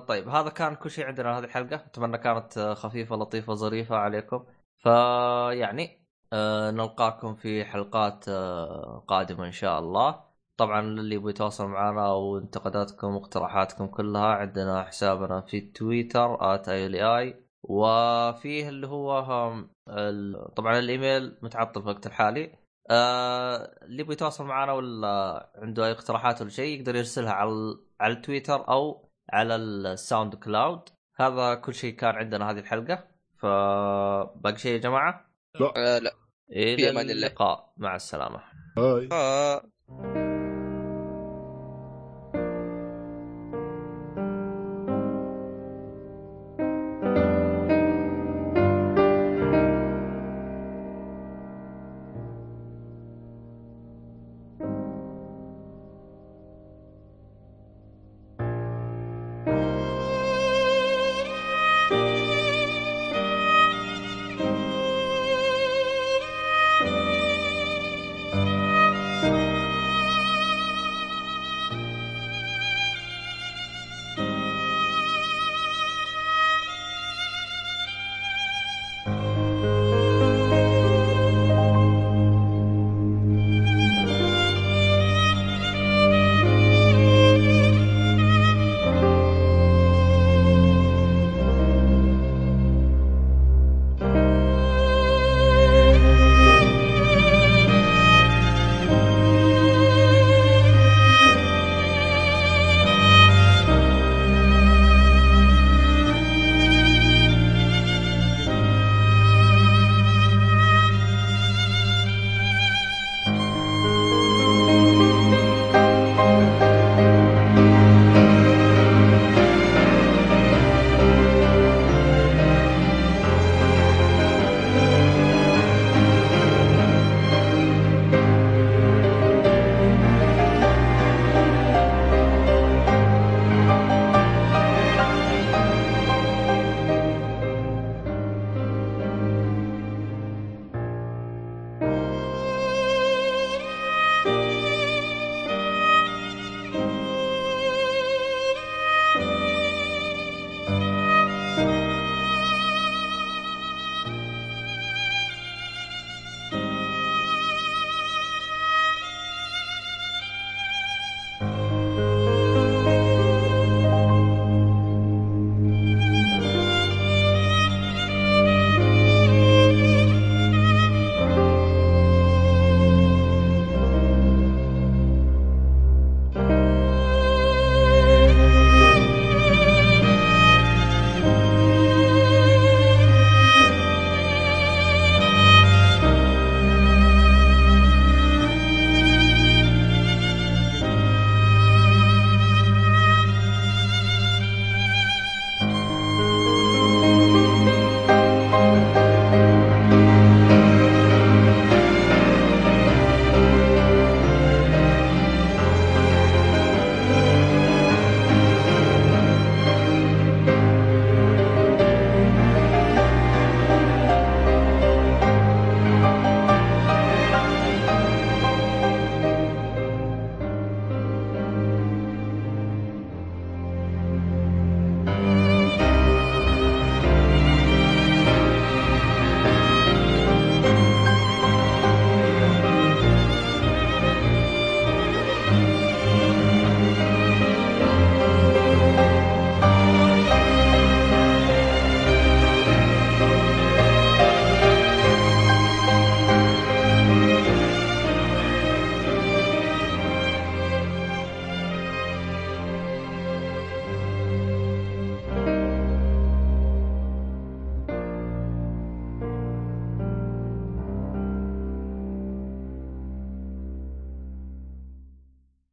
طيب هذا كان كل شيء عندنا هذه الحلقة، أتمنى كانت خفيفة لطيفة ظريفة عليكم. فيعني نلقاكم في حلقات قادمة إن شاء الله. طبعا اللي بيتواصل معنا وانتقاداتكم واقتراحاتكم كلها عندنا حسابنا في تويتر @ilei، وفيه اللي هو طبعا الايميل متعطل في الوقت الحالي. اللي بيتواصل معنا ولا عنده اي اقتراحات ولا شيء يقدر يرسلها على التويتر او على الساوند كلاود. هذا كل شيء كان عندنا هذه الحلقة، فباقي شيء يا جماعة؟ لا. إلى اللقاء، مع السلامة.